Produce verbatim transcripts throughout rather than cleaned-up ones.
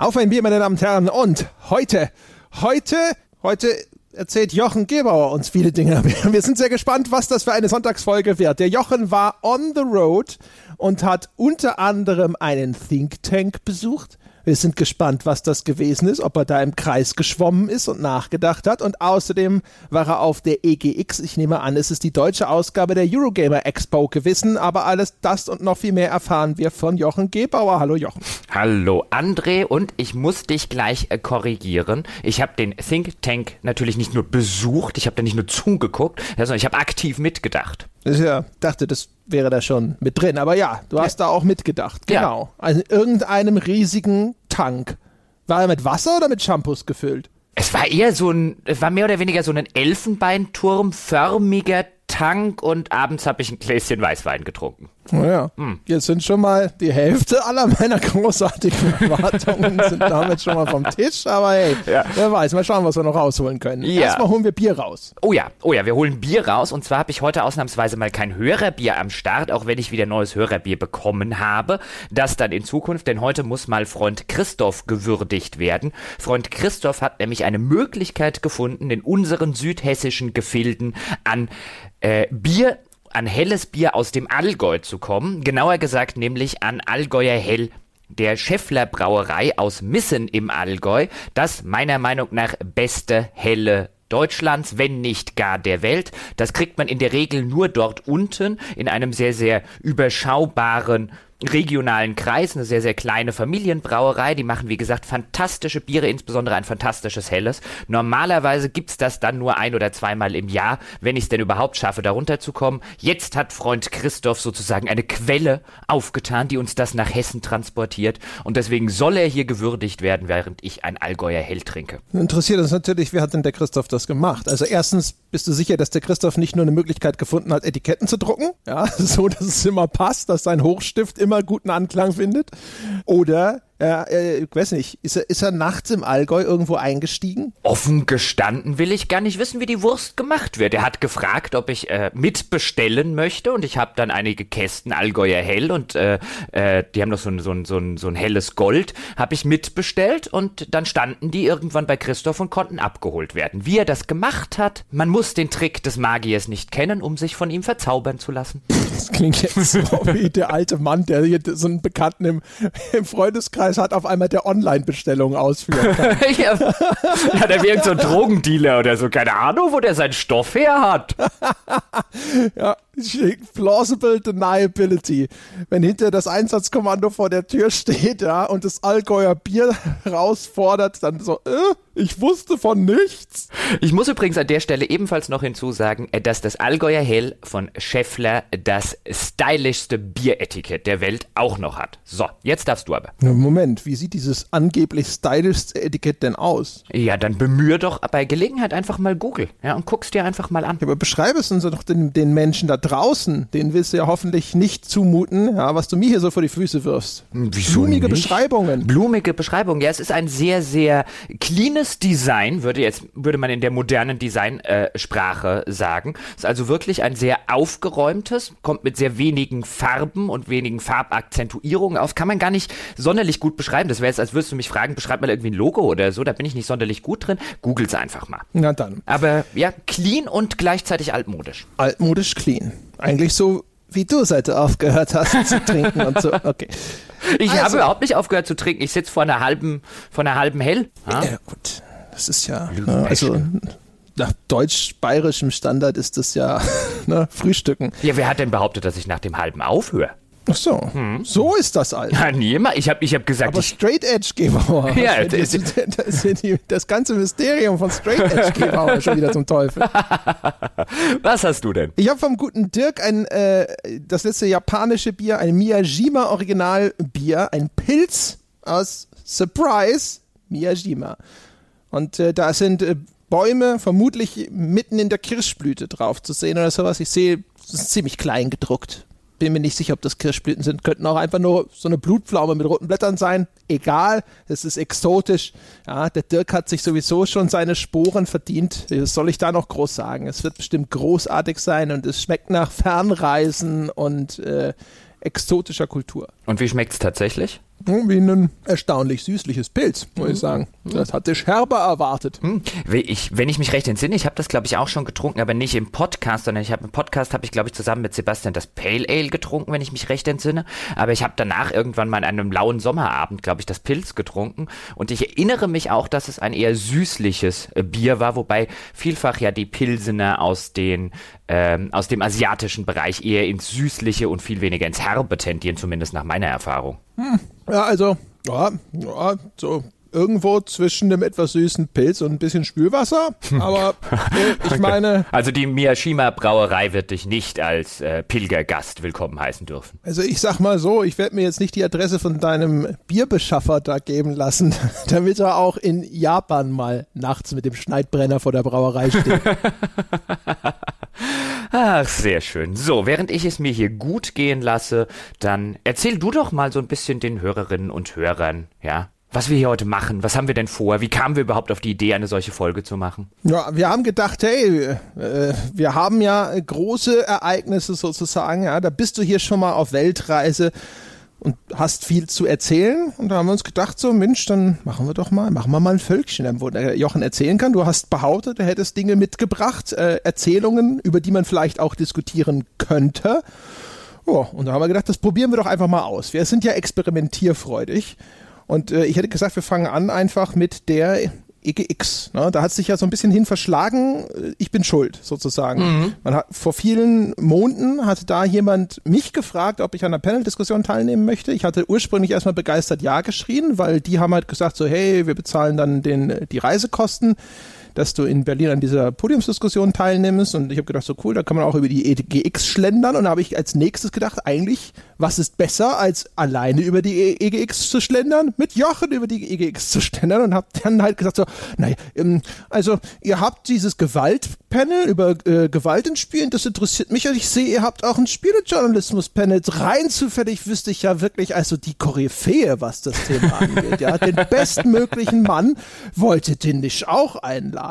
Auf ein Bier, meine Damen und Herren. Und heute, heute, heute erzählt Jochen Gebauer uns viele Dinge. Wir sind sehr gespannt, was das für eine Sonntagsfolge wird. Der Jochen war on the road und hat unter anderem einen Think Tank besucht. Wir sind gespannt, was das gewesen ist, ob er da im Kreis geschwommen ist und nachgedacht hat. Und außerdem war er auf der E G X. Ich nehme an, es ist die deutsche Ausgabe der Eurogamer Expo gewesen. Aber alles das und noch viel mehr erfahren wir von Jochen Gebauer. Hallo Jochen. Hallo André, und ich muss dich gleich äh, korrigieren. Ich habe den Think Tank natürlich nicht nur besucht, ich habe da nicht nur zugeguckt, sondern ich habe aktiv mitgedacht. Ja, dachte, das wäre da schon mit drin. Aber ja, du hast ja da auch mitgedacht. Genau. Ja. Also in irgendeinem riesigen Tank. War er mit Wasser oder mit Shampoos gefüllt? Es war eher so ein, es war mehr oder weniger so ein elfenbeinturmförmiger Tank, und abends habe ich ein Gläschen Weißwein getrunken. Naja, hm. Jetzt sind schon mal die Hälfte aller meiner großartigen Erwartungen sind damit schon mal vom Tisch, aber hey, ja. Wer weiß, mal schauen, was wir noch rausholen können. Ja. Erstmal holen wir Bier raus. Oh ja, oh ja, wir holen Bier raus, und zwar habe ich heute ausnahmsweise mal kein Hörerbier am Start, auch wenn ich wieder neues Hörerbier bekommen habe, das dann in Zukunft, denn heute muss mal Freund Christoph gewürdigt werden. Freund Christoph hat nämlich eine Möglichkeit gefunden, in unseren südhessischen Gefilden an äh, Bier an helles Bier aus dem Allgäu zu kommen, genauer gesagt nämlich an Allgäuer Hell der Scheffler Brauerei aus Missen im Allgäu, das meiner Meinung nach beste helle Deutschlands, wenn nicht gar der Welt. Das kriegt man in der Regel nur dort unten in einem sehr, sehr überschaubaren regionalen Kreis, eine sehr, sehr kleine Familienbrauerei. Die machen, wie gesagt, fantastische Biere, insbesondere ein fantastisches Helles. Normalerweise gibt's das dann nur ein- oder zweimal im Jahr, wenn ich es denn überhaupt schaffe, da runterzukommen. Jetzt hat Freund Christoph sozusagen eine Quelle aufgetan, die uns das nach Hessen transportiert. Und deswegen soll er hier gewürdigt werden, während ich ein Allgäuer Hell trinke. Interessiert uns natürlich, wie hat denn der Christoph das gemacht? Also erstens, bist du sicher, dass der Christoph nicht nur eine Möglichkeit gefunden hat, Etiketten zu drucken? Ja, so, dass es immer passt, dass sein Hochstift immer immer guten Anklang findet, oder äh, ich weiß nicht, ist er, ist er nachts im Allgäu irgendwo eingestiegen? Offen gestanden will ich gar nicht wissen, wie die Wurst gemacht wird. Er hat gefragt, ob ich äh, mitbestellen möchte, und ich habe dann einige Kästen Allgäuer Hell und äh, äh, die haben noch so ein, so ein, so ein, so ein helles Gold, habe ich mitbestellt, und dann standen die irgendwann bei Christoph und konnten abgeholt werden. Wie er das gemacht hat, man muss den Trick des Magiers nicht kennen, um sich von ihm verzaubern zu lassen. Das klingt jetzt so wie der alte Mann, der hier so einen Bekannten im, im Freundeskreis hat, auf einmal der Online-Bestellung ausführen kann. Ja, der wirkt so ein Drogendealer oder so. Keine Ahnung, wo der seinen Stoff her hat. Ja, plausible deniability. Wenn hinter das Einsatzkommando vor der Tür steht, ja, und das Allgäuer Bier rausfordert, dann so, äh, ich wusste von nichts. Ich muss übrigens an der Stelle ebenfalls noch hinzusagen, dass das Allgäuer Hell von Scheffler das stylischste Bieretikett der Welt auch noch hat. So, jetzt darfst du aber. Moment, wie sieht dieses angeblich stylischste Etikett denn aus? Ja, dann bemühe doch bei Gelegenheit einfach mal Google, ja, und guck's dir einfach mal an. Ja, aber beschreibe es uns doch den, den Menschen da draußen, denen willst du ja hoffentlich nicht zumuten, ja, was du mir hier so vor die Füße wirfst. Wieso Blumige nicht? Beschreibungen. Blumige Beschreibungen, ja, es ist ein sehr, sehr cleanes Design, würde jetzt würde man in der modernen Designsprache äh, sagen. Ist also wirklich ein sehr aufgeräumtes, kommt mit sehr wenigen Farben und wenigen Farbakzentuierungen auf. Kann man gar nicht sonderlich gut beschreiben. Das wäre jetzt, als würdest du mich fragen, beschreib mal irgendwie ein Logo oder so. Da bin ich nicht sonderlich gut drin. Google's einfach mal. Na dann. Aber ja, clean und gleichzeitig altmodisch. Altmodisch clean. Eigentlich so, wie du seit du aufgehört hast zu trinken und so. Okay. Ich also, habe überhaupt nicht aufgehört zu trinken. Ich sitze vor einer halben, vor einer halben Hell. Ha? Ja gut, das ist ja, ne, also nach deutsch-bayerischem Standard ist das ja, ne, Frühstücken. Ja, wer hat denn behauptet, dass ich nach dem halben aufhöre? Ach so, hm. So ist das also. Ja, niemand. Ich habe ich hab gesagt... Aber Straight Edge Gebauer. Ja, das, das, das, das, das ganze Mysterium von Straight Edge Gebauer schon wieder zum Teufel. Was hast du denn? Ich habe vom guten Dirk ein äh, das letzte japanische Bier, ein Miyajima Originalbier, ein Pilz aus Surprise Miyajima. Und äh, da sind äh, Bäume vermutlich mitten in der Kirschblüte drauf zu sehen oder sowas. Ich sehe, es ist ziemlich klein gedruckt. Bin mir nicht sicher, ob das Kirschblüten sind. Könnten auch einfach nur so eine Blutpflaume mit roten Blättern sein. Egal, es ist exotisch. Ja, der Dirk hat sich sowieso schon seine Sporen verdient. Was soll ich da noch groß sagen? Es wird bestimmt großartig sein, und es schmeckt nach Fernreisen und äh, exotischer Kultur. Und wie schmeckt's tatsächlich? irgendwie ein erstaunlich süßliches Pilz, muss ich sagen. Das hatte ich herber erwartet. Ich, wenn ich mich recht entsinne, ich habe das, glaube ich, auch schon getrunken, aber nicht im Podcast, sondern ich habe im Podcast, habe ich, glaube ich, zusammen mit Sebastian das Pale Ale getrunken, wenn ich mich recht entsinne. Aber ich habe danach irgendwann mal an einem lauen Sommerabend, glaube ich, das Pilz getrunken. Und ich erinnere mich auch, dass es ein eher süßliches Bier war, wobei vielfach ja die Pilsener aus den ähm, aus dem asiatischen Bereich eher ins Süßliche und viel weniger ins Herbe tendieren, zumindest nach meiner Erfahrung. Hm. Ja, also, ja, ja, so irgendwo zwischen dem etwas süßen Pilz und ein bisschen Spülwasser, aber äh, ich okay. meine... Also die Miyashima-Brauerei wird dich nicht als äh, Pilgergast willkommen heißen dürfen. Also ich sag mal so, ich werde mir jetzt nicht die Adresse von deinem Bierbeschaffer da geben lassen, damit er auch in Japan mal nachts mit dem Schneidbrenner vor der Brauerei steht. Ach, sehr schön. So, während ich es mir hier gut gehen lasse, dann erzähl du doch mal so ein bisschen den Hörerinnen und Hörern, ja, was wir hier heute machen. Was haben wir denn vor? Wie kamen wir überhaupt auf die Idee, eine solche Folge zu machen? Ja, wir haben gedacht, hey, äh, wir haben ja große Ereignisse sozusagen, ja, da bist du hier schon mal auf Weltreise und hast viel zu erzählen. Und da haben wir uns gedacht, so Mensch, dann machen wir doch mal, machen wir mal ein Völkchen, wo der Jochen erzählen kann. Du hast behauptet, du hättest Dinge mitgebracht, äh, Erzählungen, über die man vielleicht auch diskutieren könnte. Oh, und da haben wir gedacht, das probieren wir doch einfach mal aus. Wir sind ja experimentierfreudig. Und äh, ich hätte gesagt, wir fangen an einfach mit der E G X. Ne? Da hat es sich ja so ein bisschen hin verschlagen, ich bin schuld sozusagen. Mhm. Man hat, vor vielen Monaten hatte da jemand mich gefragt, ob ich an einer Panel-Diskussion teilnehmen möchte. Ich hatte ursprünglich erstmal begeistert Ja geschrien, weil die haben halt gesagt so, hey, wir bezahlen dann den, die Reisekosten, dass du in Berlin an dieser Podiumsdiskussion teilnimmst. Und ich habe gedacht so, cool, da kann man auch über die E G X schlendern. Und da habe ich als nächstes gedacht, eigentlich, was ist besser, als alleine über die E G X zu schlendern, mit Jochen über die E G X zu schlendern. Und habe dann halt gesagt so, naja, also ihr habt dieses Gewaltpanel über äh, Gewalt in Spielen, das interessiert mich. Und ich sehe, ihr habt auch ein Spielejournalismus-Panel. Rein zufällig wüsste ich ja wirklich, also die Koryphäe, was das Thema angeht. Ja, den bestmöglichen Mann wollte den nicht auch einladen.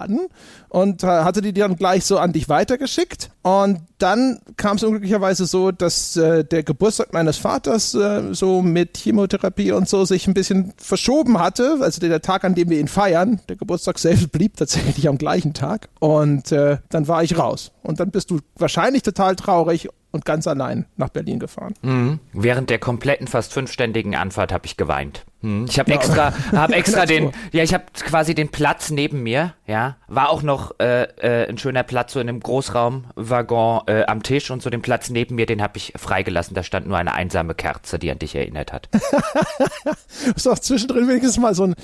Und hatte die dann gleich so an dich weitergeschickt. Und dann kam es unglücklicherweise so, dass äh, der Geburtstag meines Vaters äh, so mit Chemotherapie und so sich ein bisschen verschoben hatte. Also der Tag, an dem wir ihn feiern, der Geburtstag selbst blieb tatsächlich am gleichen Tag. Und äh, dann war ich raus. Und dann bist du wahrscheinlich total traurig und ganz allein nach Berlin gefahren. Mhm. Während der kompletten, fast fünfstündigen Anfahrt habe ich geweint. Ich habe extra, hab extra den, ja, ich habe quasi den Platz neben mir, ja, war auch noch äh, äh, ein schöner Platz so in einem Großraumwaggon äh, am Tisch und so den Platz neben mir, den habe ich freigelassen. Da stand nur eine einsame Kerze, die an dich erinnert hat. Du hast auch zwischendrin wenigstens mal so ein,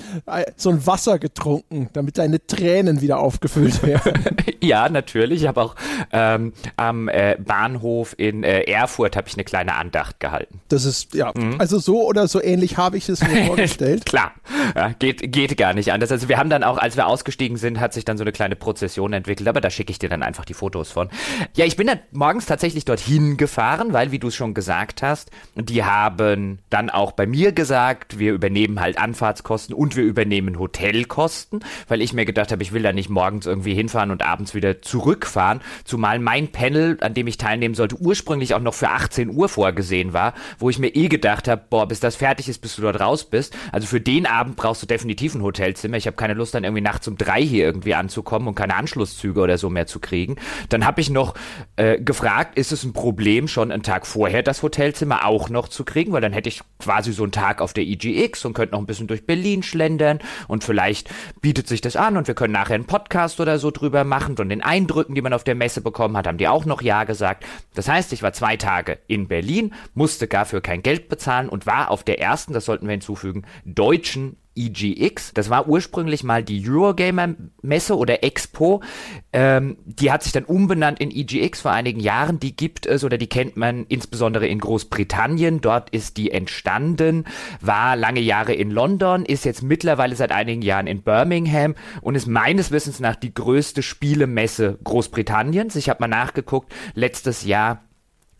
so ein Wasser getrunken, damit deine Tränen wieder aufgefüllt werden. Ja, natürlich. Ich habe auch ähm, am äh, Bahnhof in äh, Erfurt habe ich eine kleine Andacht gehalten. Das ist ja, mhm. also so oder so ähnlich habe ich es mir vorgestellt. Klar, ja, geht, geht gar nicht anders. Also wir haben dann auch, als wir ausgestiegen sind, hat sich dann so eine kleine Prozession entwickelt, aber da schicke ich dir dann einfach die Fotos von. Ja, ich bin dann morgens tatsächlich dorthin gefahren, weil, wie du es schon gesagt hast, die haben dann auch bei mir gesagt, wir übernehmen halt Anfahrtskosten und wir übernehmen Hotelkosten, weil ich mir gedacht habe, ich will da nicht morgens irgendwie hinfahren und abends wieder zurückfahren, zumal mein Panel, an dem ich teilnehmen sollte, ursprünglich auch noch für achtzehn Uhr vorgesehen war, wo ich mir eh gedacht habe, boah, bis das fertig ist, bist du dort raus bist. Also für den Abend brauchst du definitiv ein Hotelzimmer. Ich habe keine Lust, dann irgendwie nachts um drei hier irgendwie anzukommen und keine Anschlusszüge oder so mehr zu kriegen. Dann habe ich noch äh, gefragt, ist es ein Problem, schon einen Tag vorher das Hotelzimmer auch noch zu kriegen? Weil dann hätte ich quasi so einen Tag auf der E G X und könnte noch ein bisschen durch Berlin schlendern und vielleicht bietet sich das an und wir können nachher einen Podcast oder so drüber machen und den Eindrücken, die man auf der Messe bekommen hat, haben die auch noch Ja gesagt. Das heißt, ich war zwei Tage in Berlin, musste gar für kein Geld bezahlen und war auf der ersten, das sollten wir hinzufügen, deutschen E G X. Das war ursprünglich mal die Eurogamer-Messe oder Expo. Ähm, die hat sich dann umbenannt in E G X vor einigen Jahren. Die gibt es oder die kennt man insbesondere in Großbritannien. Dort ist die entstanden, war lange Jahre in London, ist jetzt mittlerweile seit einigen Jahren in Birmingham und ist meines Wissens nach die größte Spielemesse Großbritanniens. Ich habe mal nachgeguckt, letztes Jahr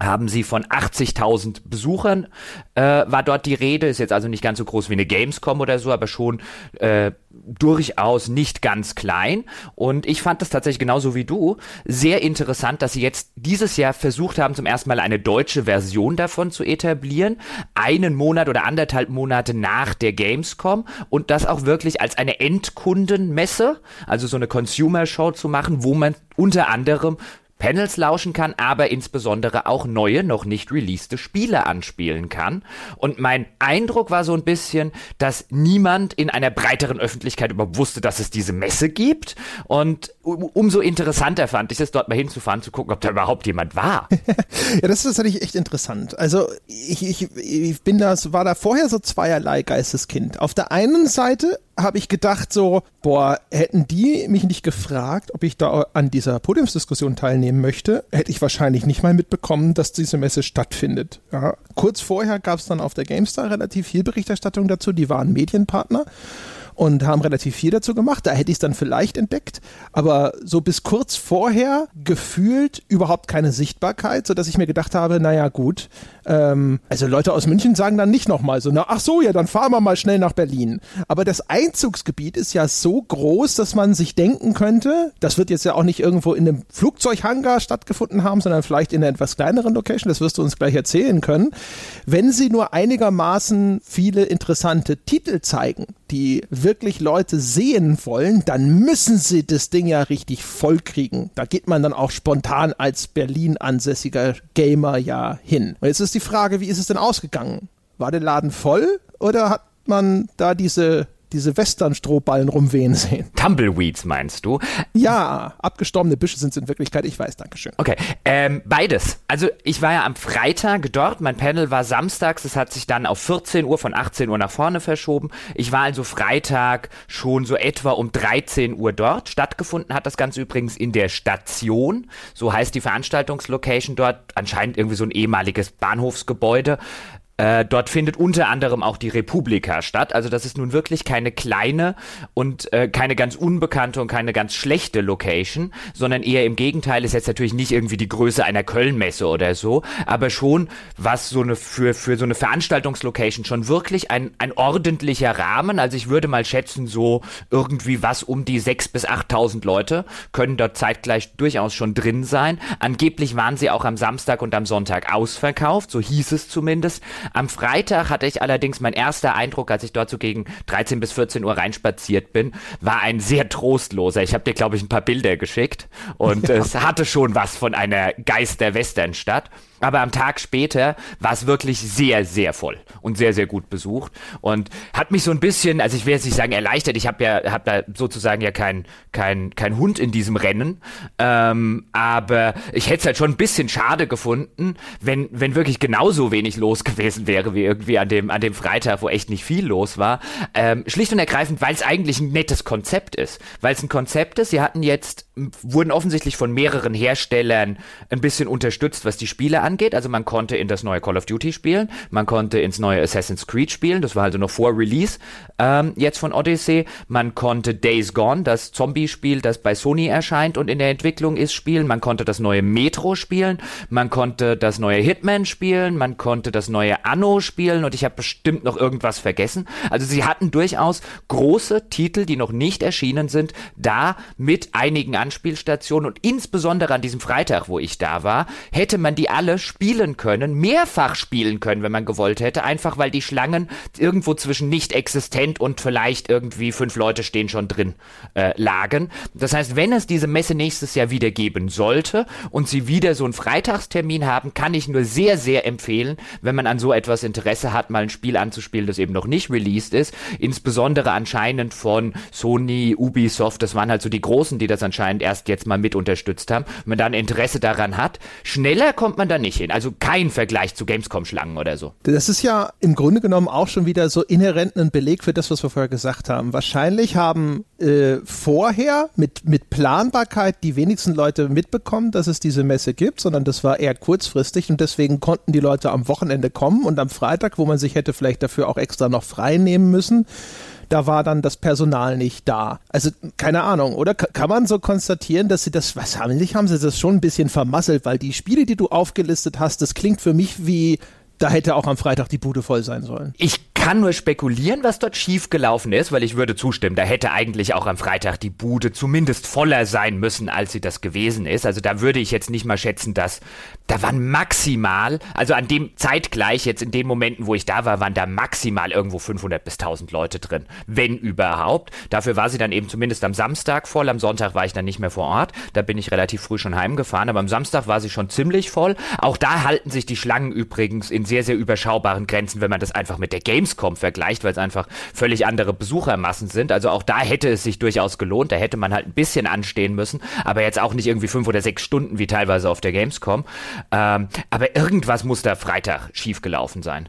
haben sie von achtzigtausend Besuchern, äh, war dort die Rede, ist jetzt also nicht ganz so groß wie eine Gamescom oder so, aber schon äh, durchaus nicht ganz klein. Und ich fand das tatsächlich genauso wie du sehr interessant, dass sie jetzt dieses Jahr versucht haben, zum ersten Mal eine deutsche Version davon zu etablieren, einen Monat oder anderthalb Monate nach der Gamescom, und das auch wirklich als eine Endkundenmesse, also so eine Consumer-Show zu machen, wo man unter anderem Panels lauschen kann, aber insbesondere auch neue, noch nicht releaste Spiele anspielen kann. Und mein Eindruck war so ein bisschen, dass niemand in einer breiteren Öffentlichkeit überhaupt wusste, dass es diese Messe gibt. Und um, umso interessanter fand ich es, dort mal hinzufahren, zu gucken, ob da überhaupt jemand war. Ja, das ist natürlich echt interessant. Also ich, ich, ich bin da, war da vorher so zweierlei Geisteskind. Auf der einen Seite habe ich gedacht so, boah, hätten die mich nicht gefragt, ob ich da an dieser Podiumsdiskussion teilnehmen möchte, hätte ich wahrscheinlich nicht mal mitbekommen, dass diese Messe stattfindet. Ja. Kurz vorher gab es dann auf der GameStar relativ viel Berichterstattung dazu, die waren Medienpartner und haben relativ viel dazu gemacht, da hätte ich es dann vielleicht entdeckt, aber so bis kurz vorher gefühlt überhaupt keine Sichtbarkeit, sodass ich mir gedacht habe, naja gut, ähm, also Leute aus München sagen dann nicht nochmal so, na ach so, ja, dann fahren wir mal schnell nach Berlin. Aber das Einzugsgebiet ist ja so groß, dass man sich denken könnte, das wird jetzt ja auch nicht irgendwo in einem Flugzeughangar stattgefunden haben, sondern vielleicht in einer etwas kleineren Location, das wirst du uns gleich erzählen können, wenn sie nur einigermaßen viele interessante Titel zeigen, die wirklich Leute sehen wollen, dann müssen sie das Ding ja richtig vollkriegen. Da geht man dann auch spontan als Berlin ansässiger Gamer ja hin. Und jetzt ist die Frage, wie ist es denn ausgegangen? War der Laden voll oder hat man da diese diese Western-Strohballen rumwehen sehen? Tumbleweeds meinst du? Ja, abgestorbene Büsche sind es in Wirklichkeit, ich weiß, dankeschön. Okay, ähm, beides. Also ich war ja am Freitag dort, mein Panel war samstags, es hat sich dann auf vierzehn Uhr, von achtzehn Uhr nach vorne verschoben. Ich war also Freitag schon so etwa um dreizehn Uhr dort. Stattgefunden hat das Ganze übrigens in der Station, so heißt die Veranstaltungslocation dort, anscheinend irgendwie so ein ehemaliges Bahnhofsgebäude. Äh, dort findet unter anderem auch die Republika statt, also das ist nun wirklich keine kleine und äh, keine ganz unbekannte und keine ganz schlechte Location, sondern eher im Gegenteil, ist jetzt natürlich nicht irgendwie die Größe einer Kölnmesse oder so, aber schon was so eine für für so eine Veranstaltungslocation schon wirklich ein ein ordentlicher Rahmen, also ich würde mal schätzen so irgendwie was um die sechstausend bis achttausend Leute können dort zeitgleich durchaus schon drin sein, angeblich waren sie auch am Samstag und am Sonntag ausverkauft, so hieß es zumindest. Am Freitag hatte ich allerdings mein erster Eindruck, als ich dort so gegen dreizehn bis vierzehn Uhr reinspaziert bin, war ein sehr trostloser. Ich habe dir, glaube ich, ein paar Bilder geschickt und ja. Es hatte schon was von einer Geister-Western-Stadt. Aber am Tag später war es wirklich sehr, sehr voll und sehr, sehr gut besucht und hat mich so ein bisschen, also ich will jetzt nicht sagen erleichtert, ich habe ja, hab da sozusagen ja kein, kein, kein Hund in diesem Rennen, ähm, aber ich hätte es halt schon ein bisschen schade gefunden, wenn, wenn wirklich genauso wenig los gewesen wäre wie irgendwie an dem, an dem Freitag, wo echt nicht viel los war, ähm, schlicht und ergreifend, weil es eigentlich ein nettes Konzept ist, weil es ein Konzept ist, sie hatten jetzt, wurden offensichtlich von mehreren Herstellern ein bisschen unterstützt, was die Spiele angeht. Geht. Also man konnte in das neue Call of Duty spielen, man konnte ins neue Assassin's Creed spielen, das war also noch vor Release ähm, jetzt von Odyssey, man konnte Days Gone, das Zombie-Spiel, das bei Sony erscheint und in der Entwicklung ist, spielen, man konnte das neue Metro spielen, man konnte das neue Hitman spielen, man konnte das neue Anno spielen und ich habe bestimmt noch irgendwas vergessen. Also sie hatten durchaus große Titel, die noch nicht erschienen sind, da mit einigen Anspielstationen und insbesondere an diesem Freitag, wo ich da war, hätte man die alle spielen können, mehrfach spielen können, wenn man gewollt hätte, einfach weil die Schlangen irgendwo zwischen nicht existent und vielleicht irgendwie fünf Leute stehen schon drin äh, lagen. Das heißt, wenn es diese Messe nächstes Jahr wieder geben sollte und sie wieder so einen Freitagstermin haben, kann ich nur sehr, sehr empfehlen, wenn man an so etwas Interesse hat, mal ein Spiel anzuspielen, das eben noch nicht released ist, insbesondere anscheinend von Sony, Ubisoft, das waren halt so die Großen, die das anscheinend erst jetzt mal mit unterstützt haben. Wenn man dann Interesse daran hat, schneller kommt man dann nicht hin. Also kein Vergleich zu Gamescom-Schlangen oder so. Das ist ja im Grunde genommen auch schon wieder so inhärent ein Beleg für das, was wir vorher gesagt haben. Wahrscheinlich haben äh, vorher mit, mit Planbarkeit die wenigsten Leute mitbekommen, dass es diese Messe gibt, sondern das war eher kurzfristig und deswegen konnten die Leute am Wochenende kommen und am Freitag, wo man sich hätte vielleicht dafür auch extra noch frei nehmen müssen, da war dann das Personal nicht da. Also keine Ahnung, oder? Ka- kann man so konstatieren, dass sie das, was haben sie, haben sie das schon ein bisschen vermasselt, weil die Spiele, die du aufgelistet hast, das klingt für mich wie, da hätte auch am Freitag die Bude voll sein sollen. Ich kann nur spekulieren, was dort schiefgelaufen ist, weil ich würde zustimmen, da hätte eigentlich auch am Freitag die Bude zumindest voller sein müssen, als sie das gewesen ist. Also da würde ich jetzt nicht mal schätzen, dass da waren maximal, also an dem zeitgleich jetzt in den Momenten, wo ich da war, waren da maximal irgendwo fünfhundert bis tausend Leute drin, wenn überhaupt. Dafür war sie dann eben zumindest am Samstag voll, am Sonntag war ich dann nicht mehr vor Ort, da bin ich relativ früh schon heimgefahren, aber am Samstag war sie schon ziemlich voll. Auch da halten sich die Schlangen übrigens in sehr, sehr überschaubaren Grenzen, wenn man das einfach mit der Gamescom vergleicht, weil es einfach völlig andere Besuchermassen sind. Also auch da hätte es sich durchaus gelohnt, da hätte man halt ein bisschen anstehen müssen, aber jetzt auch nicht irgendwie fünf oder sechs Stunden wie teilweise auf der Gamescom. Ähm, aber irgendwas muss da Freitag schiefgelaufen sein.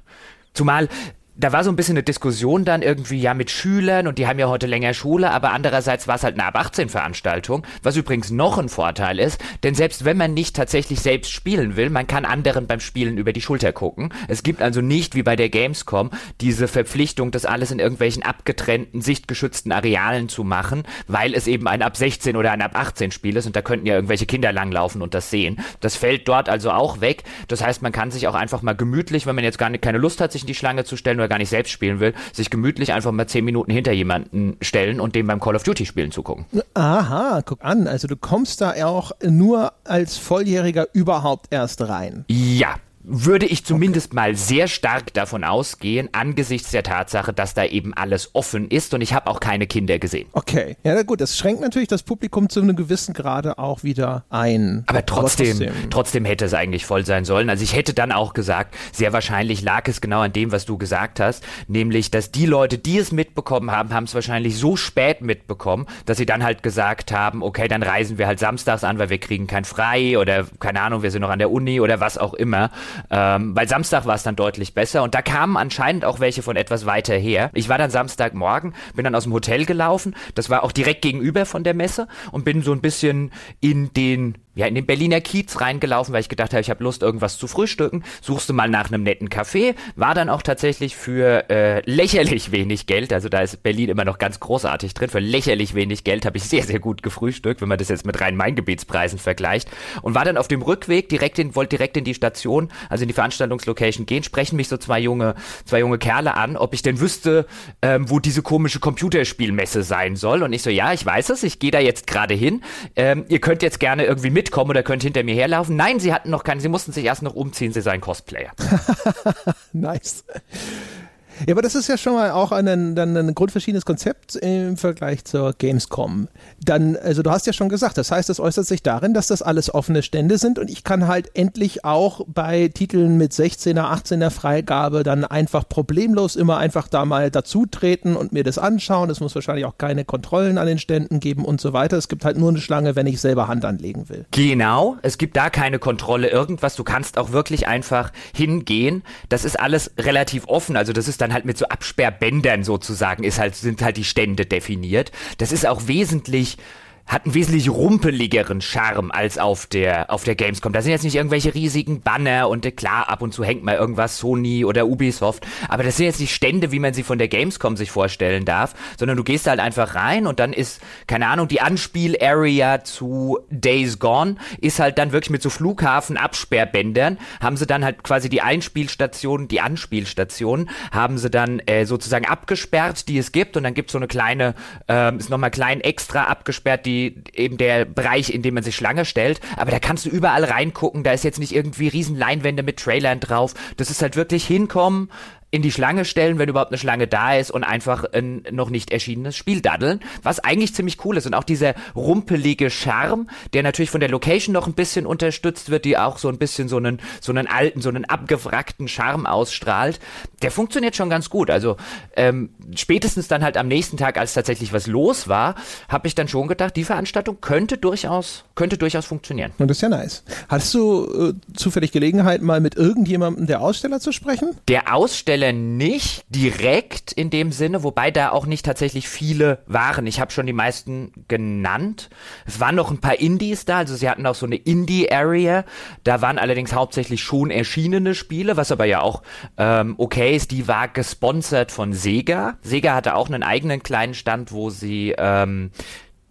Zumal da war so ein bisschen eine Diskussion dann irgendwie, ja, mit Schülern und die haben ja heute länger Schule, aber andererseits war es halt eine Ab achtzehn Veranstaltung, was übrigens noch ein Vorteil ist, denn selbst wenn man nicht tatsächlich selbst spielen will, man kann anderen beim Spielen über die Schulter gucken. Es gibt also nicht, wie bei der Gamescom, diese Verpflichtung, das alles in irgendwelchen abgetrennten, sichtgeschützten Arealen zu machen, weil es eben ein Ab sechzehn oder ein Ab achtzehn Spiel ist und da könnten ja irgendwelche Kinder langlaufen und das sehen. Das fällt dort also auch weg. Das heißt, man kann sich auch einfach mal gemütlich, wenn man jetzt gar nicht, keine Lust hat, sich in die Schlange zu stellen, gar nicht selbst spielen will, sich gemütlich einfach mal zehn Minuten hinter jemanden stellen und dem beim Call of Duty spielen zugucken. Aha, guck an, also du kommst da auch nur als Volljähriger überhaupt erst rein. Ja, würde ich zumindest okay. mal sehr stark davon ausgehen, angesichts der Tatsache, dass da eben alles offen ist und ich habe auch keine Kinder gesehen. Okay, ja gut, das schränkt natürlich das Publikum zu einem gewissen Grade auch wieder ein. Aber trotzdem, Aber trotzdem. trotzdem hätte es eigentlich voll sein sollen. Also ich hätte dann auch gesagt, sehr wahrscheinlich lag es genau an dem, was du gesagt hast, nämlich, dass die Leute, die es mitbekommen haben, haben es wahrscheinlich so spät mitbekommen, dass sie dann halt gesagt haben, okay, dann reisen wir halt samstags an, weil wir kriegen kein Frei oder keine Ahnung, wir sind noch an der Uni oder was auch immer. Ähm, weil Samstag war es dann deutlich besser und da kamen anscheinend auch welche von etwas weiter her. Ich war dann Samstagmorgen, bin dann aus dem Hotel gelaufen, das war auch direkt gegenüber von der Messe und bin so ein bisschen in den, ja, in den Berliner Kiez reingelaufen, weil ich gedacht habe, ich habe Lust, irgendwas zu frühstücken, suchst du mal nach einem netten Café, war dann auch tatsächlich für äh, lächerlich wenig Geld, also da ist Berlin immer noch ganz großartig drin, für lächerlich wenig Geld habe ich sehr, sehr gut gefrühstückt, wenn man das jetzt mit Rhein-Main-Gebietspreisen vergleicht und war dann auf dem Rückweg, direkt in, wollte direkt in die Station, also in die Veranstaltungslocation gehen, sprechen mich so zwei junge zwei junge Kerle an, ob ich denn wüsste, ähm, wo diese komische Computerspielmesse sein soll und ich so, ja, ich weiß es, ich gehe da jetzt gerade hin, ähm, ihr könnt jetzt gerne irgendwie mit kommen oder könnt hinter mir herlaufen. Nein, sie hatten noch keinen, sie mussten sich erst noch umziehen, sie seien Cosplayer. Nice. Ja, aber das ist ja schon mal auch ein, ein, ein grundverschiedenes Konzept im Vergleich zur Gamescom. Dann, also du hast ja schon gesagt, das heißt, es äußert sich darin, dass das alles offene Stände sind und ich kann halt endlich auch bei Titeln mit sechzehner, achtzehner Freigabe dann einfach problemlos immer einfach da mal dazutreten und mir das anschauen. Es muss wahrscheinlich auch keine Kontrollen an den Ständen geben und so weiter. Es gibt halt nur eine Schlange, wenn ich selber Hand anlegen will. Genau, es gibt da keine Kontrolle irgendwas. Du kannst auch wirklich einfach hingehen. Das ist alles relativ offen, also das ist da dann halt mit so Absperrbändern sozusagen ist halt, sind halt die Stände definiert. Das ist auch wesentlich, hat einen wesentlich rumpeligeren Charme als auf der, auf der Gamescom. Da sind jetzt nicht irgendwelche riesigen Banner und klar, ab und zu hängt mal irgendwas Sony oder Ubisoft, aber das sind jetzt nicht Stände, wie man sie von der Gamescom sich vorstellen darf, sondern du gehst halt einfach rein und dann ist, keine Ahnung, die Anspiel-Area zu Days Gone ist halt dann wirklich mit so Flughafen-Absperrbändern, haben sie dann halt quasi die Einspielstationen, die Anspielstationen haben sie dann äh, sozusagen abgesperrt, die es gibt und dann gibt's so eine kleine, äh, ist nochmal klein extra abgesperrt, die eben der Bereich, in dem man sich Schlange stellt, aber da kannst du überall reingucken, da ist jetzt nicht irgendwie riesen Leinwände mit Trailern drauf, das ist halt wirklich hinkommen, in die Schlange stellen, wenn überhaupt eine Schlange da ist und einfach ein noch nicht erschienenes Spiel daddeln, was eigentlich ziemlich cool ist und auch dieser rumpelige Charme, der natürlich von der Location noch ein bisschen unterstützt wird, die auch so ein bisschen so einen, so einen alten, so einen abgewrackten Charme ausstrahlt, der funktioniert schon ganz gut, also ähm, spätestens dann halt am nächsten Tag, als tatsächlich was los war, habe ich dann schon gedacht, die Veranstaltung könnte durchaus könnte durchaus funktionieren. Und das ist ja nice. Hattest du äh, zufällig Gelegenheit, mal mit irgendjemandem der Aussteller zu sprechen? Der Aussteller nicht direkt in dem Sinne, wobei da auch nicht tatsächlich viele waren. Ich habe schon die meisten genannt. Es waren noch ein paar Indies da, also sie hatten auch so eine Indie-Area. Da waren allerdings hauptsächlich schon erschienene Spiele, was aber ja auch ähm, okay ist. Die war gesponsert von Sega. Sega hatte auch einen eigenen kleinen Stand, wo sie ähm,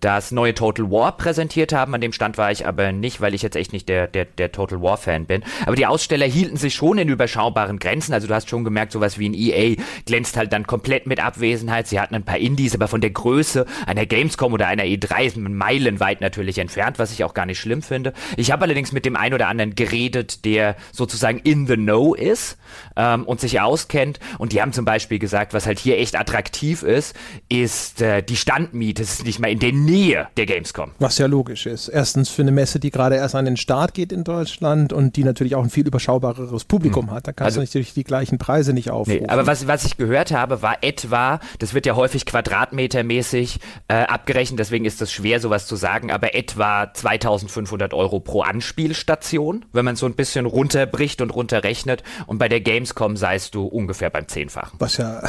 das neue Total War präsentiert haben. An dem Stand war ich aber nicht, weil ich jetzt echt nicht der, der, der Total War-Fan bin. Aber die Aussteller hielten sich schon in überschaubaren Grenzen. Also du hast schon gemerkt, sowas wie ein E A glänzt halt dann komplett mit Abwesenheit. Sie hatten ein paar Indies, aber von der Größe einer Gamescom oder einer E drei ist man meilenweit natürlich entfernt, was ich auch gar nicht schlimm finde. Ich habe allerdings mit dem einen oder anderen geredet, der sozusagen in the know ist ähm, und sich auskennt. Und die haben zum Beispiel gesagt, was halt hier echt attraktiv ist, ist äh, die Standmiete. Das ist nicht mal in der Nähe der Gamescom. Was ja logisch ist. Erstens für eine Messe, die gerade erst an den Start geht in Deutschland und die natürlich auch ein viel überschaubareres Publikum mhm. hat. Da kannst also, du natürlich die gleichen Preise nicht aufrufen. Nee, aber was, was ich gehört habe, war etwa, das wird ja häufig quadratmetermäßig äh, abgerechnet, deswegen ist das schwer, sowas zu sagen, aber etwa zweitausendfünfhundert Euro pro Anspielstation, wenn man so ein bisschen runterbricht und runterrechnet, und bei der Gamescom seist du ungefähr beim Zehnfachen. Was ja,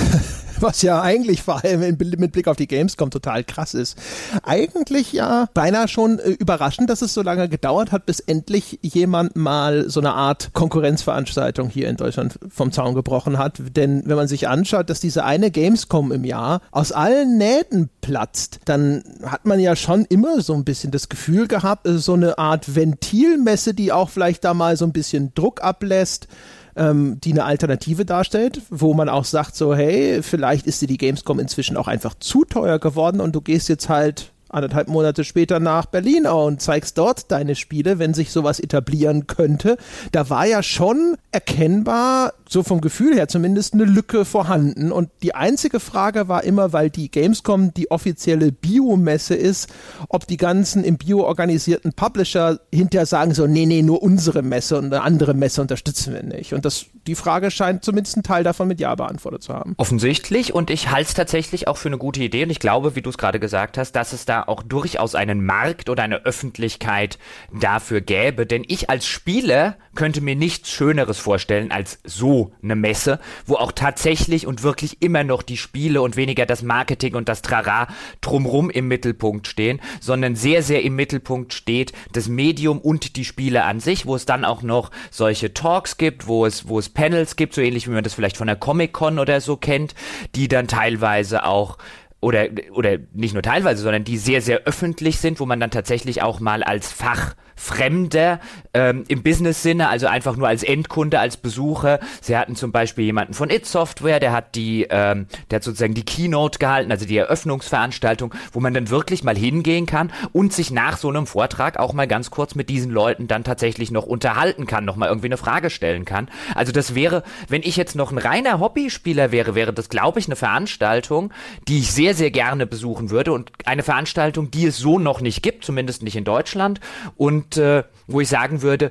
was ja eigentlich vor allem mit Blick auf die Gamescom total krass ist. Eigentlich ja beinahe schon äh, überraschend, dass es so lange gedauert hat, bis endlich jemand mal so eine Art Konkurrenzveranstaltung hier in Deutschland vom Zaun gebrochen hat. Denn wenn man sich anschaut, dass diese eine Gamescom im Jahr aus allen Nähten platzt, dann hat man ja schon immer so ein bisschen das Gefühl gehabt, äh, so eine Art Ventilmesse, die auch vielleicht da mal so ein bisschen Druck ablässt, die eine Alternative darstellt, wo man auch sagt so, hey, vielleicht ist dir die Gamescom inzwischen auch einfach zu teuer geworden und du gehst jetzt halt anderthalb Monate später nach Berlin und zeigst dort deine Spiele, wenn sich sowas etablieren könnte. Da war ja schon erkennbar, so vom Gefühl her zumindest, eine Lücke vorhanden. Und die einzige Frage war immer, weil die Gamescom die offizielle Biomesse ist, ob die ganzen im Bio organisierten Publisher hinterher sagen so, nee, nee, nur unsere Messe und eine andere Messe unterstützen wir nicht. Und das, die Frage scheint zumindest einen Teil davon mit Ja beantwortet zu haben. Offensichtlich, und ich halte es tatsächlich auch für eine gute Idee und ich glaube, wie du es gerade gesagt hast, dass es da auch durchaus einen Markt oder eine Öffentlichkeit dafür gäbe. Denn ich als Spieler könnte mir nichts Schöneres vorstellen als so eine Messe, wo auch tatsächlich und wirklich immer noch die Spiele und weniger das Marketing und das Trara drumrum im Mittelpunkt stehen, sondern sehr, sehr im Mittelpunkt steht das Medium und die Spiele an sich, wo es dann auch noch solche Talks gibt, wo es, wo es Panels gibt, so ähnlich wie man das vielleicht von der Comic-Con oder so kennt, die dann teilweise auch Oder, oder nicht nur teilweise, sondern die sehr, sehr öffentlich sind, wo man dann tatsächlich auch mal als Fachfremder ähm, im Business-Sinne, also einfach nur als Endkunde, als Besucher. Sie hatten zum Beispiel jemanden von id Software, der hat die, ähm, der hat sozusagen die Keynote gehalten, also die Eröffnungsveranstaltung, wo man dann wirklich mal hingehen kann und sich nach so einem Vortrag auch mal ganz kurz mit diesen Leuten dann tatsächlich noch unterhalten kann, nochmal irgendwie eine Frage stellen kann. Also das wäre, wenn ich jetzt noch ein reiner Hobbyspieler wäre, wäre das, glaube ich, eine Veranstaltung, die ich sehr sehr gerne besuchen würde, und eine Veranstaltung, die es so noch nicht gibt, zumindest nicht in Deutschland, und äh, wo ich sagen würde,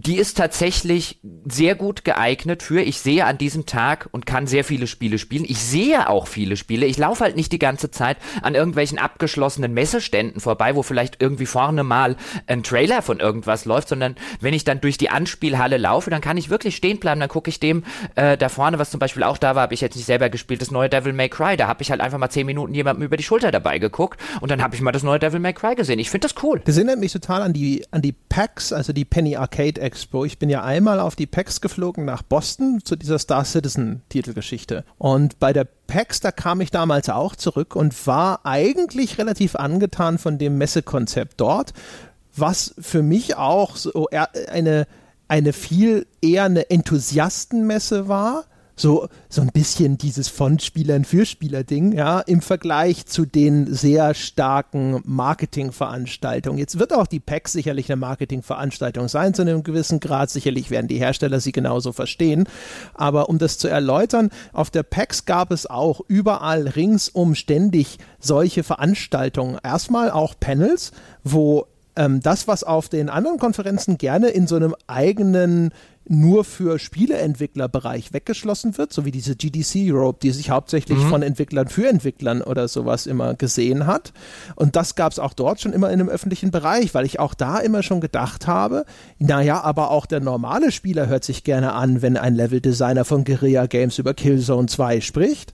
die ist tatsächlich sehr gut geeignet für, ich sehe an diesem Tag und kann sehr viele Spiele spielen. Ich sehe auch viele Spiele. Ich laufe halt nicht die ganze Zeit an irgendwelchen abgeschlossenen Messeständen vorbei, wo vielleicht irgendwie vorne mal ein Trailer von irgendwas läuft, sondern wenn ich dann durch die Anspielhalle laufe, dann kann ich wirklich stehen bleiben. Dann gucke ich dem äh, da vorne, was zum Beispiel auch da war, habe ich jetzt nicht selber gespielt, das neue Devil May Cry. Da habe ich halt einfach mal zehn Minuten jemandem über die Schulter dabei geguckt und dann habe ich mal das neue Devil May Cry gesehen. Ich finde das cool. Das erinnert mich total an die, an die P A X, also die Penny Arcade Expo. Ich bin ja einmal auf die P A X geflogen nach Boston zu dieser Star Citizen Titelgeschichte. Und bei der P A X, da kam ich damals auch zurück und war eigentlich relativ angetan von dem Messekonzept dort, was für mich auch so eine, eine viel eher eine Enthusiastenmesse war. So, so ein bisschen dieses von Spielern für Spieler-Ding, ja, im Vergleich zu den sehr starken Marketingveranstaltungen. Jetzt wird auch die P A X sicherlich eine Marketingveranstaltung sein, zu einem gewissen Grad. Sicherlich werden die Hersteller sie genauso verstehen. Aber um das zu erläutern, auf der P A X gab es auch überall ringsum ständig solche Veranstaltungen. Erstmal auch Panels, wo ähm, das, was auf den anderen Konferenzen gerne in so einem eigenen, nur für Spieleentwicklerbereich weggeschlossen wird, so wie diese G D C Europe, die sich hauptsächlich mhm. von Entwicklern für Entwicklern oder sowas immer gesehen hat. Und das gab es auch dort schon immer in einem öffentlichen Bereich, weil ich auch da immer schon gedacht habe, naja, aber auch der normale Spieler hört sich gerne an, wenn ein Leveldesigner von Guerilla Games über Killzone zwei spricht.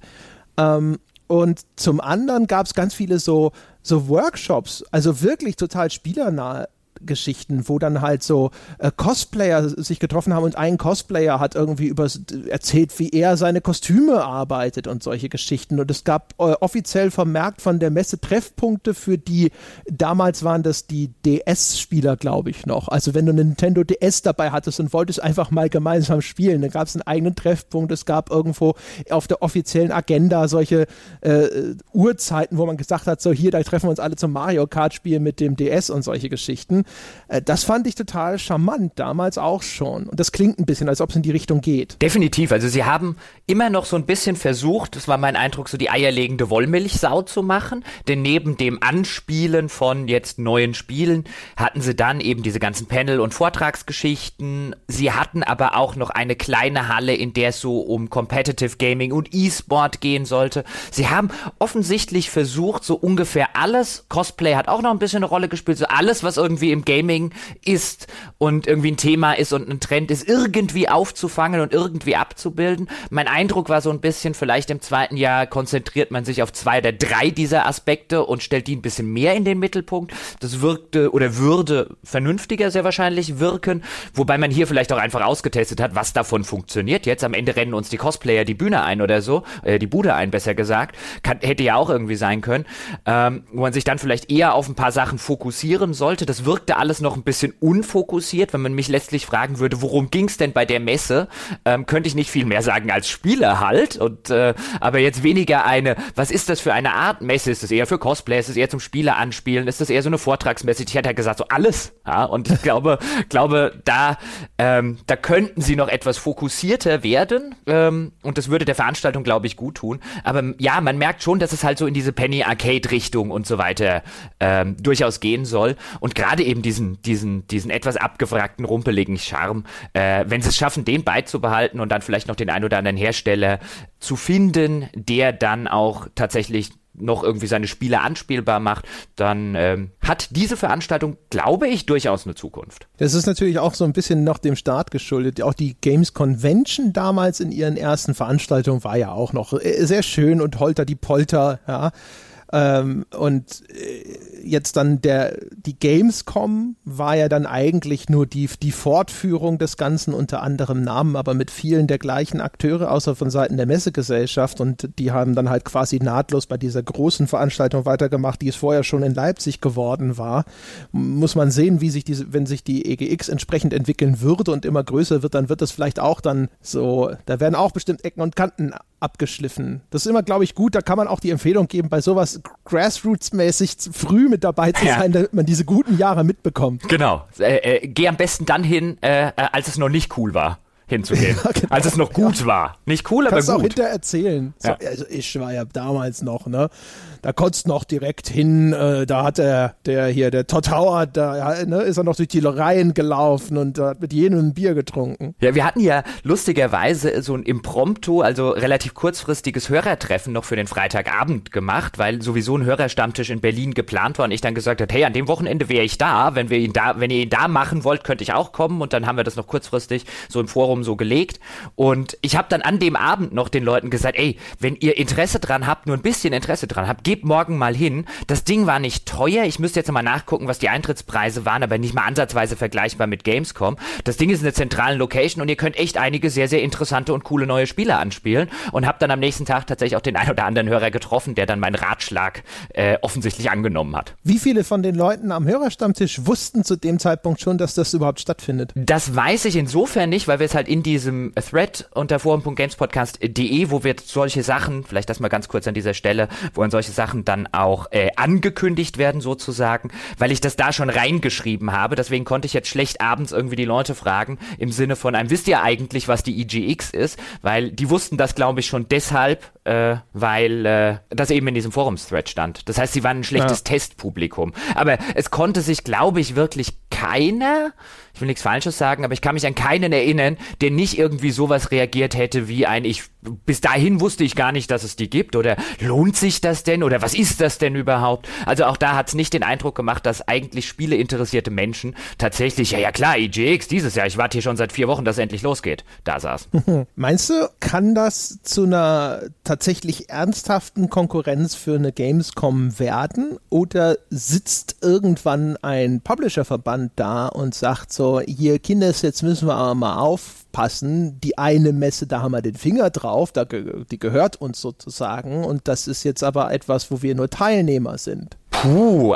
Ähm, und zum anderen gab es ganz viele so, so Workshops, also wirklich total spielernahe Geschichten, wo dann halt so äh, Cosplayer sich getroffen haben und ein Cosplayer hat irgendwie über erzählt, wie er seine Kostüme arbeitet und solche Geschichten. Und es gab äh, offiziell vermerkt von der Messe Treffpunkte für die, damals waren das die D S-Spieler, glaube ich noch. Also wenn du eine Nintendo D S dabei hattest und wolltest einfach mal gemeinsam spielen, dann gab es einen eigenen Treffpunkt. Es gab irgendwo auf der offiziellen Agenda solche äh, Uhrzeiten, wo man gesagt hat, so hier, da treffen wir uns alle zum Mario Kart Spiel mit dem D S und solche Geschichten. Das fand ich total charmant, damals auch schon. Und das klingt ein bisschen, als ob es in die Richtung geht. Definitiv. Also sie haben immer noch so ein bisschen versucht, das war mein Eindruck, so die eierlegende Wollmilchsau zu machen. Denn neben dem Anspielen von jetzt neuen Spielen hatten sie dann eben diese ganzen Panel- und Vortragsgeschichten. Sie hatten aber auch noch eine kleine Halle, in der es so um Competitive Gaming und E-Sport gehen sollte. Sie haben offensichtlich versucht, so ungefähr alles, Cosplay hat auch noch ein bisschen eine Rolle gespielt, so alles, was irgendwie im Gaming ist und irgendwie ein Thema ist und ein Trend ist, irgendwie aufzufangen und irgendwie abzubilden. Mein Eindruck war so ein bisschen, vielleicht im zweiten Jahr konzentriert man sich auf zwei oder drei dieser Aspekte und stellt die ein bisschen mehr in den Mittelpunkt. Das wirkte oder würde vernünftiger sehr wahrscheinlich wirken, wobei man hier vielleicht auch einfach ausgetestet hat, was davon funktioniert jetzt. Am Ende rennen uns die Cosplayer die Bühne ein oder so, äh, die Bude ein, besser gesagt. Kann, hätte ja auch irgendwie sein können, ähm, wo man sich dann vielleicht eher auf ein paar Sachen fokussieren sollte. Das wirkt da alles noch ein bisschen unfokussiert, wenn man mich letztlich fragen würde, worum ging's denn bei der Messe, ähm, könnte ich nicht viel mehr sagen als Spieler halt, und äh, aber jetzt weniger eine, was ist das für eine Art Messe, ist das eher für Cosplay, ist das eher zum Spieler anspielen, ist das eher so eine Vortragsmesse, ich hätte ja gesagt, so alles, ja, und ich glaube, glaube da, ähm, da könnten sie noch etwas fokussierter werden, ähm, und das würde der Veranstaltung, glaube ich, gut tun, aber ja, man merkt schon, dass es halt so in diese Penny-Arcade-Richtung und so weiter ähm, durchaus gehen soll, und gerade eben diesen, diesen, diesen etwas abgefragten, rumpeligen Charme, äh, wenn sie es schaffen, den beizubehalten und dann vielleicht noch den ein oder anderen Hersteller zu finden, der dann auch tatsächlich noch irgendwie seine Spiele anspielbar macht, dann ähm, hat diese Veranstaltung, glaube ich, durchaus eine Zukunft. Das ist natürlich auch so ein bisschen noch dem Start geschuldet. Auch die Games Convention damals in ihren ersten Veranstaltungen war ja auch noch sehr schön und holter die Polter, ja. Ähm, und jetzt dann der, die Gamescom war ja dann eigentlich nur die, die Fortführung des Ganzen unter anderem Namen, aber mit vielen der gleichen Akteure, außer von Seiten der Messegesellschaft, und die haben dann halt quasi nahtlos bei dieser großen Veranstaltung weitergemacht, die es vorher schon in Leipzig geworden war. Muss man sehen, wie sich diese, wenn sich die E G X entsprechend entwickeln würde und immer größer wird, dann wird das vielleicht auch dann so, da werden auch bestimmt Ecken und Kanten abgeschliffen. Das ist immer, glaube ich, gut, da kann man auch die Empfehlung geben, bei sowas grassroots-mäßig zu früh mit dabei zu sein, ja, damit man diese guten Jahre mitbekommt. Genau. Äh, äh, geh am besten dann hin, äh, als es noch nicht cool war, hinzugehen. Ja, genau. Als es noch gut ja. war. Nicht cool, aber kannst gut. Kannst auch hinterher erzählen. Ja. So, also ich war ja damals noch, ne? Da konntest du noch direkt hin, äh, da hat der, der hier, der Todd Howard, da ja, ne, ist er noch durch die Reihen gelaufen und hat mit jedem ein Bier getrunken. Ja, wir hatten ja lustigerweise so ein Impromptu, also relativ kurzfristiges Hörertreffen noch für den Freitagabend gemacht, weil sowieso ein Hörerstammtisch in Berlin geplant war und ich dann gesagt habe, hey, an dem Wochenende wäre ich da, wenn wir ihn da, wenn ihr ihn da machen wollt, könnte ich auch kommen, und dann haben wir das noch kurzfristig so im Forum so gelegt, und ich habe dann an dem Abend noch den Leuten gesagt, ey, wenn ihr Interesse dran habt, nur ein bisschen Interesse dran habt, gebt morgen mal hin. Das Ding war nicht teuer, ich müsste jetzt nochmal nachgucken, was die Eintrittspreise waren, aber nicht mal ansatzweise vergleichbar mit Gamescom. Das Ding ist in der zentralen Location und ihr könnt echt einige sehr, sehr interessante und coole neue Spiele anspielen, und habe dann am nächsten Tag tatsächlich auch den ein oder anderen Hörer getroffen, der dann meinen Ratschlag äh, offensichtlich angenommen hat. Wie viele von den Leuten am Hörerstammtisch wussten zu dem Zeitpunkt schon, dass das überhaupt stattfindet? Das weiß ich insofern nicht, weil wir es halt in diesem Thread unter forum punkt gamespodcast punkt de, wo wir solche Sachen, vielleicht das mal ganz kurz an dieser Stelle, wo an solche Sachen dann auch äh, angekündigt werden sozusagen, weil ich das da schon reingeschrieben habe, deswegen konnte ich jetzt schlecht abends irgendwie die Leute fragen, im Sinne von einem, wisst ihr eigentlich, was die E G X ist, weil die wussten das, glaube ich, schon deshalb, äh, weil äh, das eben in diesem Forums-Thread stand. Das heißt, sie waren ein schlechtes ja. Testpublikum. Aber es konnte sich, glaube ich, wirklich keiner, ich will nichts Falsches sagen, aber ich kann mich an keinen erinnern, der nicht irgendwie sowas reagiert hätte wie ein, ich bis dahin wusste ich gar nicht, dass es die gibt, oder lohnt sich das denn, oder was ist das denn überhaupt? Also auch da hat es nicht den Eindruck gemacht, dass eigentlich spieleinteressierte Menschen tatsächlich, ja ja klar, I G X dieses Jahr, ich warte hier schon seit vier Wochen, dass es endlich losgeht, da saßen. Meinst du, kann das zu einer tatsächlich ernsthaften Konkurrenz für eine Gamescom werden, oder sitzt irgendwann ein Publisherverband da und sagt so, hier Kinders, jetzt müssen wir aber mal aufpassen, die eine Messe, da haben wir den Finger drauf, da ge- die gehört uns sozusagen, und das ist jetzt aber etwas, wo wir nur Teilnehmer sind. Puh,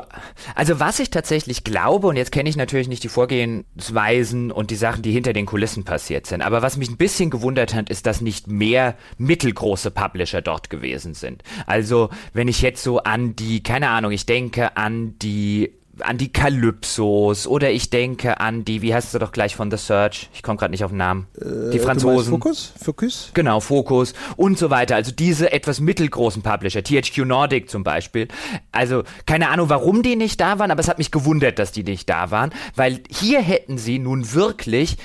also was ich tatsächlich glaube, und jetzt kenne ich natürlich nicht die Vorgehensweisen und die Sachen, die hinter den Kulissen passiert sind, aber was mich ein bisschen gewundert hat, ist, dass nicht mehr mittelgroße Publisher dort gewesen sind. Also wenn ich jetzt so an die, keine Ahnung, ich denke an die an die Kalypsos, oder ich denke an die, wie heißt sie doch gleich von The Search? Ich komme gerade nicht auf den Namen. Äh, die Franzosen. Focus? Focus? Genau, Focus und so weiter. Also diese etwas mittelgroßen Publisher, T H Q Nordic zum Beispiel. Also keine Ahnung, warum die nicht da waren, aber es hat mich gewundert, dass die nicht da waren, weil hier hätten sie nun wirklich,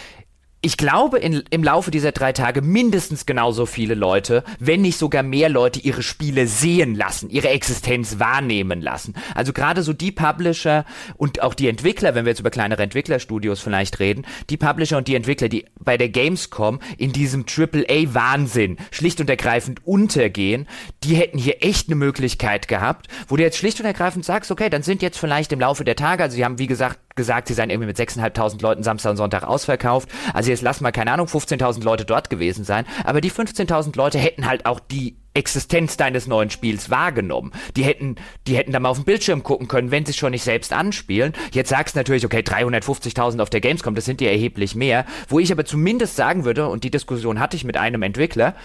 ich glaube, in, im Laufe dieser drei Tage mindestens genauso viele Leute, wenn nicht sogar mehr Leute, ihre Spiele sehen lassen, ihre Existenz wahrnehmen lassen. Also gerade so die Publisher und auch die Entwickler, wenn wir jetzt über kleinere Entwicklerstudios vielleicht reden, die Publisher und die Entwickler, die bei der Gamescom in diesem Triple A Wahnsinn schlicht und ergreifend untergehen, die hätten hier echt eine Möglichkeit gehabt, wo du jetzt schlicht und ergreifend sagst, okay, dann sind jetzt vielleicht im Laufe der Tage, also sie haben wie gesagt gesagt, sie seien irgendwie mit sechstausendfünfhundert Leuten Samstag und Sonntag ausverkauft. Also jetzt lassen wir, keine Ahnung, fünfzehntausend Leute dort gewesen sein. Aber die fünfzehntausend Leute hätten halt auch die Existenz deines neuen Spiels wahrgenommen. Die hätten, die hätten da mal auf den Bildschirm gucken können, wenn sie es schon nicht selbst anspielen. Jetzt sagst du natürlich, okay, dreihundertfünfzigtausend auf der Gamescom, das sind ja erheblich mehr. Wo ich aber zumindest sagen würde, und die Diskussion hatte ich mit einem Entwickler,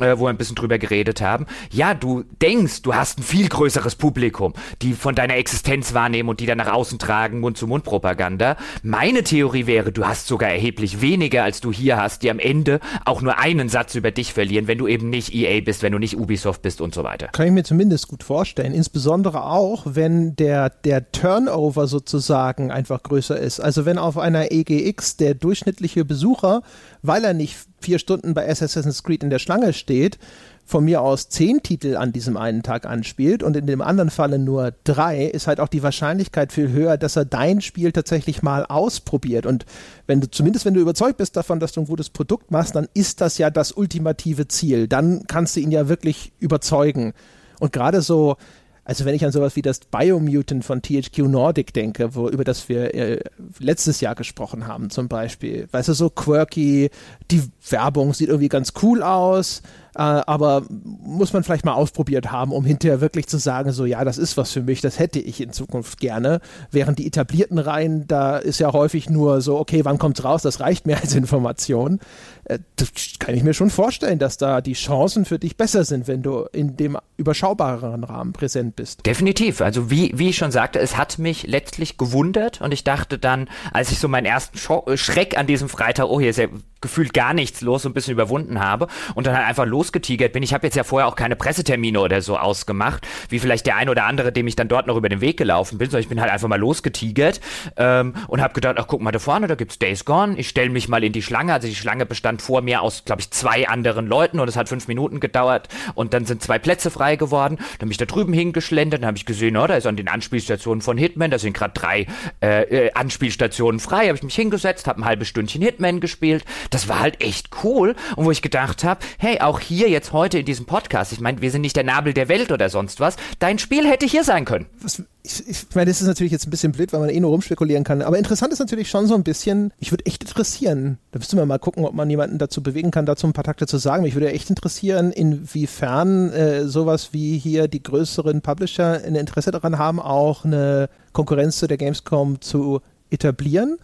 wo wir ein bisschen drüber geredet haben, ja, du denkst, du hast ein viel größeres Publikum, die von deiner Existenz wahrnehmen und die dann nach außen tragen, Mund-zu-Mund-Propaganda. Meine Theorie wäre, du hast sogar erheblich weniger, als du hier hast, die am Ende auch nur einen Satz über dich verlieren, wenn du eben nicht E A bist, wenn du nicht Ubisoft bist und so weiter. Kann ich mir zumindest gut vorstellen, insbesondere auch, wenn der, der Turnover sozusagen einfach größer ist. Also wenn auf einer E G X der durchschnittliche Besucher, weil er nicht vier Stunden bei Assassin's Creed in der Schlange steht, von mir aus zehn Titel an diesem einen Tag anspielt und in dem anderen Falle nur drei, ist halt auch die Wahrscheinlichkeit viel höher, dass er dein Spiel tatsächlich mal ausprobiert. Und wenn du, zumindest wenn du überzeugt bist davon, dass du ein gutes Produkt machst, dann ist das ja das ultimative Ziel. Dann kannst du ihn ja wirklich überzeugen. Und gerade so, also wenn ich an sowas wie das Biomutant von T H Q Nordic denke, wo, über das wir äh, letztes Jahr gesprochen haben zum Beispiel. Weißt du, so quirky, die Werbung sieht irgendwie ganz cool aus, äh, aber muss man vielleicht mal ausprobiert haben, um hinterher wirklich zu sagen, so ja, das ist was für mich, das hätte ich in Zukunft gerne. Während die etablierten Reihen, da ist ja häufig nur so, okay, wann kommt's raus, das reicht mir als Information. Äh, das kann ich mir schon vorstellen, dass da die Chancen für dich besser sind, wenn du in dem überschaubareren Rahmen präsent bist. Definitiv. Also wie, wie ich schon sagte, es hat mich letztlich gewundert und ich dachte dann, als ich so meinen ersten Sch- Schreck an diesem Freitag, oh, hier ist ja gefühlt gar nichts los, so ein bisschen überwunden habe und dann halt einfach losgetigert bin. Ich habe jetzt ja vorher auch keine Pressetermine oder so ausgemacht, wie vielleicht der ein oder andere, dem ich dann dort noch über den Weg gelaufen bin, sondern ich bin halt einfach mal losgetigert ähm, und habe gedacht, ach guck mal da vorne, da gibt's Days Gone, ich stelle mich mal in die Schlange. Also die Schlange bestand vor mir aus, glaube ich, zwei anderen Leuten und es hat fünf Minuten gedauert und dann sind zwei Plätze frei geworden. Dann bin ich da drüben hingeschlendert, dann habe ich gesehen, oh, da ist an den Anspielstationen von Hitman, da sind gerade drei äh, äh, Anspielstationen frei, habe ich mich hingesetzt, habe ein halbes Stündchen Hitman gespielt. Das war halt echt cool. Und wo ich gedacht habe, hey, auch hier jetzt heute in diesem Podcast, ich meine, wir sind nicht der Nabel der Welt oder sonst was, dein Spiel hätte hier sein können. Was, ich, ich meine, das ist natürlich jetzt ein bisschen blöd, weil man eh nur rumspekulieren kann. Aber interessant ist natürlich schon so ein bisschen, mich würde echt interessieren, da müsste man mal gucken, ob man jemanden dazu bewegen kann, dazu ein paar Takte zu sagen. Mich würde echt interessieren, inwiefern äh, sowas wie hier die größeren Publisher ein Interesse daran haben, auch eine Konkurrenz zu der Gamescom zu etablieren.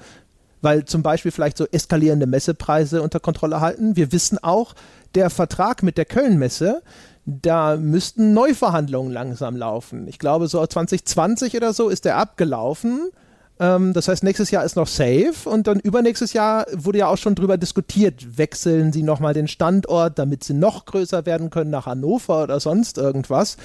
Weil zum Beispiel vielleicht so eskalierende Messepreise unter Kontrolle halten. Wir wissen auch, der Vertrag mit der Köln-Messe, da müssten Neuverhandlungen langsam laufen. Ich glaube, so zwanzig zwanzig oder so ist der abgelaufen. Ähm, das heißt, nächstes Jahr ist noch safe und dann übernächstes Jahr wurde ja auch schon drüber diskutiert, wechseln sie nochmal den Standort, damit sie noch größer werden können nach Hannover oder sonst irgendwas.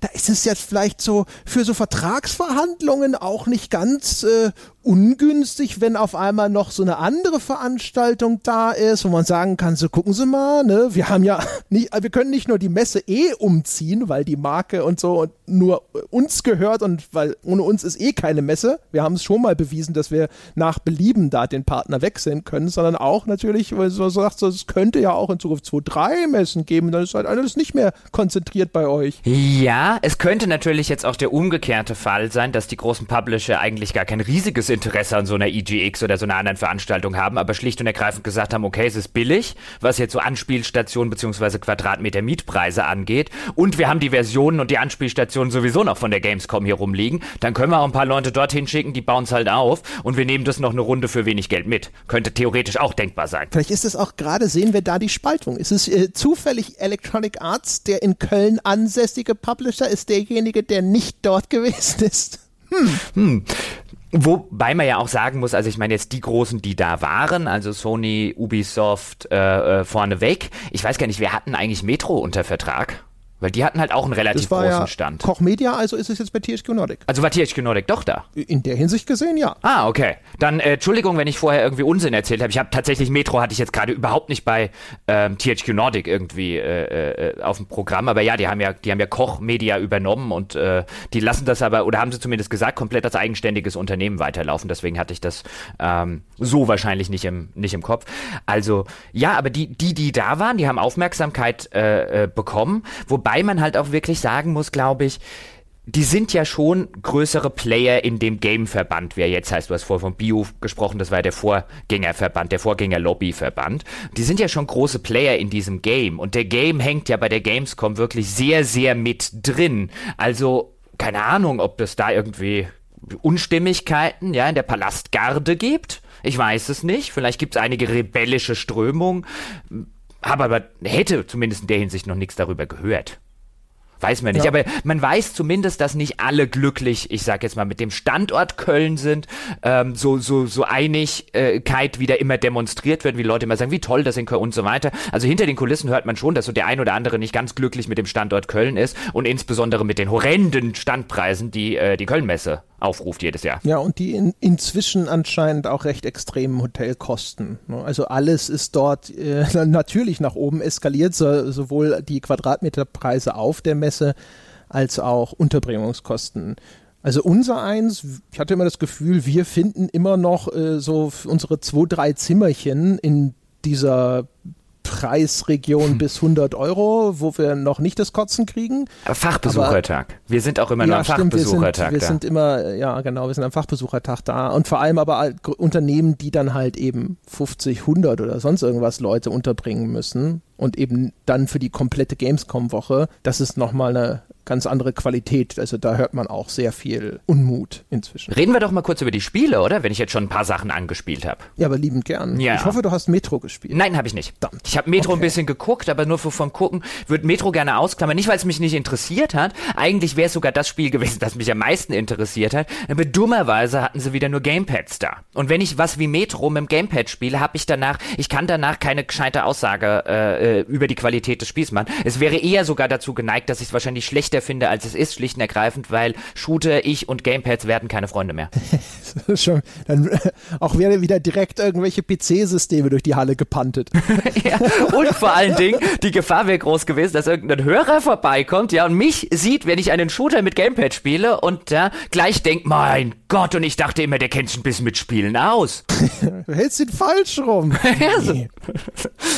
Da ist es jetzt vielleicht so für so Vertragsverhandlungen auch nicht ganz äh, ungünstig, wenn auf einmal noch so eine andere Veranstaltung da ist, wo man sagen kann, so gucken Sie mal, ne, wir haben ja nicht, wir können nicht nur die Messe eh umziehen, weil die Marke und so und nur uns gehört und weil ohne uns ist eh keine Messe. Wir haben es schon mal bewiesen, dass wir nach Belieben da den Partner wechseln können, sondern auch natürlich, weil man sagt, es könnte ja auch in Zukunft zwei drei Messen geben, dann ist halt alles nicht mehr konzentriert bei euch. Ja, es könnte natürlich jetzt auch der umgekehrte Fall sein, dass die großen Publisher eigentlich gar kein riesiges Interesse an so einer I G X oder so einer anderen Veranstaltung haben, aber schlicht und ergreifend gesagt haben, okay, es ist billig, was jetzt so Anspielstationen bzw. Quadratmeter Mietpreise angeht und wir haben die Versionen und die Anspielstationen sowieso noch von der Gamescom hier rumliegen, dann können wir auch ein paar Leute dorthin schicken, die bauen es halt auf und wir nehmen das noch eine Runde für wenig Geld mit. Könnte theoretisch auch denkbar sein. Vielleicht ist es auch gerade, sehen wir da die Spaltung. Ist es äh, zufällig Electronic Arts, der in Köln ansässige Publisher ist, derjenige, der nicht dort gewesen ist? Hm. Hm. Wobei man ja auch sagen muss, also ich meine jetzt die Großen, die da waren, also Sony, Ubisoft, äh, äh, vorneweg. Ich weiß gar nicht, wir hatten eigentlich Metro unter Vertrag. Weil die hatten halt auch einen relativ großen ja Stand. Koch Media, also ist es jetzt bei T H Q Nordic. Also war T H Q Nordic doch da? In der Hinsicht gesehen, ja. Ah, okay. Dann, äh, Entschuldigung, wenn ich vorher irgendwie Unsinn erzählt habe. Ich habe tatsächlich, Metro hatte ich jetzt gerade überhaupt nicht bei ähm, T H Q Nordic irgendwie äh, äh, auf dem Programm. Aber ja, die haben ja, die haben ja Koch Media übernommen und äh, die lassen das aber, oder haben sie zumindest gesagt, komplett als eigenständiges Unternehmen weiterlaufen. Deswegen hatte ich das ähm, so wahrscheinlich nicht im, nicht im Kopf. Also, ja, aber die, die, die da waren, die haben Aufmerksamkeit äh, bekommen. Wobei Weil man halt auch wirklich sagen muss, glaube ich, die sind ja schon größere Player in dem Game-Verband, wie er jetzt heißt. Du hast vorher von Bio gesprochen, das war der Vorgängerverband, der Vorgänger-Lobby-Verband. Die sind ja schon große Player in diesem Game. Und der Game hängt ja bei der Gamescom wirklich sehr, sehr mit drin. Also keine Ahnung, ob das da irgendwie Unstimmigkeiten ja in der Palastgarde gibt. Ich weiß es nicht. Vielleicht gibt es einige rebellische Strömungen. Habe aber, hätte zumindest in der Hinsicht noch nichts darüber gehört. Weiß man nicht, ja. Aber man weiß zumindest, dass nicht alle glücklich, ich sag jetzt mal, mit dem Standort Köln sind, ähm, so, so, so Einigkeit wieder immer demonstriert wird, wie Leute immer sagen, wie toll das in Köln und so weiter. Also hinter den Kulissen hört man schon, dass so der ein oder andere nicht ganz glücklich mit dem Standort Köln ist und insbesondere mit den horrenden Standpreisen, die äh, die Kölnmesse aufruft jedes Jahr. Ja, und die in, inzwischen anscheinend auch recht extremen Hotelkosten. Also alles ist dort äh, natürlich nach oben eskaliert, so, sowohl die Quadratmeterpreise auf der Messe als auch Unterbringungskosten. Also unser eins, ich hatte immer das Gefühl, wir finden immer noch äh, so unsere zwei, drei Zimmerchen in dieser Preisregion bis hundert Euro, wo wir noch nicht das Kotzen kriegen. Aber Fachbesuchertag. Aber, wir sind auch immer nur ja, am stimmt, Fachbesuchertag wir sind, wir da. Wir sind immer, ja genau, wir sind am Fachbesuchertag da und vor allem aber Unternehmen, die dann halt eben fünfzig, hundert oder sonst irgendwas Leute unterbringen müssen und eben dann für die komplette Gamescom-Woche, das ist nochmal eine ganz andere Qualität. Also da hört man auch sehr viel Unmut inzwischen. Reden wir doch mal kurz über die Spiele, oder? Wenn ich jetzt schon ein paar Sachen angespielt habe. Ja, aber liebend gern. Ja. Ich hoffe, du hast Metro gespielt. Nein, habe ich nicht. Verdammt. Ich habe Metro okay. ein bisschen geguckt, aber nur vom Gucken würde Metro gerne ausklammern. Nicht, weil es mich nicht interessiert hat. Eigentlich wäre es sogar das Spiel gewesen, das mich am meisten interessiert hat. Aber dummerweise hatten sie wieder nur Gamepads da. Und wenn ich was wie Metro mit dem Gamepad spiele, habe ich danach, ich kann danach keine gescheite Aussage äh, über die Qualität des Spiels machen. Es wäre eher sogar dazu geneigt, dass ich es wahrscheinlich schlecht finde, als es ist, schlicht und ergreifend, weil Shooter, ich und Gamepads werden keine Freunde mehr. Schon, dann, auch werden wieder direkt irgendwelche P C-Systeme durch die Halle gepantet. Ja, und vor allen Dingen, die Gefahr wäre groß gewesen, dass irgendein Hörer vorbeikommt, ja, und mich sieht, wenn ich einen Shooter mit Gamepad spiele und ja, gleich denkt, mein Gott, und ich dachte immer, der kennt sich ein bisschen mit Spielen aus. Du hältst ihn falsch rum. Ja, so, nee.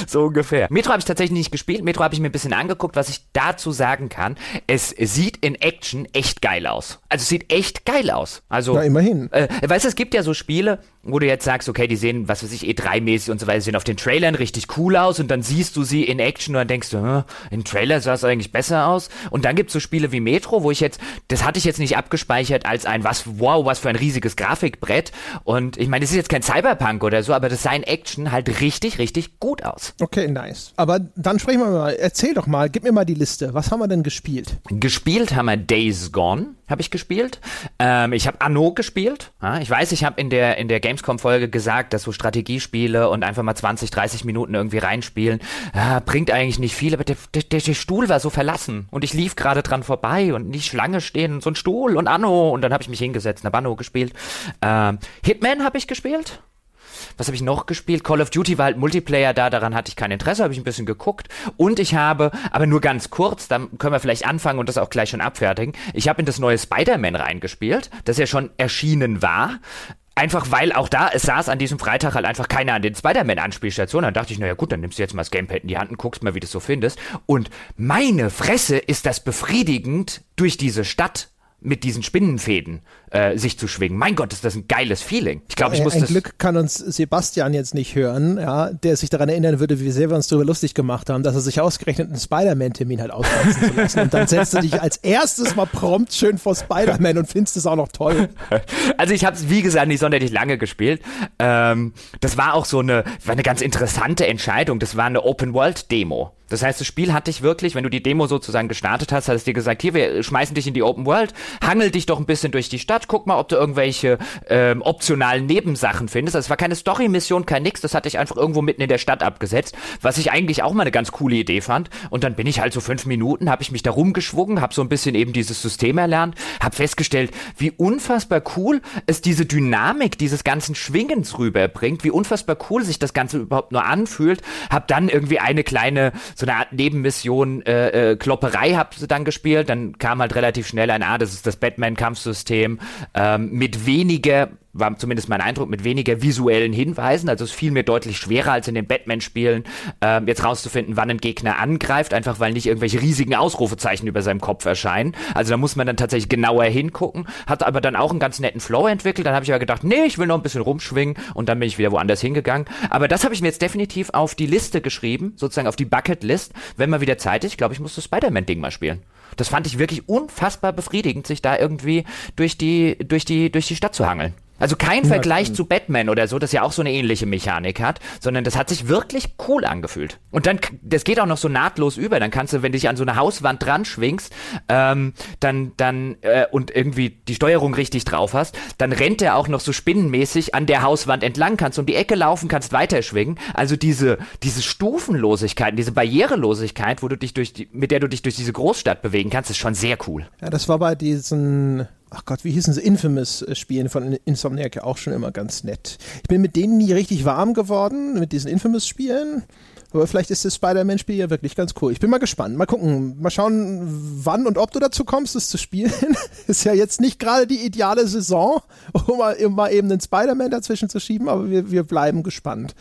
So ungefähr. Metro habe ich tatsächlich nicht gespielt, Metro habe ich mir ein bisschen angeguckt, was ich dazu sagen kann. Es sieht in Action echt geil aus. Also es sieht echt geil aus. Also, ja, immerhin. Äh, weißt du, es gibt ja so Spiele, wo du jetzt sagst, okay, die sehen, was weiß ich, E drei mäßig und so weiter, sehen auf den Trailern richtig cool aus und dann siehst du sie in Action und dann denkst du, hm, im Trailer sah es eigentlich besser aus. Und dann gibt's so Spiele wie Metro, wo ich jetzt, das hatte ich jetzt nicht abgespeichert als ein, was, wow, was für ein riesiges Grafikbrett. Und ich meine, das ist jetzt kein Cyberpunk oder so, aber das sah in Action halt richtig, richtig gut aus. Okay, nice. Aber dann sprechen wir mal, erzähl doch mal, gib mir mal die Liste. Was haben wir denn gespielt? Gespielt haben wir Days Gone, habe ich gespielt. Ähm, ich habe Anno gespielt. Ja, ich weiß, ich habe in der, in der Game Gamescom-Folge gesagt, dass so Strategiespiele und einfach mal zwanzig, dreißig Minuten irgendwie reinspielen, ah, bringt eigentlich nicht viel, aber der, der, der Stuhl war so verlassen und ich lief gerade dran vorbei und nicht Schlange stehen und so ein Stuhl und Anno und dann habe ich mich hingesetzt und habe Anno gespielt. Ähm, Hitman habe ich gespielt. Was habe ich noch gespielt? Call of Duty war halt Multiplayer da, daran hatte ich kein Interesse, habe ich ein bisschen geguckt. Und ich habe, aber nur ganz kurz, dann können wir vielleicht anfangen und das auch gleich schon abfertigen, ich habe in das neue Spider-Man reingespielt, das ja schon erschienen war. Einfach weil auch da, es saß an diesem Freitag halt einfach keiner an den Spider-Man-Anspielstationen. Dann dachte ich, naja gut, dann nimmst du jetzt mal das Gamepad in die Hand und guckst mal, wie du es so findest. Und meine Fresse, ist das befriedigend, durch diese Stadt mit diesen Spinnenfäden äh, sich zu schwingen. Mein Gott, ist das ein geiles Feeling. Ich glaube, ich muss ein das... Ein Glück kann uns Sebastian jetzt nicht hören, ja, der sich daran erinnern würde, wie sehr wir uns darüber lustig gemacht haben, dass er sich ausgerechnet einen Spider-Man-Termin halt ausreißen zu lassen. Und dann setzt du dich als erstes mal prompt schön vor Spider-Man und findest es auch noch toll. Also ich habe es, wie gesagt, nicht sonderlich lange gespielt. Ähm, das war auch so eine, war eine ganz interessante Entscheidung. Das war eine Open-World-Demo. Das heißt, das Spiel hat dich wirklich, wenn du die Demo sozusagen gestartet hast, hat es dir gesagt, hier, wir schmeißen dich in die Open World, hangel dich doch ein bisschen durch die Stadt, guck mal, ob du irgendwelche ähm, optionalen Nebensachen findest. Also es war keine Story-Mission, kein nix, das hat dich einfach irgendwo mitten in der Stadt abgesetzt, was ich eigentlich auch mal eine ganz coole Idee fand. Und dann bin ich halt so fünf Minuten, habe ich mich da rumgeschwungen, habe so ein bisschen eben dieses System erlernt, habe festgestellt, wie unfassbar cool es diese Dynamik dieses ganzen Schwingens rüberbringt, wie unfassbar cool sich das Ganze überhaupt nur anfühlt, habe dann irgendwie eine kleine... So eine Art Nebenmission, äh, äh, Klopperei hab sie dann gespielt, dann kam halt relativ schnell ein, ah, das ist das Batman-Kampfsystem, ähm, mit weniger, war zumindest mein Eindruck, mit weniger visuellen Hinweisen, also es fiel mir deutlich schwerer als in den Batman-Spielen, äh, jetzt rauszufinden, wann ein Gegner angreift, einfach weil nicht irgendwelche riesigen Ausrufezeichen über seinem Kopf erscheinen, also da muss man dann tatsächlich genauer hingucken, hat aber dann auch einen ganz netten Flow entwickelt, dann habe ich aber gedacht, nee, ich will noch ein bisschen rumschwingen und dann bin ich wieder woanders hingegangen, aber das habe ich mir jetzt definitiv auf die Liste geschrieben, sozusagen auf die Bucketlist, wenn mal wieder Zeit ist, ich glaube, ich muss das Spider-Man-Ding mal spielen. Das fand ich wirklich unfassbar befriedigend, sich da irgendwie durch die, durch die, durch die Stadt zu hangeln. Also kein Vergleich zu Batman oder so, das ja auch so eine ähnliche Mechanik hat, sondern das hat sich wirklich cool angefühlt. Und dann, das geht auch noch so nahtlos über, dann kannst du, wenn du dich an so eine Hauswand dran schwingst, ähm, dann, dann, äh, und irgendwie die Steuerung richtig drauf hast, dann rennt er auch noch so spinnenmäßig an der Hauswand entlang, kannst um die Ecke laufen, kannst weiterschwingen. Also diese, diese Stufenlosigkeit, diese Barrierelosigkeit, wo du dich durch die, mit der du dich durch diese Großstadt bewegen kannst, ist schon sehr cool. Ja, das war bei diesen... Ach Gott, wie hießen sie? Infamous-Spielen von Insomniac ja auch schon immer ganz nett. Ich bin mit denen nie richtig warm geworden, mit diesen Infamous-Spielen. Aber vielleicht ist das Spider-Man-Spiel ja wirklich ganz cool. Ich bin mal gespannt. Mal gucken, mal schauen, wann und ob du dazu kommst, es zu spielen. Ist ja jetzt nicht gerade die ideale Saison, um mal, um mal eben einen Spider-Man dazwischen zu schieben, aber wir, wir bleiben gespannt.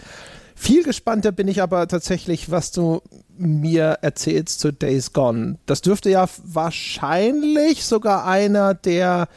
Viel gespannter bin ich aber tatsächlich, was du mir erzählst zu Days Gone. Das dürfte ja wahrscheinlich sogar einer der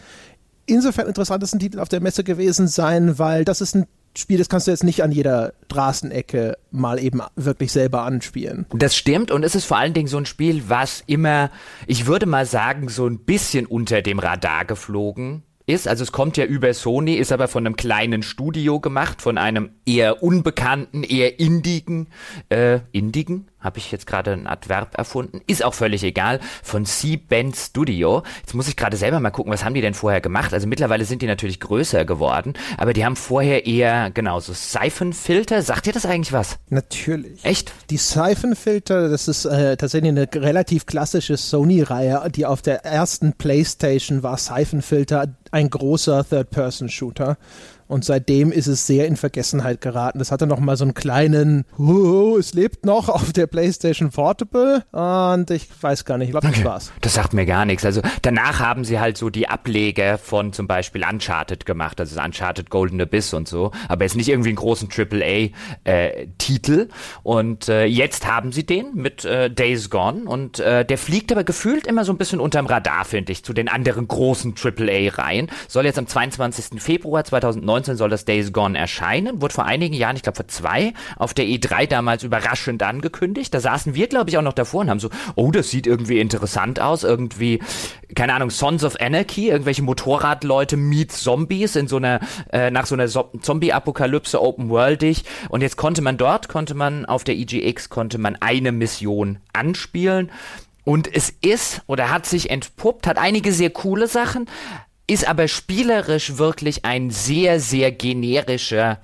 insofern interessantesten Titel auf der Messe gewesen sein, weil das ist ein Spiel, das kannst du jetzt nicht an jeder Straßenecke mal eben wirklich selber anspielen. Das stimmt und es ist vor allen Dingen so ein Spiel, was immer, ich würde mal sagen, so ein bisschen unter dem Radar geflogen ist, also es kommt ja über Sony, ist aber von einem kleinen Studio gemacht, von einem eher unbekannten, eher indigen, äh, indigen? Habe ich jetzt gerade ein Adverb erfunden? Ist auch völlig egal. Von C-Band Studio. Jetzt muss ich gerade selber mal gucken, was haben die denn vorher gemacht? Also mittlerweile sind die natürlich größer geworden, aber die haben vorher eher, genau, so Seifenfilter. Sagt dir das eigentlich was? Natürlich. Echt? Die Seifenfilter, das ist äh, tatsächlich eine relativ klassische Sony-Reihe, die auf der ersten PlayStation war. Seifenfilter, ein großer Third-Person-Shooter. Und seitdem ist es sehr in Vergessenheit geraten. Das hatte noch mal so einen kleinen, oh, es lebt noch auf der PlayStation Portable. Und ich weiß gar nicht, ich glaube, das war's. Das sagt mir gar nichts. Also danach haben sie halt so die Ableger von zum Beispiel Uncharted gemacht. Also Uncharted Golden Abyss und so. Aber ist nicht irgendwie einen großen Triple A-Titel. Und äh, jetzt haben sie den mit äh, Days Gone. Und äh, der fliegt aber gefühlt immer so ein bisschen unterm Radar, finde ich, zu den anderen großen Triple A-Reihen. Soll jetzt am zweiundzwanzigsten Februar zweitausendneunzehn zwanzig neunzehn soll das Days Gone erscheinen, wurde vor einigen Jahren, ich glaube vor zwei, auf der E drei damals überraschend angekündigt. Da saßen wir, glaube ich, auch noch davor und haben so, oh, das sieht irgendwie interessant aus, irgendwie, keine Ahnung, Sons of Anarchy, irgendwelche Motorradleute meet Zombies in so einer, äh, nach so einer so- Zombie-Apokalypse open-worldig. Und jetzt konnte man dort, konnte man auf der E G X, konnte man eine Mission anspielen. Und es ist oder hat sich entpuppt, hat einige sehr coole Sachen, ist aber spielerisch wirklich ein sehr, sehr generischer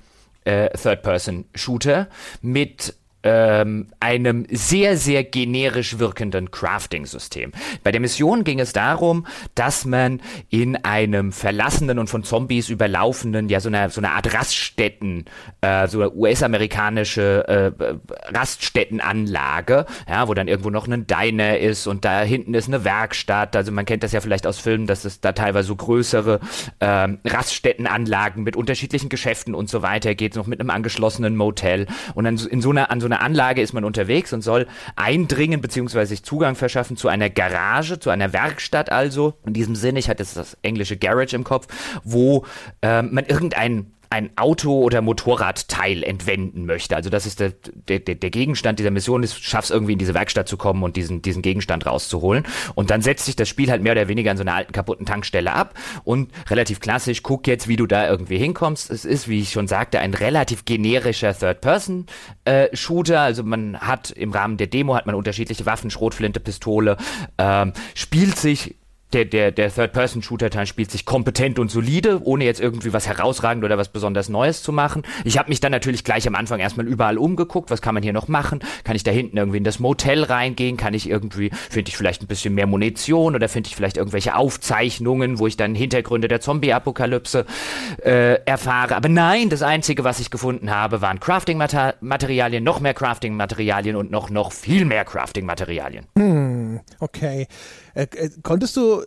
äh, Third-Person-Shooter mit ähm, einem sehr, sehr generisch wirkenden Crafting-System. Bei der Mission ging es darum, dass man in einem verlassenen und von Zombies überlaufenden, ja so einer so einer Art Raststätten, äh, so eine U S-amerikanische äh, Raststättenanlage, ja, wo dann irgendwo noch ein Diner ist und da hinten ist eine Werkstatt. Also man kennt das ja vielleicht aus Filmen, dass es da teilweise so größere äh, Raststättenanlagen mit unterschiedlichen Geschäften und so weiter geht, noch mit einem angeschlossenen Motel. Und dann in so einer an so einer Anlage ist man unterwegs und soll eindringen bzw. sich Zugang verschaffen zu einer Garage, zu einer Werkstatt also. In diesem Sinne, ich hatte jetzt das englische Garage im Kopf, wo äh, man irgendein ein Auto- oder Motorradteil entwenden möchte. Also das ist der, der, der Gegenstand dieser Mission, ist, schaffst irgendwie in diese Werkstatt zu kommen und diesen, diesen Gegenstand rauszuholen. Und dann setzt sich das Spiel halt mehr oder weniger an so einer alten, kaputten Tankstelle ab und relativ klassisch, guck jetzt, wie du da irgendwie hinkommst. Es ist, wie ich schon sagte, ein relativ generischer Third-Person-Shooter. Also man hat im Rahmen der Demo hat man unterschiedliche Waffen, Schrotflinte, Pistole, ähm, spielt sich Der, der, der Third-Person-Shooter-Teil spielt sich kompetent und solide, ohne jetzt irgendwie was herausragend oder was besonders Neues zu machen. Ich habe mich dann natürlich gleich am Anfang erstmal überall umgeguckt, was kann man hier noch machen? Kann ich da hinten irgendwie in das Motel reingehen? Kann ich irgendwie, finde ich vielleicht ein bisschen mehr Munition oder finde ich vielleicht irgendwelche Aufzeichnungen, wo ich dann Hintergründe der Zombie-Apokalypse äh, erfahre? Aber nein, das Einzige, was ich gefunden habe, waren Crafting-Materialien, noch mehr Crafting-Materialien und noch, noch viel mehr Crafting-Materialien. Hm, okay. Äh, äh, konntest du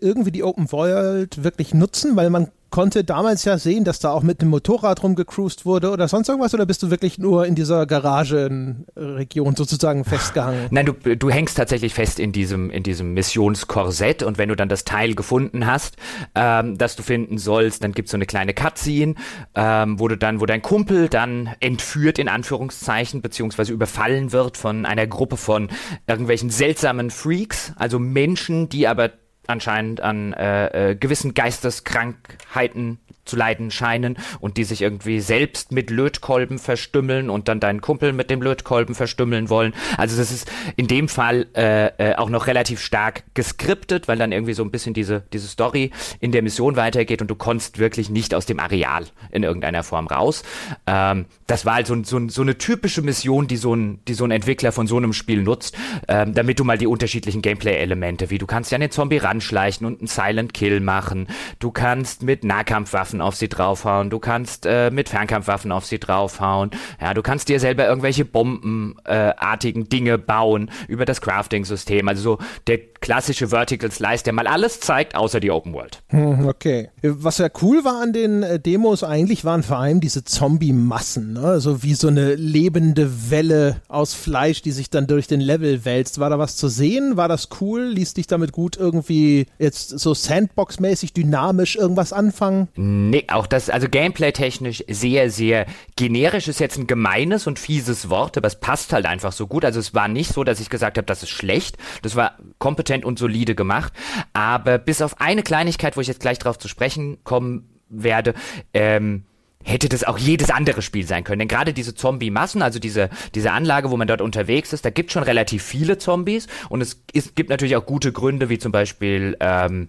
irgendwie die Open World wirklich nutzen, weil man konnte damals ja sehen, dass da auch mit dem Motorrad rumgecruised wurde oder sonst irgendwas, oder bist du wirklich nur in dieser Garagenregion sozusagen festgehangen? Nein, du, du hängst tatsächlich fest in diesem, in diesem Missionskorsett, und wenn du dann das Teil gefunden hast, ähm, das du finden sollst, dann gibt es so eine kleine Cutscene, ähm, wo du dann, wo dein Kumpel dann entführt, in Anführungszeichen, beziehungsweise überfallen wird von einer Gruppe von irgendwelchen seltsamen Freaks, also Menschen, die aber anscheinend an äh, äh, gewissen Geisteskrankheiten zu leiden scheinen und die sich irgendwie selbst mit Lötkolben verstümmeln und dann deinen Kumpel mit dem Lötkolben verstümmeln wollen. Also das ist in dem Fall äh, äh, auch noch relativ stark geskriptet, weil dann irgendwie so ein bisschen diese, diese Story in der Mission weitergeht und du konntest wirklich nicht aus dem Areal in irgendeiner Form raus. Ähm, das war halt so, so, so eine typische Mission, die so ein, die so ein Entwickler von so einem Spiel nutzt, ähm, damit du mal die unterschiedlichen Gameplay-Elemente, wie du kannst ja einen Zombie ranschleichen und einen Silent Kill machen, du kannst mit Nahkampfwaffen auf sie draufhauen, du kannst äh, mit Fernkampfwaffen auf sie draufhauen, ja, du kannst dir selber irgendwelche bombenartigen äh, Dinge bauen über das Crafting-System, also so der klassische Vertical Slice, der mal alles zeigt, außer die Open World. Okay. Was ja cool war an den äh, Demos eigentlich, waren vor allem diese Zombie-Massen, ne? So wie so eine lebende Welle aus Fleisch, die sich dann durch den Level wälzt. War da was zu sehen? War das cool? Ließ dich damit gut irgendwie jetzt so Sandbox-mäßig dynamisch irgendwas anfangen? Nee, auch das, also gameplay-technisch sehr, sehr generisch, ist jetzt ein gemeines und fieses Wort, aber es passt halt einfach so gut. Also es war nicht so, dass ich gesagt habe, das ist schlecht. Das war kompetent und solide gemacht. Aber bis auf eine Kleinigkeit, wo ich jetzt gleich drauf zu sprechen kommen werde, ähm, hätte das auch jedes andere Spiel sein können. Denn gerade diese Zombie-Massen, also diese, diese Anlage, wo man dort unterwegs ist, da gibt es schon relativ viele Zombies. Und es ist, gibt natürlich auch gute Gründe, wie zum Beispiel ähm,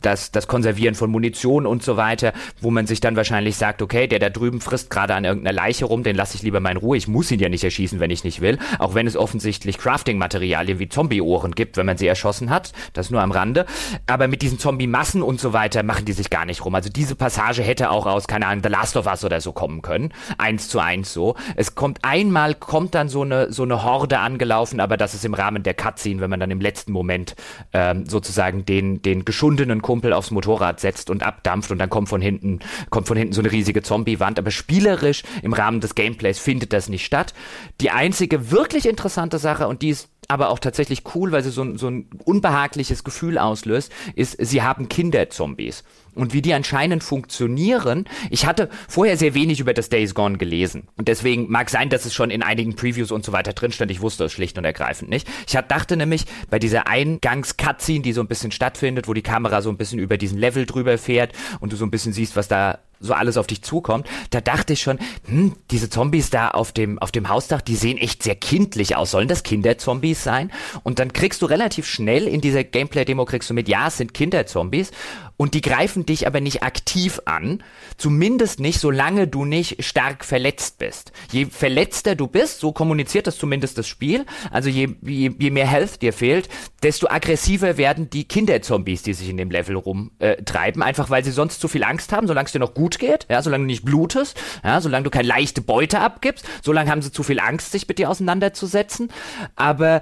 Das, das Konservieren von Munition und so weiter, wo man sich dann wahrscheinlich sagt, okay, der da drüben frisst gerade an irgendeiner Leiche rum, den lasse ich lieber mal in Ruhe, ich muss ihn ja nicht erschießen, wenn ich nicht will, auch wenn es offensichtlich Crafting-Materialien wie Zombie-Ohren gibt, wenn man sie erschossen hat, das nur am Rande, aber mit diesen Zombie-Massen und so weiter machen die sich gar nicht rum, also diese Passage hätte auch aus, keine Ahnung, The Last of Us oder so kommen können, eins zu eins so, es kommt einmal, kommt dann so eine, so eine Horde angelaufen, aber das ist im Rahmen der Cutscene, wenn man dann im letzten Moment ähm, sozusagen den, den geschundenen Kumpel aufs Motorrad setzt und abdampft und dann kommt von hinten, kommt von hinten so eine riesige Zombie-Wand. Aber spielerisch im Rahmen des Gameplays findet das nicht statt. Die einzige wirklich interessante Sache, und die ist aber auch tatsächlich cool, weil sie so, so ein unbehagliches Gefühl auslöst, ist, sie haben Kinderzombies. und wie die anscheinend funktionieren. Ich hatte vorher sehr wenig über das Days Gone gelesen. Und deswegen mag sein, dass es schon in einigen Previews und so weiter drin stand. Ich wusste es schlicht und ergreifend nicht. Ich hat, dachte nämlich, bei dieser Eingangs-Cutscene, die so ein bisschen stattfindet, wo die Kamera so ein bisschen über diesen Level drüber fährt und du so ein bisschen siehst, was da so alles auf dich zukommt, da dachte ich schon, hm, diese Zombies da auf dem, auf dem Hausdach, die sehen echt sehr kindlich aus. Sollen das Kinderzombies sein? Und dann kriegst du relativ schnell in dieser Gameplay-Demo kriegst du mit, ja, es sind Kinderzombies und die greifen dich aber nicht aktiv an. Zumindest nicht, solange du nicht stark verletzt bist. Je verletzter du bist, so kommuniziert das zumindest das Spiel, also je, je, je mehr Health dir fehlt, desto aggressiver werden die Kinderzombies, die sich in dem Level rumtreiben, äh, einfach weil sie sonst zu viel Angst haben, solange es dir noch gut geht, ja, solange du nicht blutest, ja, solange du keine leichte Beute abgibst, solange haben sie zu viel Angst, sich mit dir auseinanderzusetzen, aber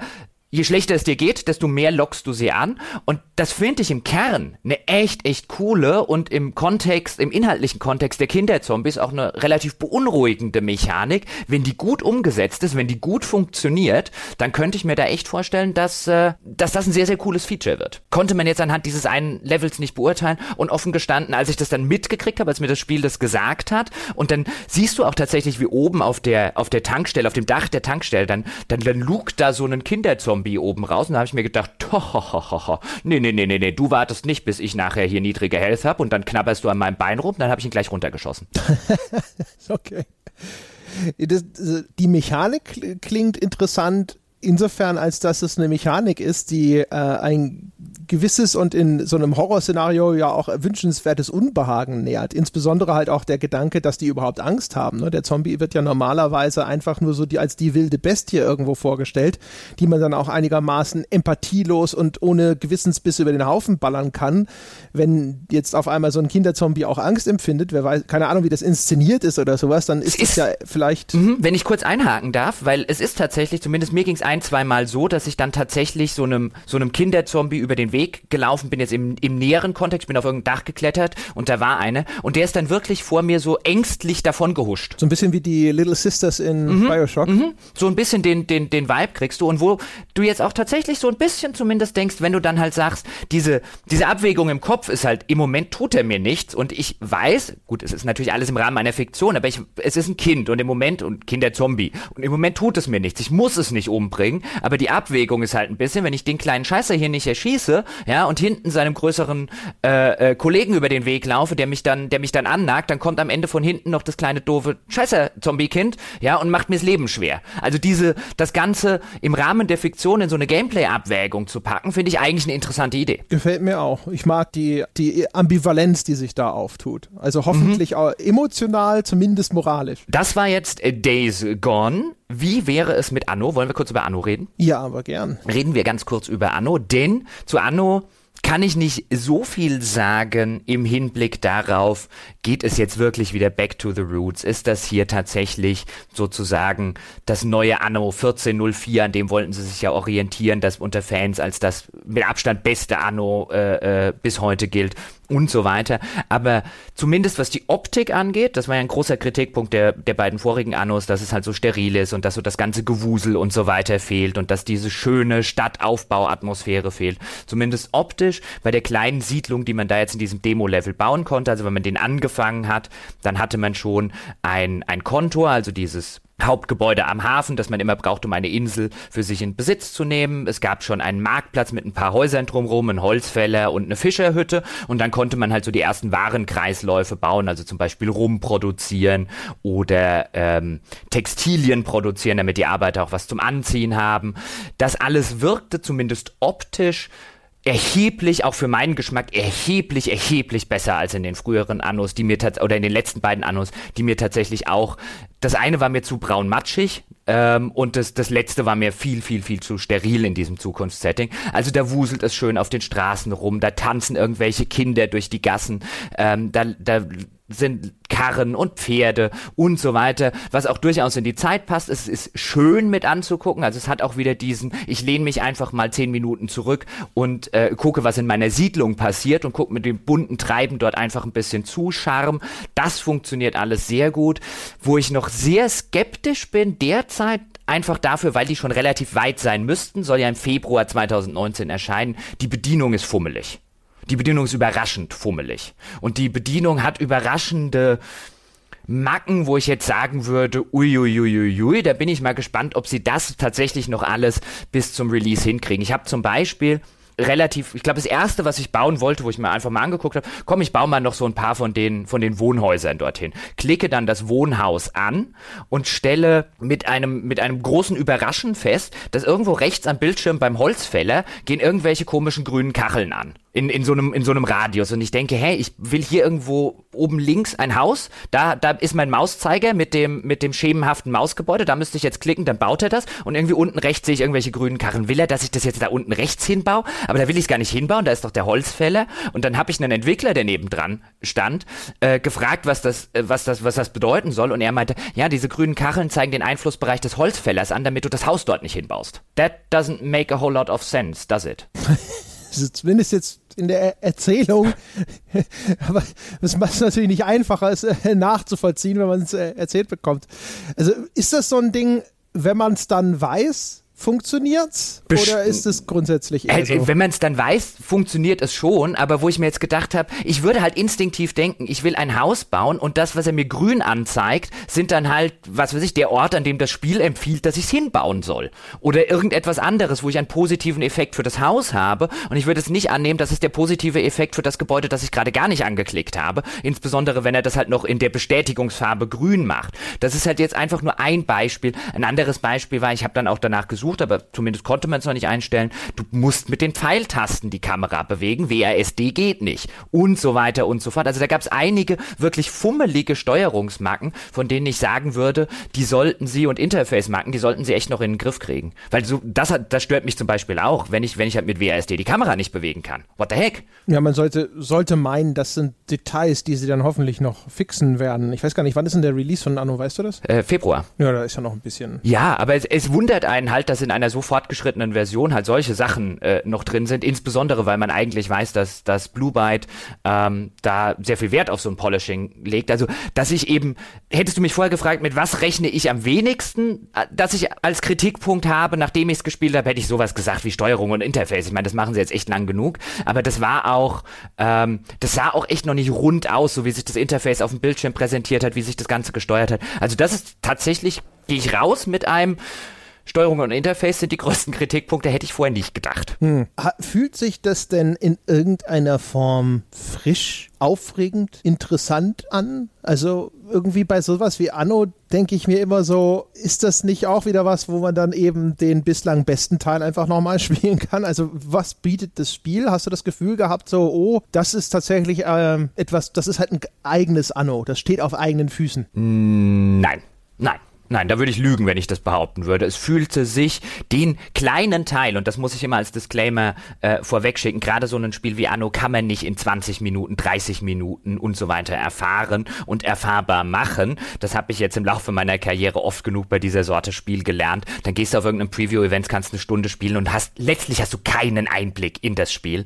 je schlechter es dir geht, desto mehr lockst du sie an und das finde ich im Kern eine echt, echt coole und im Kontext, im inhaltlichen Kontext der Kinderzombies auch eine relativ beunruhigende Mechanik. Wenn die gut umgesetzt ist, wenn die gut funktioniert, dann könnte ich mir da echt vorstellen, dass, äh, dass das ein sehr, sehr cooles Feature wird. Konnte man jetzt anhand dieses einen Levels nicht beurteilen und offen gestanden, als ich das dann mitgekriegt habe, als mir das Spiel das gesagt hat und dann siehst du auch tatsächlich, wie oben auf der, auf der Tankstelle, auf dem Dach der Tankstelle, dann, dann, dann lugt da so ein Kinderzombie oben raus und da habe ich mir gedacht, tohohoho, nee, nee, nee, nee, nee, du wartest nicht, bis ich nachher hier niedrige Health habe und dann knabberst du an meinem Bein rum, dann habe ich ihn gleich runtergeschossen. Okay. Das, die Mechanik klingt interessant, insofern, als dass es eine Mechanik ist, die äh, ein gewisses und in so einem Horrorszenario ja auch wünschenswertes Unbehagen nähert. Insbesondere halt auch der Gedanke, dass die überhaupt Angst haben. Ne? Der Zombie wird ja normalerweise einfach nur so die, als die wilde Bestie irgendwo vorgestellt, die man dann auch einigermaßen empathielos und ohne Gewissensbiss über den Haufen ballern kann. Wenn jetzt auf einmal so ein Kinderzombie auch Angst empfindet, wer weiß, keine Ahnung, wie das inszeniert ist oder sowas, dann ist es ist, ja vielleicht... Mh, wenn ich kurz einhaken darf, weil es ist tatsächlich, zumindest mir ging es ein, zweimal so, dass ich dann tatsächlich so einem, so einem Kinderzombie über den Weg gelaufen bin, jetzt im, im näheren Kontext, ich bin auf irgendein Dach geklettert und da war eine und der ist dann wirklich vor mir so ängstlich davon gehuscht. So ein bisschen wie die Little Sisters in mhm. Bioshock. Mhm. So ein bisschen den, den, den Vibe kriegst du und wo du jetzt auch tatsächlich so ein bisschen zumindest denkst, wenn du dann halt sagst, diese, diese Abwägung im Kopf ist halt, im Moment tut er mir nichts und ich weiß, gut, es ist natürlich alles im Rahmen meiner Fiktion, aber ich, es ist ein Kind und im Moment, und Kinderzombie und im Moment tut es mir nichts, ich muss es nicht umbringen. Aber die Abwägung ist halt ein bisschen, wenn ich den kleinen Scheißer hier nicht erschieße, ja, und hinten seinem größeren äh, äh, Kollegen über den Weg laufe, der mich dann, der mich dann annagt, dann kommt am Ende von hinten noch das kleine doofe Scheißer-Zombie-Kind, ja, und macht mir das Leben schwer. Also diese, das Ganze im Rahmen der Fiktion in so eine Gameplay-Abwägung zu packen, finde ich eigentlich eine interessante Idee. Gefällt mir auch. Ich mag die, die Ambivalenz, die sich da auftut. Also hoffentlich mhm. auch emotional, zumindest moralisch. Das war jetzt äh, Days Gone. Wie wäre es mit Anno? Wollen wir kurz über Anno reden? Ja, aber gern. Reden wir ganz kurz über Anno, denn zu Anno kann ich nicht so viel sagen im Hinblick darauf, geht es jetzt wirklich wieder back to the roots? Ist das hier tatsächlich sozusagen das neue Anno vierzehn null vier, an dem wollten sie sich ja orientieren, das unter Fans als das mit Abstand beste Anno äh, äh, bis heute gilt? Und so weiter, aber zumindest was die Optik angeht, das war ja ein großer Kritikpunkt der, der beiden vorigen Annos, dass es halt so steril ist und dass so das ganze Gewusel und so weiter fehlt und dass diese schöne Stadtaufbauatmosphäre fehlt, zumindest optisch bei der kleinen Siedlung, die man da jetzt in diesem Demo-Level bauen konnte, also wenn man den angefangen hat, dann hatte man schon ein, ein Kontor, also dieses Hauptgebäude am Hafen, das man immer braucht, um eine Insel für sich in Besitz zu nehmen. Es gab schon einen Marktplatz mit ein paar Häusern drumherum, einen Holzfäller und eine Fischerhütte und dann konnte man halt so die ersten Warenkreisläufe bauen, also zum Beispiel Rum produzieren oder ähm, Textilien produzieren, damit die Arbeiter auch was zum Anziehen haben. Das alles wirkte zumindest optisch erheblich, auch für meinen Geschmack, erheblich, erheblich besser als in den früheren Annos, die mir tats- oder in den letzten beiden Annos, die mir tatsächlich auch, das eine war mir zu braun-matschig ähm, und das, das letzte war mir viel, viel, viel zu steril in diesem Zukunftssetting. Also da wuselt es schön auf den Straßen rum, da tanzen irgendwelche Kinder durch die Gassen, ähm, da, da sind Karren und Pferde und so weiter, was auch durchaus in die Zeit passt. Es ist schön mit anzugucken, also es hat auch wieder diesen, ich lehne mich einfach mal zehn Minuten zurück und äh, gucke, was in meiner Siedlung passiert und gucke mit dem bunten Treiben dort einfach ein bisschen zu, Charme. Das funktioniert alles sehr gut. Wo ich noch sehr skeptisch bin derzeit, einfach dafür, weil die schon relativ weit sein müssten, soll ja im Februar zweitausendneunzehn erscheinen, die Bedienung ist fummelig. Die Bedienung ist überraschend fummelig. Und die Bedienung hat überraschende Macken, wo ich jetzt sagen würde, uiuiuiui, da bin ich mal gespannt, ob sie das tatsächlich noch alles bis zum Release hinkriegen. Ich habe zum Beispiel relativ, ich glaube, das erste, was ich bauen wollte, wo ich mir einfach mal angeguckt habe, komm, ich baue mal noch so ein paar von den, von den Wohnhäusern dorthin. Klicke dann das Wohnhaus an und stelle mit einem, mit einem großen Überraschen fest, dass irgendwo rechts am Bildschirm beim Holzfäller gehen irgendwelche komischen grünen Kacheln an. In, in so einem, in so einem Radius. Und ich denke, hey, ich will hier irgendwo oben links ein Haus. Da, da ist mein Mauszeiger mit dem, mit dem schemenhaften Mausgebäude. Da müsste ich jetzt klicken, dann baut er das. Und irgendwie unten rechts sehe ich irgendwelche grünen Karren. Will er, dass ich das jetzt da unten rechts hinbaue? Aber da will ich es gar nicht hinbauen. Da ist doch der Holzfäller. Und dann habe ich einen Entwickler, der nebendran stand, äh, gefragt, was das, äh, was das, was das bedeuten soll. Und er meinte, ja, diese grünen Kacheln zeigen den Einflussbereich des Holzfällers an, damit du das Haus dort nicht hinbaust. That doesn't make a whole lot of sense, does it? Zumindest jetzt in der Erzählung, aber das macht es natürlich nicht einfacher, es nachzuvollziehen, wenn man es erzählt bekommt. Also ist das so ein Ding, wenn man es dann weiß? Funktioniert's? Best- oder ist es grundsätzlich eher so? Wenn man es dann weiß, funktioniert es schon, aber wo ich mir jetzt gedacht habe, ich würde halt instinktiv denken, ich will ein Haus bauen und das, was er mir grün anzeigt, sind dann halt, was weiß ich, der Ort, an dem das Spiel empfiehlt, dass ich es hinbauen soll. Oder irgendetwas anderes, wo ich einen positiven Effekt für das Haus habe, und ich würde es nicht annehmen, dass es der positive Effekt für das Gebäude, das ich gerade gar nicht angeklickt habe, insbesondere wenn er das halt noch in der Bestätigungsfarbe grün macht. Das ist halt jetzt einfach nur ein Beispiel. Ein anderes Beispiel war, ich habe dann auch danach gesucht, aber zumindest konnte man es noch nicht einstellen, du musst mit den Pfeiltasten die Kamera bewegen, W A S D geht nicht und so weiter und so fort. Also da gab es einige wirklich fummelige Steuerungsmacken, von denen ich sagen würde, die sollten sie, und Interface-Macken, die sollten sie echt noch in den Griff kriegen. Weil so, das, das stört mich zum Beispiel auch, wenn ich, wenn ich halt mit W A S D die Kamera nicht bewegen kann. What the heck? Ja, man sollte, sollte meinen, das sind Details, die sie dann hoffentlich noch fixen werden. Ich weiß gar nicht, wann ist denn der Release von Anno, weißt du das? Äh, Februar. Ja, da ist ja noch ein bisschen... Ja, aber es, es wundert einen halt, dass in einer so fortgeschrittenen Version halt solche Sachen äh, noch drin sind, insbesondere weil man eigentlich weiß, dass, dass Blue Byte ähm, da sehr viel Wert auf so ein Polishing legt. Also, dass ich eben, hättest du mich vorher gefragt, mit was rechne ich am wenigsten, dass ich als Kritikpunkt habe, nachdem ich es gespielt habe, hätte ich sowas gesagt wie Steuerung und Interface. Ich meine, das machen sie jetzt echt lang genug, aber das war auch, ähm, das sah auch echt noch nicht rund aus, so wie sich das Interface auf dem Bildschirm präsentiert hat, wie sich das Ganze gesteuert hat. Also das ist tatsächlich, gehe ich raus mit einem, Steuerung und Interface sind die größten Kritikpunkte, hätte ich vorher nicht gedacht. Hm. Fühlt sich das denn in irgendeiner Form frisch, aufregend, interessant an? Also irgendwie bei sowas wie Anno denke ich mir immer so, ist das nicht auch wieder was, wo man dann eben den bislang besten Teil einfach nochmal spielen kann? Also was bietet das Spiel? Hast du das Gefühl gehabt, so, oh, das ist tatsächlich ähm, etwas, das ist halt ein eigenes Anno, das steht auf eigenen Füßen? Nein, nein. Nein, da würde ich lügen, wenn ich das behaupten würde. Es fühlte sich den kleinen Teil, und das muss ich immer als Disclaimer äh, vorwegschicken, gerade so ein Spiel wie Anno kann man nicht in zwanzig Minuten, dreißig Minuten und so weiter erfahren und erfahrbar machen. Das habe ich jetzt im Laufe meiner Karriere oft genug bei dieser Sorte Spiel gelernt. Dann gehst du auf irgendeinem Preview-Event, kannst eine Stunde spielen und hast letztlich hast du keinen Einblick in das Spiel.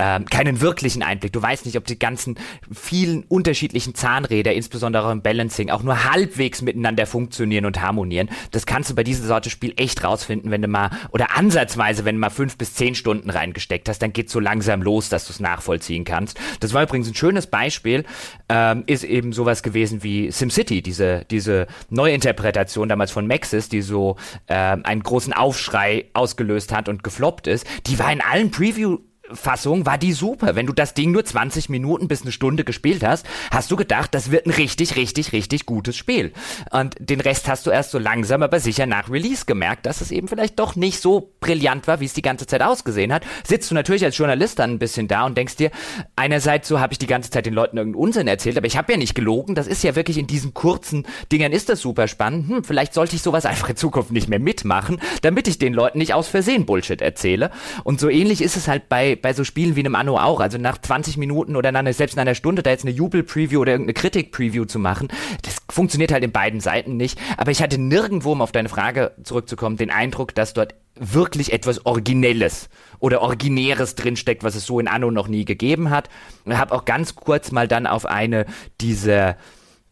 Ähm, keinen wirklichen Einblick. Du weißt nicht, ob die ganzen vielen unterschiedlichen Zahnräder, insbesondere im Balancing, auch nur halbwegs miteinander funktionieren und harmonieren. Das kannst du bei dieser Sorte Spiel echt rausfinden, wenn du mal, oder ansatzweise, wenn du mal fünf bis zehn Stunden reingesteckt hast, dann geht's so langsam los, dass du es nachvollziehen kannst. Das war übrigens ein schönes Beispiel, ähm, ist eben sowas gewesen wie SimCity, diese, diese Neuinterpretation damals von Maxis, die so ähm, einen großen Aufschrei ausgelöst hat und gefloppt ist. Die war in allen Preview- Fassung war die super. Wenn du das Ding nur zwanzig Minuten bis eine Stunde gespielt hast, hast du gedacht, das wird ein richtig, richtig, richtig gutes Spiel. Und den Rest hast du erst so langsam, aber sicher nach Release gemerkt, dass es eben vielleicht doch nicht so brillant war, wie es die ganze Zeit ausgesehen hat. Sitzt du natürlich als Journalist dann ein bisschen da und denkst dir, einerseits so habe ich die ganze Zeit den Leuten irgendeinen Unsinn erzählt, aber ich habe ja nicht gelogen. Das ist ja wirklich in diesen kurzen Dingern ist das super spannend. Hm, vielleicht sollte ich sowas einfach in Zukunft nicht mehr mitmachen, damit ich den Leuten nicht aus Versehen Bullshit erzähle. Und so ähnlich ist es halt bei bei so Spielen wie einem Anno auch, also nach zwanzig Minuten oder nach, selbst in einer Stunde da jetzt eine Jubel-Preview oder irgendeine Kritik-Preview zu machen, das funktioniert halt in beiden Seiten nicht, aber ich hatte nirgendwo, um auf deine Frage zurückzukommen, den Eindruck, dass dort wirklich etwas Originelles oder Originäres drinsteckt, was es so in Anno noch nie gegeben hat. Ich habe auch ganz kurz mal dann auf eine dieser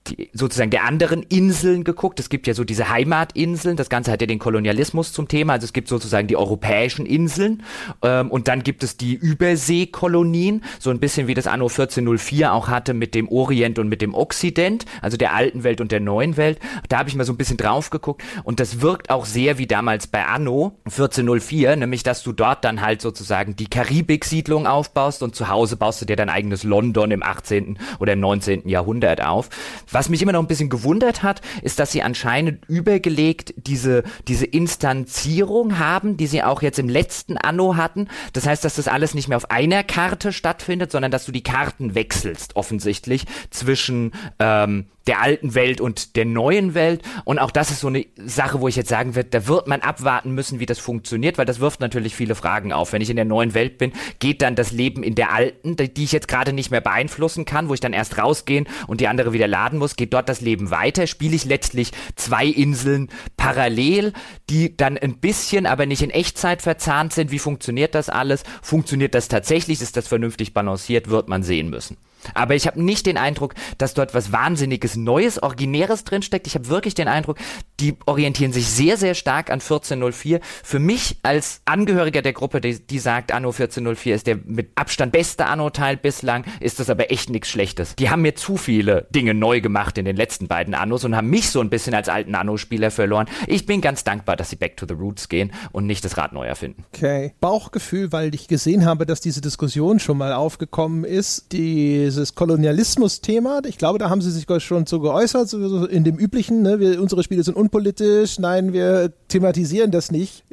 die, sozusagen der anderen Inseln geguckt. Es gibt ja so diese Heimatinseln, das Ganze hat ja den Kolonialismus zum Thema, also es gibt sozusagen die europäischen Inseln ähm, und dann gibt es die Überseekolonien, so ein bisschen wie das Anno vierzehnhundertvier auch hatte mit dem Orient und mit dem Okzident, also der alten Welt und der neuen Welt. Da habe ich mal so ein bisschen drauf geguckt und das wirkt auch sehr wie damals bei Anno vierzehnhundertvier, nämlich dass du dort dann halt sozusagen die Karibik-Siedlung aufbaust und zu Hause baust du dir dein eigenes London im achtzehnten oder im neunzehnten Jahrhundert auf. Was mich immer noch ein bisschen gewundert hat, ist, dass sie anscheinend übergelegt diese, diese Instanzierung haben, die sie auch jetzt im letzten Anno hatten. Das heißt, dass das alles nicht mehr auf einer Karte stattfindet, sondern dass du die Karten wechselst, offensichtlich, zwischen ähm, der alten Welt und der neuen Welt. Und auch das ist so eine Sache, wo ich jetzt sagen würde, da wird man abwarten müssen, wie das funktioniert, weil das wirft natürlich viele Fragen auf. Wenn ich in der neuen Welt bin, geht dann das Leben in der alten, die ich jetzt gerade nicht mehr beeinflussen kann, wo ich dann erst rausgehen und die andere wieder laden muss, geht dort das Leben weiter? Spiele ich letztlich zwei Inseln parallel, die dann ein bisschen, aber nicht in Echtzeit verzahnt sind? Wie funktioniert das alles? Funktioniert das tatsächlich? Ist das vernünftig balanciert? Wird man sehen müssen. Aber ich habe nicht den Eindruck, dass dort was Wahnsinniges, Neues, Originäres drinsteckt. Ich habe wirklich den Eindruck, die orientieren sich sehr, sehr stark an vierzehnhundertvier. Für mich als Angehöriger der Gruppe, die, die sagt, Anno vierzehnhundertvier ist der mit Abstand beste Anno-Teil bislang, ist das aber echt nichts Schlechtes. Die haben mir zu viele Dinge neu gemacht in den letzten beiden Annos und haben mich so ein bisschen als alten Anno-Spieler verloren. Ich bin ganz dankbar, dass sie back to the roots gehen und nicht das Rad neu erfinden. Okay. Bauchgefühl, weil ich gesehen habe, dass diese Diskussion schon mal aufgekommen ist, die dieses Kolonialismus-Thema, ich glaube, da haben sie sich schon zu geäußert, so in dem üblichen, ne, wir, unsere Spiele sind unpolitisch, nein, wir thematisieren das nicht.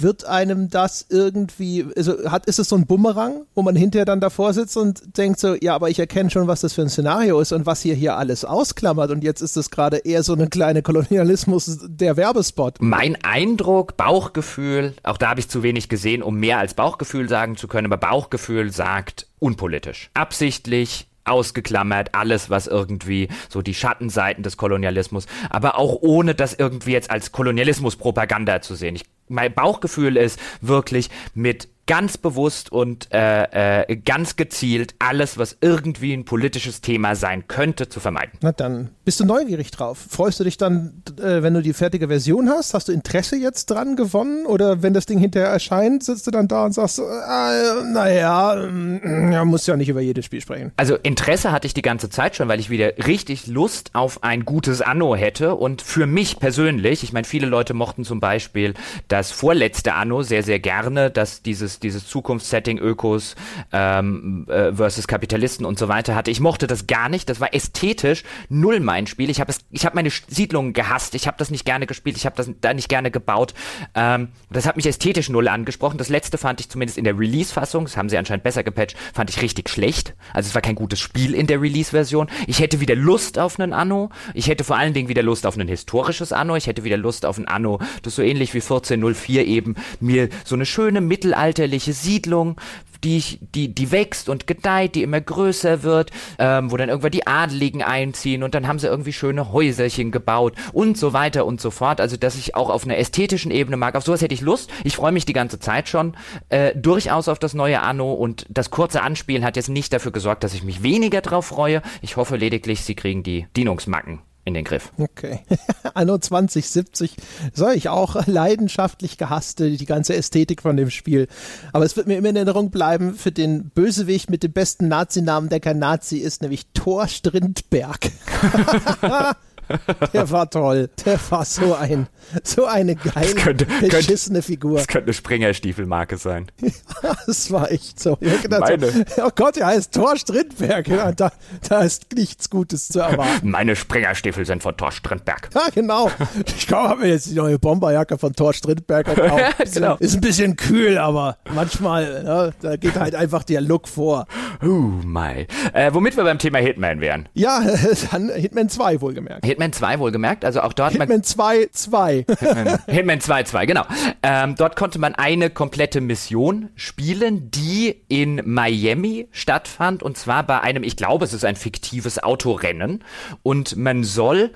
Wird einem das irgendwie, also hat, ist es so ein Bumerang, wo man hinterher dann davor sitzt und denkt so, ja, aber ich erkenne schon, was das für ein Szenario ist und was hier hier alles ausklammert und jetzt ist das gerade eher so eine kleine Kolonialismus, der Werbespot. Mein Eindruck, Bauchgefühl, auch da habe ich zu wenig gesehen, um mehr als Bauchgefühl sagen zu können, aber Bauchgefühl sagt unpolitisch, absichtlich ausgeklammert, alles, was irgendwie so die Schattenseiten des Kolonialismus, aber auch ohne das irgendwie jetzt als Kolonialismuspropaganda zu sehen. Ich, mein Bauchgefühl ist wirklich mit ganz bewusst und äh, äh, ganz gezielt alles, was irgendwie ein politisches Thema sein könnte, zu vermeiden. Na dann, bist du neugierig drauf? Freust du dich dann, äh, wenn du die fertige Version hast? Hast du Interesse jetzt dran gewonnen? Oder wenn das Ding hinterher erscheint, sitzt du dann da und sagst, äh, naja, man äh, muss ja nicht über jedes Spiel sprechen. Also Interesse hatte ich die ganze Zeit schon, weil ich wieder richtig Lust auf ein gutes Anno hätte. Und für mich persönlich, ich meine, viele Leute mochten zum Beispiel das vorletzte Anno sehr, sehr gerne, dass dieses dieses Zukunftssetting, Ökos ähm, äh, versus Kapitalisten und so weiter hatte. Ich mochte das gar nicht. Das war ästhetisch null mein Spiel. Ich habe ich hab meine Siedlungen gehasst. Ich habe das nicht gerne gespielt. Ich habe das da nicht gerne gebaut. Ähm, das hat mich ästhetisch null angesprochen. Das letzte fand ich zumindest in der Release-Fassung, das haben sie anscheinend besser gepatcht, fand ich richtig schlecht. Also es war kein gutes Spiel in der Release-Version. Ich hätte wieder Lust auf einen Anno. Ich hätte vor allen Dingen wieder Lust auf ein historisches Anno. Ich hätte wieder Lust auf ein Anno, das so ähnlich wie vierzehnhundertvier eben mir so eine schöne Mittelalter Siedlung, die, ich, die, die wächst und gedeiht, die immer größer wird, ähm, wo dann irgendwann die Adeligen einziehen und dann haben sie irgendwie schöne Häuserchen gebaut und so weiter und so fort. Also, dass ich auch auf einer ästhetischen Ebene mag. Auf sowas hätte ich Lust. Ich freue mich die ganze Zeit schon äh, durchaus auf das neue Anno und das kurze Anspielen hat jetzt nicht dafür gesorgt, dass ich mich weniger drauf freue. Ich hoffe lediglich, sie kriegen die Dienungsmacken in den Griff. Okay. Anno zwanzig siebzig soll ich auch leidenschaftlich gehasste, die ganze Ästhetik von dem Spiel. Aber es wird mir immer in Erinnerung bleiben für den Bösewicht mit dem besten Nazinamen, der kein Nazi ist, nämlich Thor Strindberg. Der war toll. Der war so ein, so eine geile, könnte, beschissene könnte, Figur. Das könnte eine Springerstiefelmarke sein. Das war echt so. Meine. So. Oh Gott, der heißt Thor Strindberg. Ja, da, da ist nichts Gutes zu erwarten. Meine Springerstiefel sind von Thor Strindberg. Ja, genau. Ich glaube, habe mir jetzt die neue Bomberjacke von Thor Strindberg gekauft. Ja, genau. Ist ein bisschen kühl, aber manchmal, ne, da geht halt einfach der Look vor. Oh my. Äh, womit wir beim Thema Hitman wären. Ja, dann Hitman zwei wohlgemerkt. Hitman zwei wohlgemerkt, also auch dort... Hitman zwei zwei. Hitman, Hitman zwei zwei, genau. Ähm, dort konnte man eine komplette Mission spielen, die in Miami stattfand und zwar bei einem, ich glaube, es ist ein fiktives Autorennen und man soll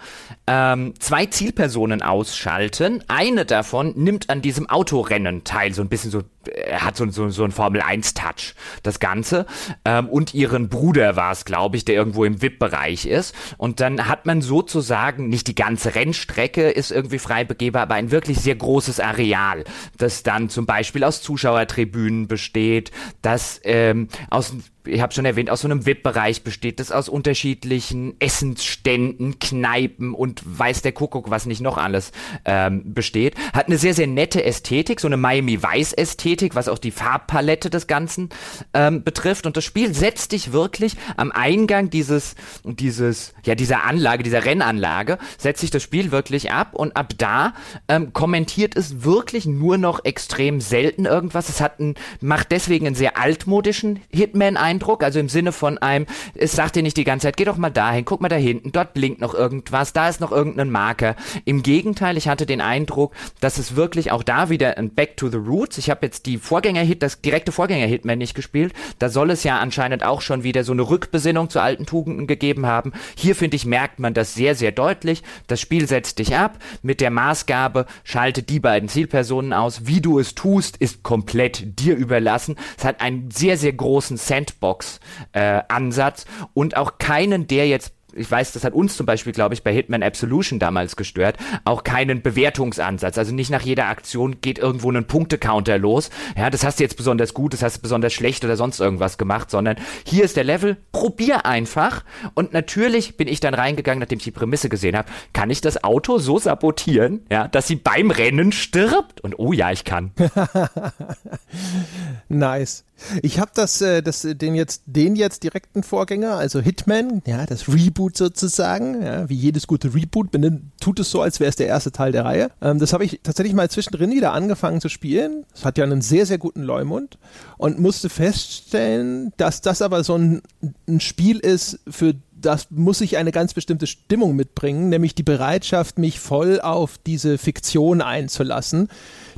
ähm, zwei Zielpersonen ausschalten. Eine davon nimmt an diesem Autorennen teil, so ein bisschen so er hat so, so, so einen Formel eins Touch, das Ganze. Ähm, und ihren Bruder war es, glaube ich, der irgendwo im V I P-Bereich ist. Und dann hat man sozusagen, nicht die ganze Rennstrecke ist irgendwie frei begehbar, aber ein wirklich sehr großes Areal, das dann zum Beispiel aus Zuschauertribünen besteht, das ähm, aus... ich habe schon erwähnt, aus so einem V I P-Bereich besteht, das aus unterschiedlichen Essensständen, Kneipen und weiß der Kuckuck, was nicht noch alles ähm, besteht. Hat eine sehr, sehr nette Ästhetik, so eine Miami-Weiß-Ästhetik, was auch die Farbpalette des Ganzen ähm, betrifft. Und das Spiel setzt dich wirklich am Eingang dieses, dieses, ja, dieser Anlage, dieser Rennanlage, setzt sich das Spiel wirklich ab und ab da ähm, kommentiert es wirklich nur noch extrem selten irgendwas. Es hat ein, macht deswegen einen sehr altmodischen Hitman ein, also im Sinne von einem, es sagt dir nicht die ganze Zeit, geh doch mal dahin, guck mal da hinten, dort blinkt noch irgendwas, da ist noch irgendein Marker. Im Gegenteil, ich hatte den Eindruck, dass es wirklich auch da wieder ein Back to the Roots, ich habe jetzt die Vorgänger-Hit, das direkte Vorgänger-Hitman nicht gespielt, da soll es ja anscheinend auch schon wieder so eine Rückbesinnung zu alten Tugenden gegeben haben. Hier, finde ich, merkt man das sehr, sehr deutlich. Das Spiel setzt dich ab, mit der Maßgabe, schalte die beiden Zielpersonen aus, wie du es tust, ist komplett dir überlassen. Es hat einen sehr, sehr großen Sandbox Äh, Ansatz und auch keinen, der jetzt, ich weiß, das hat uns zum Beispiel, glaube ich, bei Hitman Absolution damals gestört, auch keinen Bewertungsansatz. Also nicht nach jeder Aktion geht irgendwo ein Punkte-Counter los. Ja, das hast du jetzt besonders gut, das hast du besonders schlecht oder sonst irgendwas gemacht, sondern hier ist der Level, probier einfach. Und natürlich bin ich dann reingegangen, nachdem ich die Prämisse gesehen habe, kann ich das Auto so sabotieren, ja, dass sie beim Rennen stirbt? Und oh ja, ich kann. Nice. Ich habe das, das, den jetzt, den jetzt direkten Vorgänger, also Hitman, ja, das Reboot sozusagen, ja, wie jedes gute Reboot, tut es so, als wäre es der erste Teil der Reihe. Ähm, das habe ich tatsächlich mal zwischendrin wieder angefangen zu spielen. Es hat ja einen sehr, sehr guten Leumund und musste feststellen, dass das aber so ein, ein Spiel ist, für das muss ich eine ganz bestimmte Stimmung mitbringen, nämlich die Bereitschaft, mich voll auf diese Fiktion einzulassen.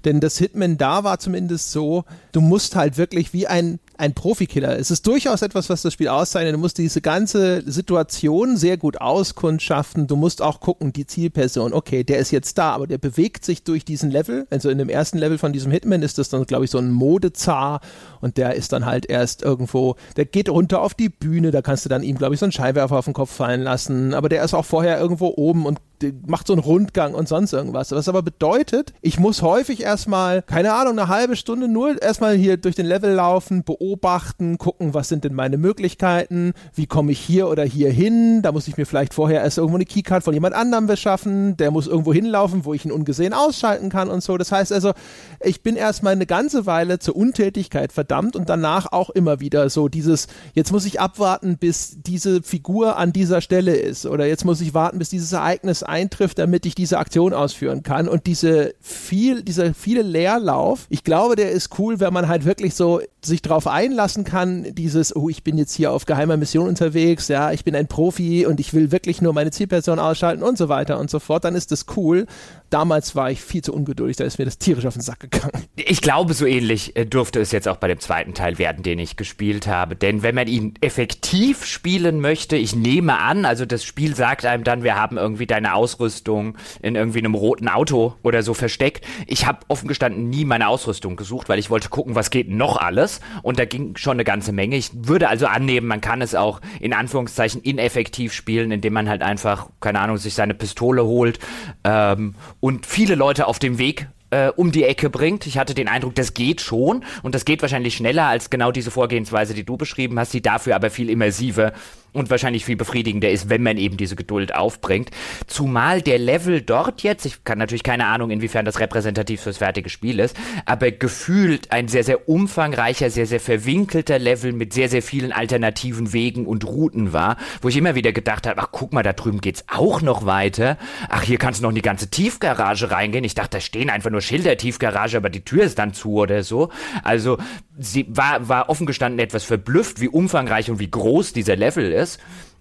Denn das Hitman da war zumindest so, du musst halt wirklich wie ein, ein Profikiller. Es ist durchaus etwas, was das Spiel auszeichnet. Du musst diese ganze Situation sehr gut auskundschaften. Du musst auch gucken, die Zielperson, okay, der ist jetzt da, aber der bewegt sich durch diesen Level. Also in dem ersten Level von diesem Hitman ist das dann, glaube ich, so ein Modezar und der ist dann halt erst irgendwo, der geht runter auf die Bühne, da kannst du dann ihm, glaube ich, so einen Scheinwerfer auf den Kopf fallen lassen. Aber der ist auch vorher irgendwo oben und macht so einen Rundgang und sonst irgendwas. Was aber bedeutet, ich muss häufig erstmal, keine Ahnung, eine halbe Stunde nur erstmal hier durch den Level laufen, beobachten, gucken, was sind denn meine Möglichkeiten, wie komme ich hier oder hier hin, da muss ich mir vielleicht vorher erst irgendwo eine Keycard von jemand anderem beschaffen, der muss irgendwo hinlaufen, wo ich ihn ungesehen ausschalten kann und so. Das heißt also, ich bin erstmal eine ganze Weile zur Untätigkeit verdammt und danach auch immer wieder so dieses, jetzt muss ich abwarten, bis diese Figur an dieser Stelle ist oder jetzt muss ich warten, bis dieses Ereignis eintrifft, damit ich diese Aktion ausführen kann. Und diese viel, dieser viele Leerlauf, ich glaube, der ist cool, wenn man halt wirklich so sich drauf einlassen kann, dieses, oh, ich bin jetzt hier auf geheimer Mission unterwegs, ja, ich bin ein Profi und ich will wirklich nur meine Zielperson ausschalten und so weiter und so fort, dann ist das cool. Damals war ich viel zu ungeduldig, da ist mir das tierisch auf den Sack gegangen. Ich glaube, so ähnlich dürfte es jetzt auch bei dem zweiten Teil werden, den ich gespielt habe, denn wenn man ihn effektiv spielen möchte, ich nehme an, also das Spiel sagt einem dann, wir haben irgendwie deine Ausrüstung in irgendwie einem roten Auto oder so versteckt. Ich habe offen gestanden nie meine Ausrüstung gesucht, weil ich wollte gucken, was geht noch alles und da ging schon eine ganze Menge. Ich würde also annehmen, man kann es auch in Anführungszeichen ineffektiv spielen, indem man halt einfach, keine Ahnung, sich seine Pistole holt ähm, und viele Leute auf dem Weg äh, um die Ecke bringt. Ich hatte den Eindruck, das geht schon und das geht wahrscheinlich schneller als genau diese Vorgehensweise, die du beschrieben hast, die dafür aber viel immersiver und wahrscheinlich viel befriedigender ist, wenn man eben diese Geduld aufbringt. Zumal der Level dort jetzt, ich kann natürlich keine Ahnung, inwiefern das repräsentativ fürs fertige Spiel ist, aber gefühlt ein sehr, sehr umfangreicher, sehr, sehr verwinkelter Level mit sehr, sehr vielen alternativen Wegen und Routen war, wo ich immer wieder gedacht habe, ach guck mal, da drüben geht's auch noch weiter. Ach, hier kannst du noch in die ganze Tiefgarage reingehen. Ich dachte, da stehen einfach nur Schilder Tiefgarage, aber die Tür ist dann zu oder so. Also sie war, war offen gestanden etwas verblüfft, wie umfangreich und wie groß dieser Level ist.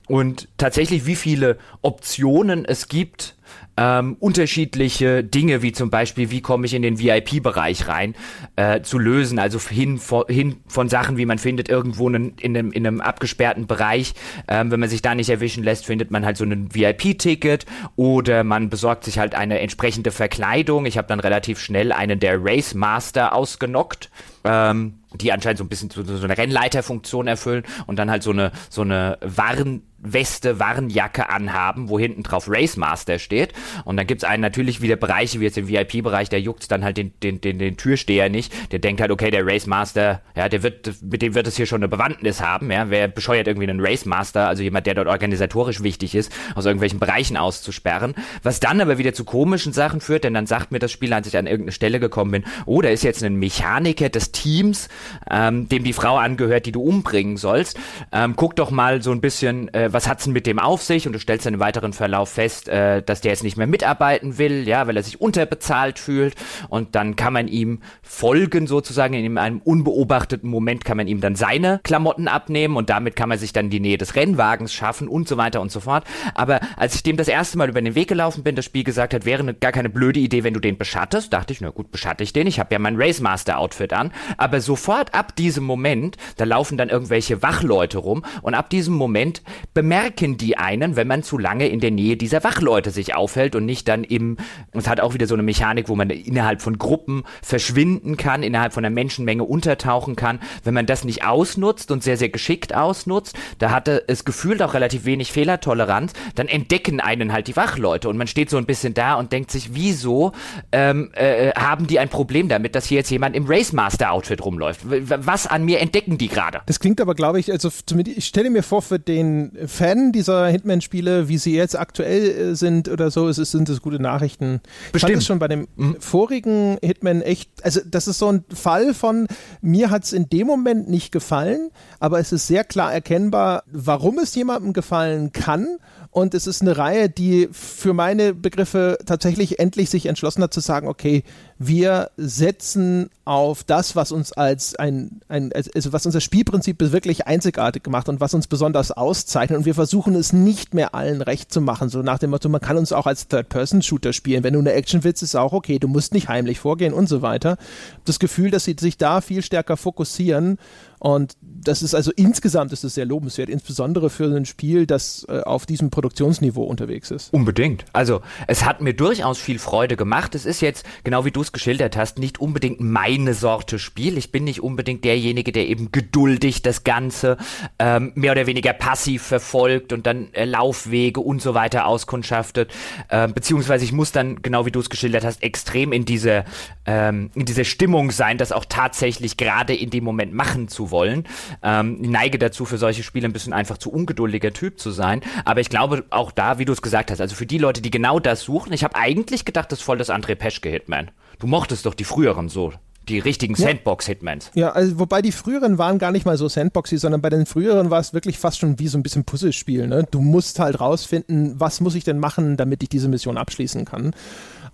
Und tatsächlich, wie viele Optionen es gibt, ähm, unterschiedliche Dinge, wie zum Beispiel, wie komme ich in den V I P-Bereich rein, äh, zu lösen. Also hin, vor, hin von Sachen, wie man findet, irgendwo in, in, einem, in einem abgesperrten Bereich. Ähm, wenn man sich da nicht erwischen lässt, findet man halt so ein V I P-Ticket oder man besorgt sich halt eine entsprechende Verkleidung. Ich habe dann relativ schnell einen der Race Master ausgenockt, ähm, die anscheinend so ein bisschen so, so eine Rennleiterfunktion erfüllen und dann halt so eine, so eine Waren- Weste, Warnjacke anhaben, wo hinten drauf Race Master steht. Und dann gibt's einen natürlich wieder Bereiche, wie jetzt im V I P-Bereich, der juckt's dann halt den, den, den, den Türsteher nicht. Der denkt halt, okay, der Race Master, ja, der wird, mit dem wird es hier schon eine Bewandtnis haben, ja. Wer bescheuert irgendwie einen Race Master, also jemand, der dort organisatorisch wichtig ist, aus irgendwelchen Bereichen auszusperren. Was dann aber wieder zu komischen Sachen führt, denn dann sagt mir das Spiel, als ich an irgendeine Stelle gekommen bin, oh, da ist jetzt ein Mechaniker des Teams, ähm, dem die Frau angehört, die du umbringen sollst. Ähm, guck doch mal so ein bisschen, äh, was hat's denn mit dem auf sich? Und du stellst dann im weiteren Verlauf fest, äh, dass der jetzt nicht mehr mitarbeiten will, ja, weil er sich unterbezahlt fühlt. Und dann kann man ihm folgen sozusagen. In einem unbeobachteten Moment kann man ihm dann seine Klamotten abnehmen und damit kann man sich dann die Nähe des Rennwagens schaffen und so weiter und so fort. Aber als ich dem das erste Mal über den Weg gelaufen bin, das Spiel gesagt hat, wäre ne, gar keine blöde Idee, wenn du den beschattest, dachte ich, na gut, beschatte ich den. Ich habe ja mein Racemaster-Outfit an. Aber sofort ab diesem Moment, da laufen dann irgendwelche Wachleute rum und ab diesem Moment bemerken die einen, wenn man zu lange in der Nähe dieser Wachleute sich aufhält und nicht dann im, es hat auch wieder so eine Mechanik, wo man innerhalb von Gruppen verschwinden kann, innerhalb von einer Menschenmenge untertauchen kann, wenn man das nicht ausnutzt und sehr, sehr geschickt ausnutzt, da hatte es gefühlt auch relativ wenig Fehlertoleranz, dann entdecken einen halt die Wachleute und man steht so ein bisschen da und denkt sich, wieso ähm, äh, haben die ein Problem damit, dass hier jetzt jemand im Racemaster-Outfit rumläuft? Was an mir entdecken die gerade? Das klingt aber, glaube ich, also ich stelle mir vor, für den Fan dieser Hitman-Spiele, wie sie jetzt aktuell sind oder so, es ist, sind es gute Nachrichten. Bestimmt. Ich fand es schon bei dem mhm. vorigen Hitman echt, also das ist so ein Fall von, mir hat es in dem Moment nicht gefallen, aber es ist sehr klar erkennbar, warum es jemandem gefallen kann. Und es ist eine Reihe, die für meine Begriffe tatsächlich endlich sich entschlossen hat zu sagen, okay, wir setzen auf das, was uns als ein, ein also was unser Spielprinzip wirklich einzigartig gemacht und was uns besonders auszeichnet. Und wir versuchen es nicht mehr allen recht zu machen. So nach dem Motto, man kann uns auch als Third-Person-Shooter spielen. Wenn du eine Action willst, ist auch okay, du musst nicht heimlich vorgehen und so weiter. Das Gefühl, dass sie sich da viel stärker fokussieren. Und das ist also insgesamt ist es sehr lobenswert, insbesondere für ein Spiel, das äh, auf diesem Produktionsniveau unterwegs ist. Unbedingt. Also es hat mir durchaus viel Freude gemacht. Es ist jetzt, genau wie du es geschildert hast, nicht unbedingt meine Sorte Spiel. Ich bin nicht unbedingt derjenige, der eben geduldig das Ganze ähm, mehr oder weniger passiv verfolgt und dann äh, Laufwege und so weiter auskundschaftet. Äh, beziehungsweise ich muss dann, genau wie du es geschildert hast, extrem in diese, ähm, in diese Stimmung sein, das auch tatsächlich gerade in dem Moment machen zu wollen. Ähm, ich neige dazu, für solche Spiele ein bisschen einfach zu ungeduldiger Typ zu sein. Aber ich glaube auch da, wie du es gesagt hast, also für die Leute, die genau das suchen, ich habe eigentlich gedacht, das ist voll das André Peschke Hitman. Du mochtest doch die früheren so. Die richtigen ja. Sandbox-Hitmans. Ja, also wobei die früheren waren gar nicht mal so Sandboxy, sondern bei den früheren war es wirklich fast schon wie so ein bisschen Puzzlespiel. Ne? Du musst halt rausfinden, was muss ich denn machen, damit ich diese Mission abschließen kann.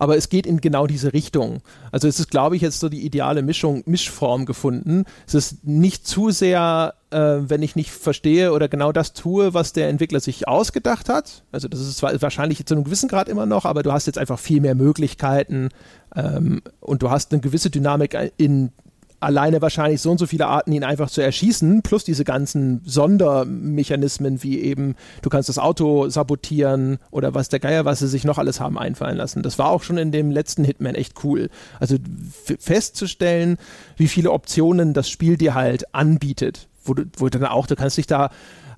Aber es geht in genau diese Richtung. Also es ist, glaube ich, jetzt so die ideale Mischung, Mischform gefunden. Es ist nicht zu sehr, äh, wenn ich nicht verstehe oder genau das tue, was der Entwickler sich ausgedacht hat. Also das ist zwar wahrscheinlich zu einem gewissen Grad immer noch, aber du hast jetzt einfach viel mehr Möglichkeiten ähm, und du hast eine gewisse Dynamik in alleine wahrscheinlich so und so viele Arten, ihn einfach zu erschießen, plus diese ganzen Sondermechanismen, wie eben, du kannst das Auto sabotieren oder was der Geier, was sie sich noch alles haben einfallen lassen. Das war auch schon in dem letzten Hitman echt cool. Also f- festzustellen, wie viele Optionen das Spiel dir halt anbietet, wo du, wo dann auch, du kannst dich da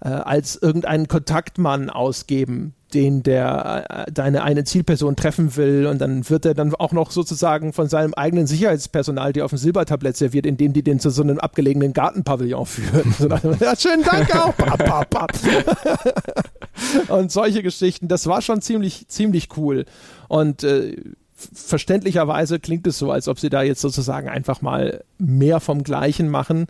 äh, als irgendeinen Kontaktmann ausgeben, den der äh, deine eine Zielperson treffen will und dann wird er dann auch noch sozusagen von seinem eigenen Sicherheitspersonal, die auf dem Silbertablett serviert, indem die den zu so einem abgelegenen Gartenpavillon führen. So, ja, schönen Dank auch! Bap, bap, bap. Und solche Geschichten, das war schon ziemlich, ziemlich cool. Und äh, verständlicherweise klingt es so, als ob sie da jetzt sozusagen einfach mal mehr vom Gleichen machen.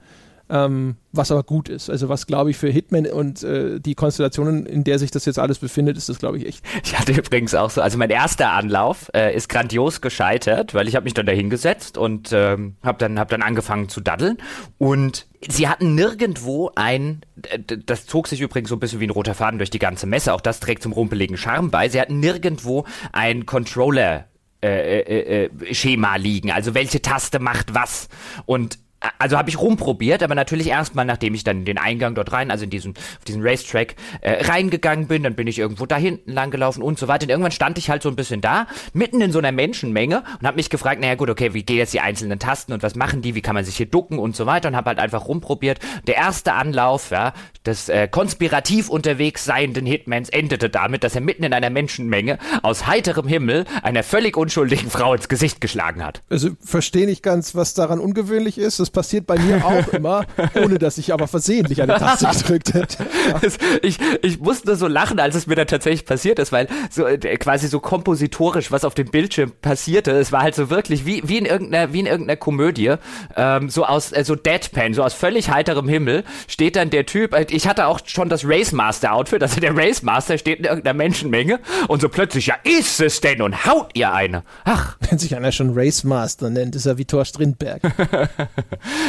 ähm, was aber gut ist. Also was, glaube ich, für Hitman und äh, die Konstellationen, in der sich das jetzt alles befindet, ist das, glaube ich, echt. Ich hatte übrigens auch so, also mein erster Anlauf äh, ist grandios gescheitert, weil ich habe mich dann da hingesetzt und ähm, habe dann, hab dann angefangen zu daddeln und sie hatten nirgendwo ein, das zog sich übrigens so ein bisschen wie ein roter Faden durch die ganze Messe, auch das trägt zum rumpeligen Charme bei, sie hatten nirgendwo ein Controller Äh, äh, Schema liegen, also welche Taste macht was und also habe ich rumprobiert, aber natürlich erstmal, nachdem ich dann in den Eingang dort rein, also in diesen, auf diesen Racetrack äh, reingegangen bin, dann bin ich irgendwo da hinten lang gelaufen und so weiter. Und irgendwann stand ich halt so ein bisschen da, mitten in so einer Menschenmenge und habe mich gefragt, naja gut, okay, wie gehen jetzt die einzelnen Tasten und was machen die, wie kann man sich hier ducken und so weiter und habe halt einfach rumprobiert. Der erste Anlauf, ja, des äh, konspirativ unterwegs seienden Hitmans endete damit, dass er mitten in einer Menschenmenge aus heiterem Himmel einer völlig unschuldigen Frau ins Gesicht geschlagen hat. Also verstehe nicht ganz, was daran ungewöhnlich ist. Das passiert bei mir auch immer, ohne dass ich aber versehentlich eine Taste gedrückt hätte. Ja. Ich, ich musste so lachen, als es mir dann tatsächlich passiert ist, weil so quasi so kompositorisch, was auf dem Bildschirm passierte, es war halt so wirklich wie, wie, in, irgendeiner, wie in irgendeiner Komödie, ähm, so aus äh, so Deadpan, so aus völlig heiterem Himmel steht dann der Typ, ich hatte auch schon das Racemaster-Outfit, also der Racemaster steht in irgendeiner Menschenmenge und so plötzlich, ja ist es denn und haut ihr eine. Ach. Wenn sich einer schon Racemaster nennt, ist er wie Thor Strindberg.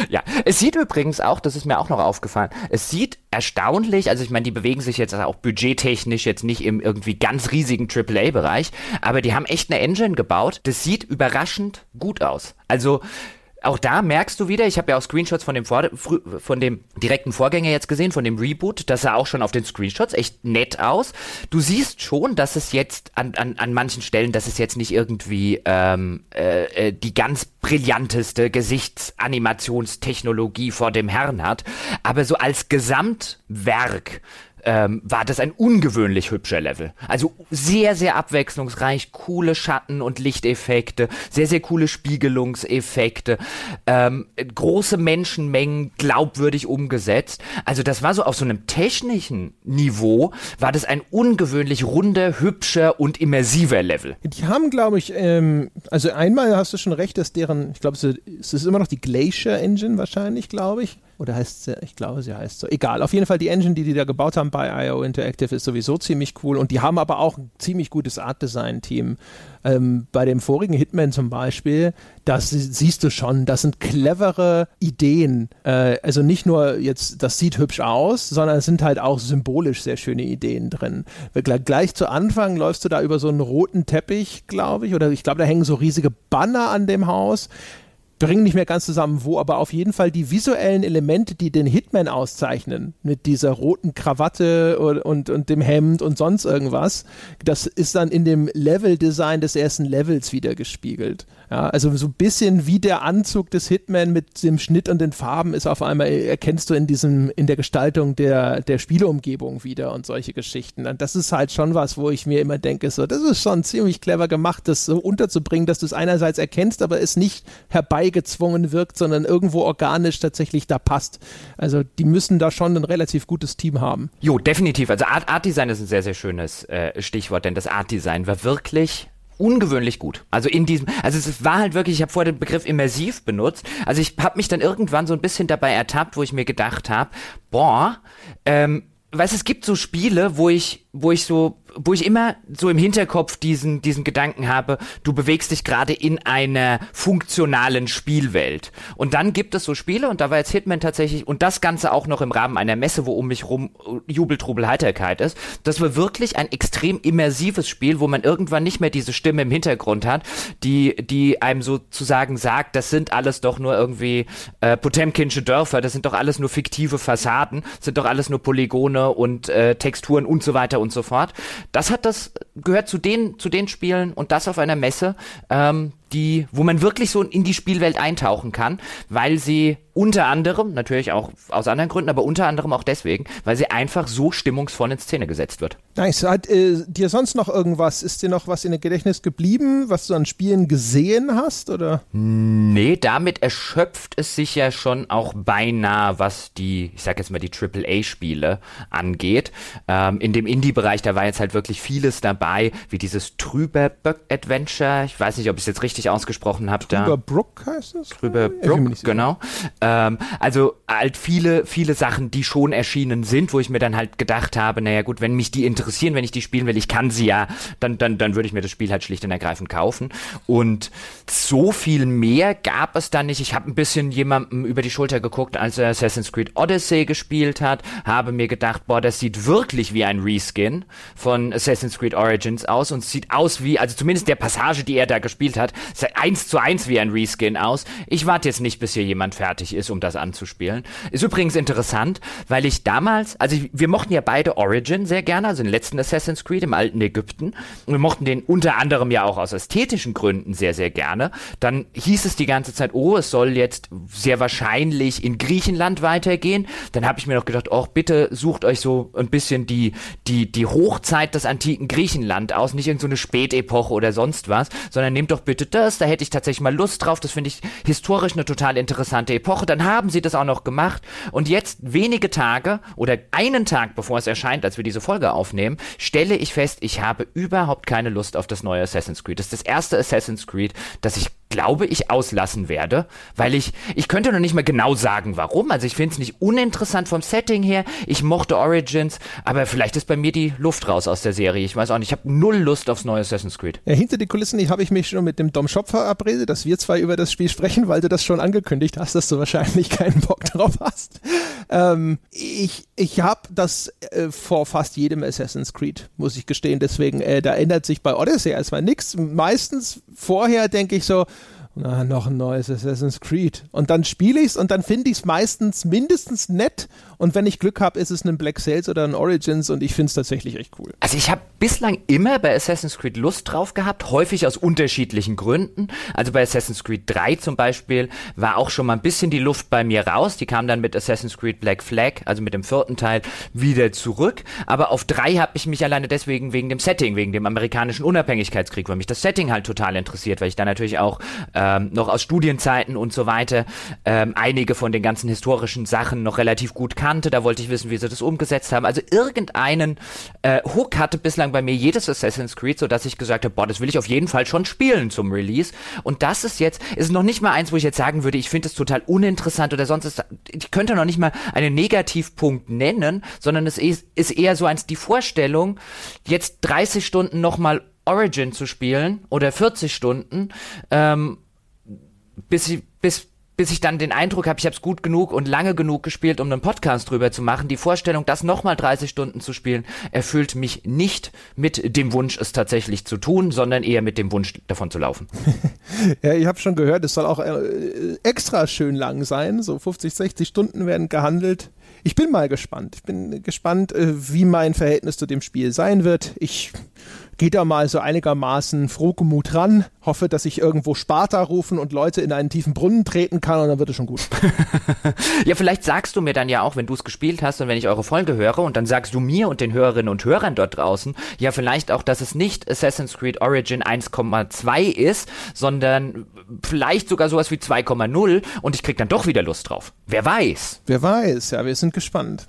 Ja, es sieht übrigens auch, das ist mir auch noch aufgefallen, es sieht erstaunlich, also ich meine, die bewegen sich jetzt auch budgettechnisch jetzt nicht im irgendwie ganz riesigen Triple A Bereich, aber die haben echt eine Engine gebaut, das sieht überraschend gut aus. Also auch da merkst du wieder, ich habe ja auch Screenshots von dem, Vor- fr- von dem direkten Vorgänger jetzt gesehen, von dem Reboot, das sah auch schon auf den Screenshots echt nett aus. Du siehst schon, dass es jetzt an, an, an manchen Stellen, dass es jetzt nicht irgendwie ähm, äh, die ganz brillanteste Gesichtsanimationsstechnologie vor dem Herrn hat, aber so als Gesamtwerk Ähm, war das ein ungewöhnlich hübscher Level. Also sehr, sehr abwechslungsreich, coole Schatten- und Lichteffekte, sehr, sehr coole Spiegelungseffekte, ähm, große Menschenmengen glaubwürdig umgesetzt. Also das war so auf so einem technischen Niveau, war das ein ungewöhnlich runder, hübscher und immersiver Level. Die haben, glaube ich, ähm, also einmal hast du schon recht, dass deren, ich glaube, es ist immer noch die Glacier Engine wahrscheinlich, glaube ich. Oder heißt sie, ich glaube, sie heißt so. Egal, auf jeden Fall die Engine, die die da gebaut haben bei I O Interactive, ist sowieso ziemlich cool. Und die haben aber auch ein ziemlich gutes Art-Design-Team. Ähm, bei dem vorigen Hitman zum Beispiel, das siehst du schon, das sind clevere Ideen. Äh, also nicht nur jetzt, das sieht hübsch aus, sondern es sind halt auch symbolisch sehr schöne Ideen drin. Gleich, gleich zu Anfang läufst du da über so einen roten Teppich, glaube ich. Oder ich glaube, da hängen so riesige Banner an dem Haus. Bringen nicht mehr ganz zusammen, wo, aber auf jeden Fall die visuellen Elemente, die den Hitman auszeichnen, mit dieser roten Krawatte und, und, und dem Hemd und sonst irgendwas, das ist dann in dem Level-Design des ersten Levels wieder gespiegelt. Ja, also so ein bisschen wie der Anzug des Hitman mit dem Schnitt und den Farben ist auf einmal, erkennst du in diesem, in der Gestaltung der, der Spieleumgebung wieder und solche Geschichten. Und das ist halt schon was, wo ich mir immer denke, so, das ist schon ziemlich clever gemacht, das so unterzubringen, dass du es einerseits erkennst, aber es nicht herbeigezwungen wirkt, sondern irgendwo organisch tatsächlich da passt. Also die müssen da schon ein relativ gutes Team haben. Jo, definitiv. Also Art, Art Design ist ein sehr, sehr schönes äh, Stichwort, denn das Art Design war wirklich ungewöhnlich gut. Also in diesem, also es war halt wirklich, ich habe vorher den Begriff immersiv benutzt, also ich habe mich dann irgendwann so ein bisschen dabei ertappt, wo ich mir gedacht habe, boah, ähm, weißt du, es gibt so Spiele, wo ich, wo ich so, wo ich immer so im Hinterkopf diesen, diesen Gedanken habe, du bewegst dich gerade in einer funktionalen Spielwelt. Und dann gibt es so Spiele, und da war jetzt Hitman tatsächlich, und das Ganze auch noch im Rahmen einer Messe, wo um mich rum Jubel, Trubel, Heiterkeit ist. Das war wirklich ein extrem immersives Spiel, wo man irgendwann nicht mehr diese Stimme im Hintergrund hat, die, die einem sozusagen sagt, das sind alles doch nur irgendwie äh, Potemkinsche Dörfer, das sind doch alles nur fiktive Fassaden, das sind doch alles nur Polygone und äh, Texturen und so weiter und so fort. Das hat das gehört zu den zu den Spielen und das auf einer Messe, ähm, die, wo man wirklich so in die Spielwelt eintauchen kann, weil sie unter anderem, natürlich auch aus anderen Gründen, aber unter anderem auch deswegen, weil sie einfach so stimmungsvoll in Szene gesetzt wird. Nice. Hat äh, dir sonst noch irgendwas, ist dir noch was in dem Gedächtnis geblieben, was du an Spielen gesehen hast, oder? Nee, damit erschöpft es sich ja schon auch beinahe, was die, ich sag jetzt mal die Triple A Spiele angeht. Ähm, in dem Indie-Bereich, da war jetzt halt wirklich vieles dabei, wie dieses Trüberböck-Adventure, ich weiß nicht, ob ich es jetzt richtig richtig ausgesprochen habe. Trüberbrook heißt es? Trüberbrook, genau. Ähm, also halt viele, viele Sachen, die schon erschienen sind, wo ich mir dann halt gedacht habe, naja gut, wenn mich die interessieren, wenn ich die spielen will, ich kann sie ja, dann, dann, dann würde ich mir das Spiel halt schlicht und ergreifend kaufen. Und so viel mehr gab es da nicht. Ich habe ein bisschen jemandem über die Schulter geguckt, als er Assassin's Creed Odyssey gespielt hat, habe mir gedacht, boah, das sieht wirklich wie ein Reskin von Assassin's Creed Origins aus und sieht aus wie, also zumindest der Passage, die er da gespielt hat, sieht eins zu eins wie ein Reskin aus. Ich warte jetzt nicht, bis hier jemand fertig ist, um das anzuspielen. Ist übrigens interessant, weil ich damals, also ich, wir mochten ja beide Origin sehr gerne, also den letzten Assassin's Creed im alten Ägypten, und wir mochten den unter anderem ja auch aus ästhetischen Gründen sehr, sehr gerne. Dann hieß es die ganze Zeit, oh, es soll jetzt sehr wahrscheinlich in Griechenland weitergehen. Dann habe ich mir noch gedacht, oh, bitte sucht euch so ein bisschen die, die, die Hochzeit des antiken Griechenland aus, nicht irgend so eine Spätepoche oder sonst was, sondern nehmt doch bitte das, da hätte ich tatsächlich mal Lust drauf, das finde ich historisch eine total interessante Epoche, dann haben sie das auch noch gemacht und jetzt wenige Tage oder einen Tag bevor es erscheint, als wir diese Folge aufnehmen, stelle ich fest, ich habe überhaupt keine Lust auf das neue Assassin's Creed. Das ist das erste Assassin's Creed, das ich glaube ich auslassen werde, weil ich, ich könnte noch nicht mal genau sagen, warum. Also ich finde es nicht uninteressant vom Setting her. Ich mochte Origins, aber vielleicht ist bei mir die Luft raus aus der Serie. Ich weiß auch nicht, ich habe null Lust aufs neue Assassin's Creed. Ja, hinter die Kulissen habe ich mich schon mit dem Dom Schopf verabredet, dass wir zwei über das Spiel sprechen, weil du das schon angekündigt hast, dass du wahrscheinlich keinen Bock drauf hast. Ähm, ich ich habe das äh, vor fast jedem Assassin's Creed, muss ich gestehen. Deswegen, äh, da ändert sich bei Odyssey erstmal nichts. Meistens vorher denke ich so, na, noch ein neues Assassin's Creed. Und dann spiele ich's und dann finde ich's meistens mindestens nett. Und wenn ich Glück habe, ist es ein Black Sails oder ein Origins und ich finde es tatsächlich echt cool. Also ich habe bislang immer bei Assassin's Creed Lust drauf gehabt, häufig aus unterschiedlichen Gründen. Also bei Assassin's Creed drei zum Beispiel war auch schon mal ein bisschen die Luft bei mir raus. Die kam dann mit Assassin's Creed Black Flag, also mit dem vierten Teil, wieder zurück. Aber auf drei habe ich mich alleine deswegen wegen dem Setting, wegen dem amerikanischen Unabhängigkeitskrieg, weil mich das Setting halt total interessiert, weil ich da natürlich auch äh, Ähm, noch aus Studienzeiten und so weiter, ähm, einige von den ganzen historischen Sachen noch relativ gut kannte. Da wollte ich wissen, wie sie das umgesetzt haben. Also irgendeinen äh, Hook hatte bislang bei mir jedes Assassin's Creed, sodass ich gesagt habe, boah, das will ich auf jeden Fall schon spielen zum Release. Und das ist jetzt, ist noch nicht mal eins, wo ich jetzt sagen würde, ich finde es total uninteressant oder sonst ist, ich könnte noch nicht mal einen Negativpunkt nennen, sondern es ist, ist eher so eins, die Vorstellung, jetzt dreißig Stunden nochmal Origin zu spielen oder vierzig Stunden, ähm, bis ich, bis, bis ich dann den Eindruck habe, ich habe es gut genug und lange genug gespielt, um einen Podcast drüber zu machen. Die Vorstellung, das nochmal dreißig Stunden zu spielen, erfüllt mich nicht mit dem Wunsch, es tatsächlich zu tun, sondern eher mit dem Wunsch, davon zu laufen. Ja, ich habe schon gehört, es soll auch äh, extra schön lang sein. So fünfzig, sechzig Stunden werden gehandelt. Ich bin mal gespannt. Ich bin gespannt, äh, wie mein Verhältnis zu dem Spiel sein wird. Ich geht da mal so einigermaßen frohgemut ran, hoffe, dass ich irgendwo Sparta rufen und Leute in einen tiefen Brunnen treten kann und dann wird es schon gut. Ja, vielleicht sagst du mir dann ja auch, wenn du es gespielt hast und wenn ich eure Folge höre und dann sagst du mir und den Hörerinnen und Hörern dort draußen, ja vielleicht auch, dass es nicht Assassin's Creed Origin eins Komma zwei ist, sondern vielleicht sogar sowas wie zwei Komma null und ich krieg dann doch wieder Lust drauf. Wer weiß. Wer weiß, ja, wir sind gespannt.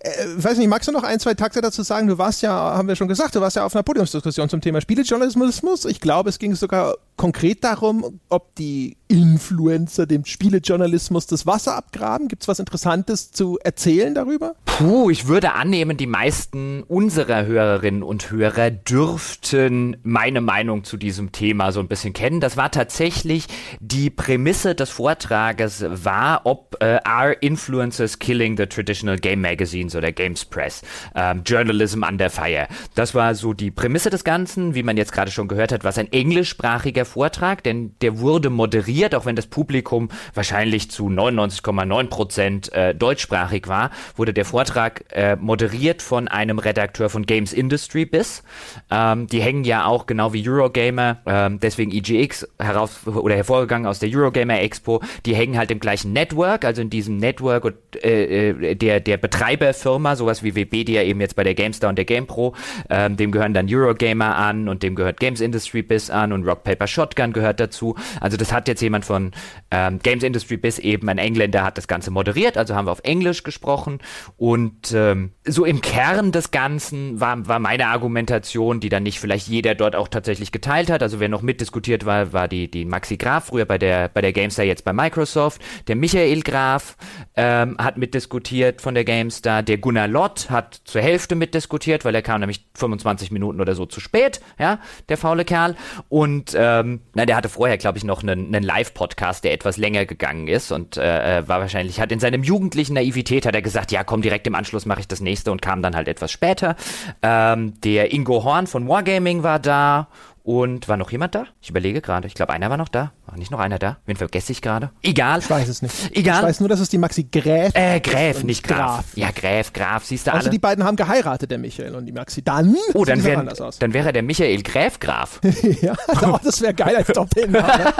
Äh, weiß nicht, magst du noch ein, zwei Takte dazu sagen? Du warst ja, haben wir schon gesagt, du warst ja auf einer Podiumsdiskussion zum Thema Spielejournalismus. Ich glaube, es ging sogar konkret darum, ob die Influencer dem Spielejournalismus das Wasser abgraben. Gibt es was Interessantes zu erzählen darüber? Puh, ich würde annehmen, die meisten unserer Hörerinnen und Hörer dürften meine Meinung zu diesem Thema so ein bisschen kennen. Das war tatsächlich die Prämisse des Vortrages, war, ob äh, are influencers killing the traditional game magazines oder Games Press? Ähm, Journalism under fire. Das war so die Prämisse des Ganzen, wie man jetzt gerade schon gehört hat, war es ein englischsprachiger Vortrag, denn der wurde moderiert, auch wenn das Publikum wahrscheinlich zu neunundneunzig Komma neun Prozent äh, deutschsprachig war, wurde der Vortrag äh, moderiert von einem Redakteur von Games Industry Biz. Ähm, die hängen ja auch genau wie Eurogamer, ähm, deswegen I G X heraus oder hervorgegangen aus der Eurogamer Expo, die hängen halt im gleichen Network, also in diesem Network äh, der, der Betreiberfirma, sowas wie Webedia eben jetzt bei der GameStar und der GamePro, ähm, dem gehören dann Eurogamer an und dem gehört Games Industry Biz an und Rock Paper Shotgun gehört dazu. Also das hat jetzt jemand von ähm, Games Industry Biz, eben ein Engländer, hat das Ganze moderiert, also haben wir auf Englisch gesprochen und ähm, so im Kern des Ganzen war, war meine Argumentation, die dann nicht vielleicht jeder dort auch tatsächlich geteilt hat. Also wer noch mitdiskutiert war, war die, die Maxi Graf, früher bei der, bei der GameStar, jetzt bei Microsoft. Der Michael Graf ähm, hat mitdiskutiert von der GameStar. Der Gunnar Lott hat zur Hälfte mitdiskutiert, weil er kam nämlich fünfundzwanzig Minuten oder so zu spät, ja, der faule Kerl. Und ähm, na, der hatte vorher, glaube ich, noch einen, einen Live-Podcast, der etwas länger gegangen ist und äh, war wahrscheinlich, hat in seinem jugendlichen Naivität, hat er gesagt, ja komm, direkt im Anschluss mache ich das nächste, und kam dann halt etwas später. Ähm, der Ingo Horn von Wargaming war da und war noch jemand da? Ich überlege gerade. Ich glaube, einer war noch da. War nicht noch einer da? Wen vergesse ich gerade? Egal. Ich weiß es nicht. Egal. Ich weiß nur, dass es die Maxi Gräf Äh, Gräf, nicht Graf. Graf. Ja, Gräf, Graf, siehst du alle. Also die beiden haben geheiratet, der Michael und die Maxi. Dann Oh, dann wäre dann wäre der Michael Gräf Graf. Ja, oh, das wäre geil als Doppelname.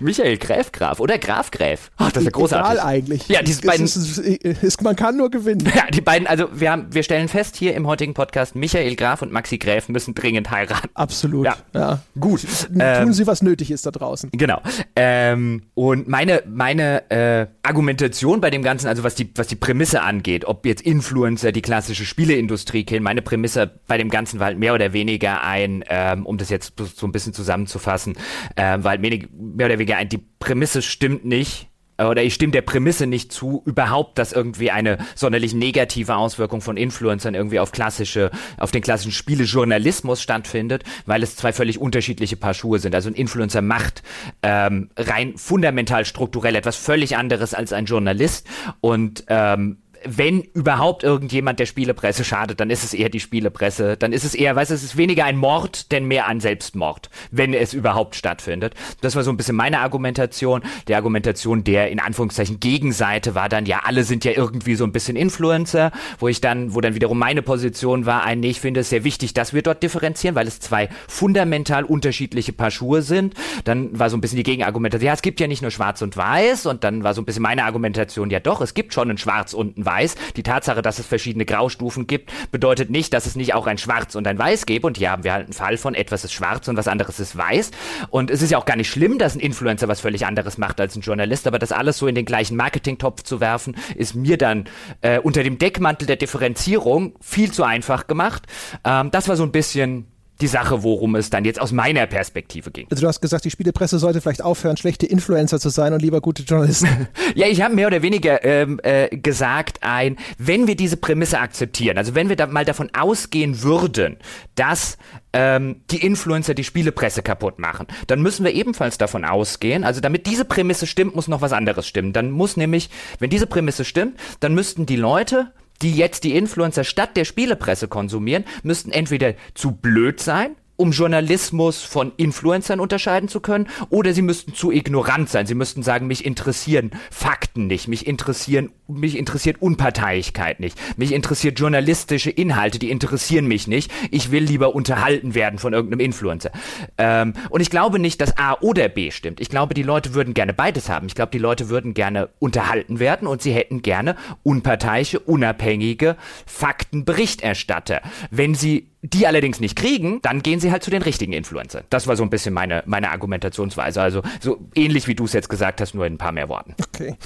Michael Gräf Graf oder Graf Gräf. Ach, das wäre großartig. Egal eigentlich. Ja, diese beiden. Ist, ist, ist, ist, man kann nur gewinnen. Ja, die beiden, also wir haben, wir stellen fest hier im heutigen Podcast, Michael Graf und Maxi Gräf müssen dringend heiraten. Absolut. Ja, ja. Gut. Ähm, Tun Sie, was nötig ist da draußen. Genau. Ähm, und meine, meine äh, Argumentation bei dem Ganzen, also was die, was die Prämisse angeht, ob jetzt Influencer die klassische Spieleindustrie killen, meine Prämisse bei dem Ganzen war halt mehr oder weniger ein, ähm, um das jetzt so ein bisschen zusammenzufassen, äh, war halt wenig, mehr oder weniger ein, die Prämisse stimmt nicht. Oder ich stimme der Prämisse nicht zu, überhaupt, dass irgendwie eine sonderlich negative Auswirkung von Influencern irgendwie auf klassische, auf den klassischen Spielejournalismus stattfindet, weil es zwei völlig unterschiedliche Paar Schuhe sind. Also ein Influencer macht ähm, rein fundamental strukturell etwas völlig anderes als ein Journalist, und ähm, wenn überhaupt irgendjemand der Spielepresse schadet, dann ist es eher die Spielepresse, dann ist es eher, weißt du, es ist weniger ein Mord, denn mehr ein Selbstmord, wenn es überhaupt stattfindet. Das war so ein bisschen meine Argumentation. Die Argumentation der, in Anführungszeichen, Gegenseite war dann, ja, alle sind ja irgendwie so ein bisschen Influencer, wo ich dann, wo dann wiederum meine Position war, ein, nee, ich finde es sehr wichtig, dass wir dort differenzieren, weil es zwei fundamental unterschiedliche Paar Schuhe sind. Dann war so ein bisschen die Gegenargumentation, ja, es gibt ja nicht nur schwarz und weiß, und dann war so ein bisschen meine Argumentation, ja doch, es gibt schon ein schwarz und ein weiß. Weiß. Die Tatsache, dass es verschiedene Graustufen gibt, bedeutet nicht, dass es nicht auch ein Schwarz und ein Weiß gäbe. Und hier haben wir halt einen Fall von, etwas ist schwarz und was anderes ist weiß. Und es ist ja auch gar nicht schlimm, dass ein Influencer was völlig anderes macht als ein Journalist. Aber das alles so in den gleichen Marketingtopf zu werfen, ist mir dann äh, unter dem Deckmantel der Differenzierung viel zu einfach gemacht. Ähm, das war so ein bisschen die Sache, worum es dann jetzt aus meiner Perspektive ging. Also du hast gesagt, die Spielepresse sollte vielleicht aufhören, schlechte Influencer zu sein und lieber gute Journalisten. Ja, ich habe mehr oder weniger ähm, äh, gesagt, ein, wenn wir diese Prämisse akzeptieren, also wenn wir da mal davon ausgehen würden, dass ähm, die Influencer die Spielepresse kaputt machen, dann müssen wir ebenfalls davon ausgehen, also damit diese Prämisse stimmt, muss noch was anderes stimmen. Dann muss nämlich, wenn diese Prämisse stimmt, dann müssten die Leute, die jetzt die Influencer statt der Spielepresse konsumieren, müssten entweder zu blöd sein, um Journalismus von Influencern unterscheiden zu können, oder sie müssten zu ignorant sein. Sie müssten sagen, mich interessieren Fakten nicht, mich interessieren, mich interessiert Unparteilichkeit nicht, mich interessiert journalistische Inhalte, die interessieren mich nicht. Ich will lieber unterhalten werden von irgendeinem Influencer. Ähm, und ich glaube nicht, dass A oder B stimmt. Ich glaube, die Leute würden gerne beides haben. Ich glaube, die Leute würden gerne unterhalten werden, und sie hätten gerne unparteiische, unabhängige Faktenberichterstatter. Wenn sie die allerdings nicht kriegen, dann gehen sie halt zu den richtigen Influencern. Das war so ein bisschen meine, meine Argumentationsweise. Also so ähnlich, wie du es jetzt gesagt hast, nur in ein paar mehr Worten. Okay.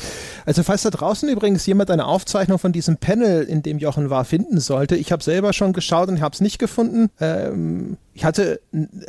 Also falls da draußen übrigens jemand eine Aufzeichnung von diesem Panel, in dem Jochen war, finden sollte, ich habe selber schon geschaut und habe es nicht gefunden. Ähm, ich hatte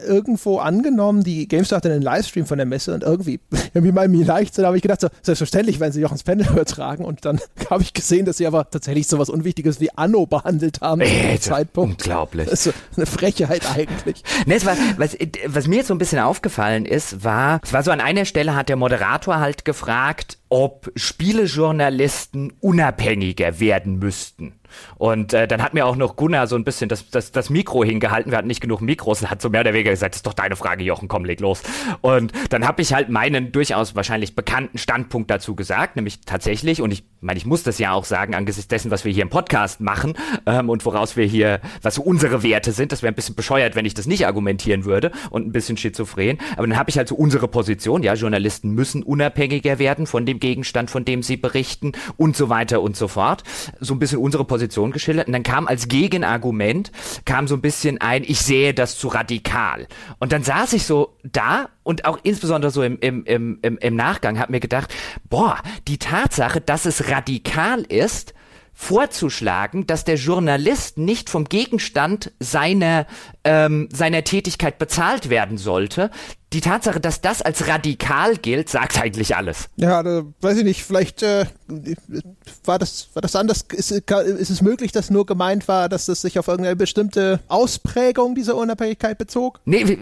irgendwo angenommen, die GameStar hatte einen Livestream von der Messe, und irgendwie, irgendwie mal mir leicht, da habe ich gedacht, so, selbstverständlich werden sie Jochens Panel übertragen, und dann habe ich gesehen, dass sie aber tatsächlich sowas Unwichtiges wie Anno behandelt haben. Äh, Zeitpunkt. Unglaublich. Das ist eine Frechheit eigentlich. Ne, es war, was, was mir jetzt so ein bisschen aufgefallen ist, war, es war so an einer Stelle, hat der Moderator halt gefragt, ob Spielejournalisten unabhängiger werden müssten. Und äh, dann hat mir auch noch Gunnar so ein bisschen das, das, das Mikro hingehalten. Wir hatten nicht genug Mikros, und hat so mehr oder weniger gesagt, das ist doch deine Frage, Jochen, komm, leg los. Und dann habe ich halt meinen durchaus wahrscheinlich bekannten Standpunkt dazu gesagt, nämlich tatsächlich, und ich meine, ich muss das ja auch sagen, angesichts dessen, was wir hier im Podcast machen ähm, und woraus wir hier, was so unsere Werte sind, das wäre ein bisschen bescheuert, wenn ich das nicht argumentieren würde, und ein bisschen schizophren. Aber dann habe ich halt so unsere Position, ja, Journalisten müssen unabhängiger werden von dem Gegenstand, von dem sie berichten, und so weiter und so fort. So ein bisschen unsere Position Position geschildert, und dann kam als Gegenargument, kam so ein bisschen ein, ich sehe das zu radikal. Und dann saß ich so da, und auch insbesondere so im, im, im, im Nachgang, habe mir gedacht, boah, die Tatsache, dass es radikal ist, vorzuschlagen, dass der Journalist nicht vom Gegenstand seiner, ähm, seiner Tätigkeit bezahlt werden sollte. Die Tatsache, dass das als radikal gilt, sagt eigentlich alles. Ja, da weiß ich nicht, vielleicht äh, war das war das anders. Ist, ist es möglich, dass nur gemeint war, dass es sich auf irgendeine bestimmte Ausprägung dieser Unabhängigkeit bezog? Nee,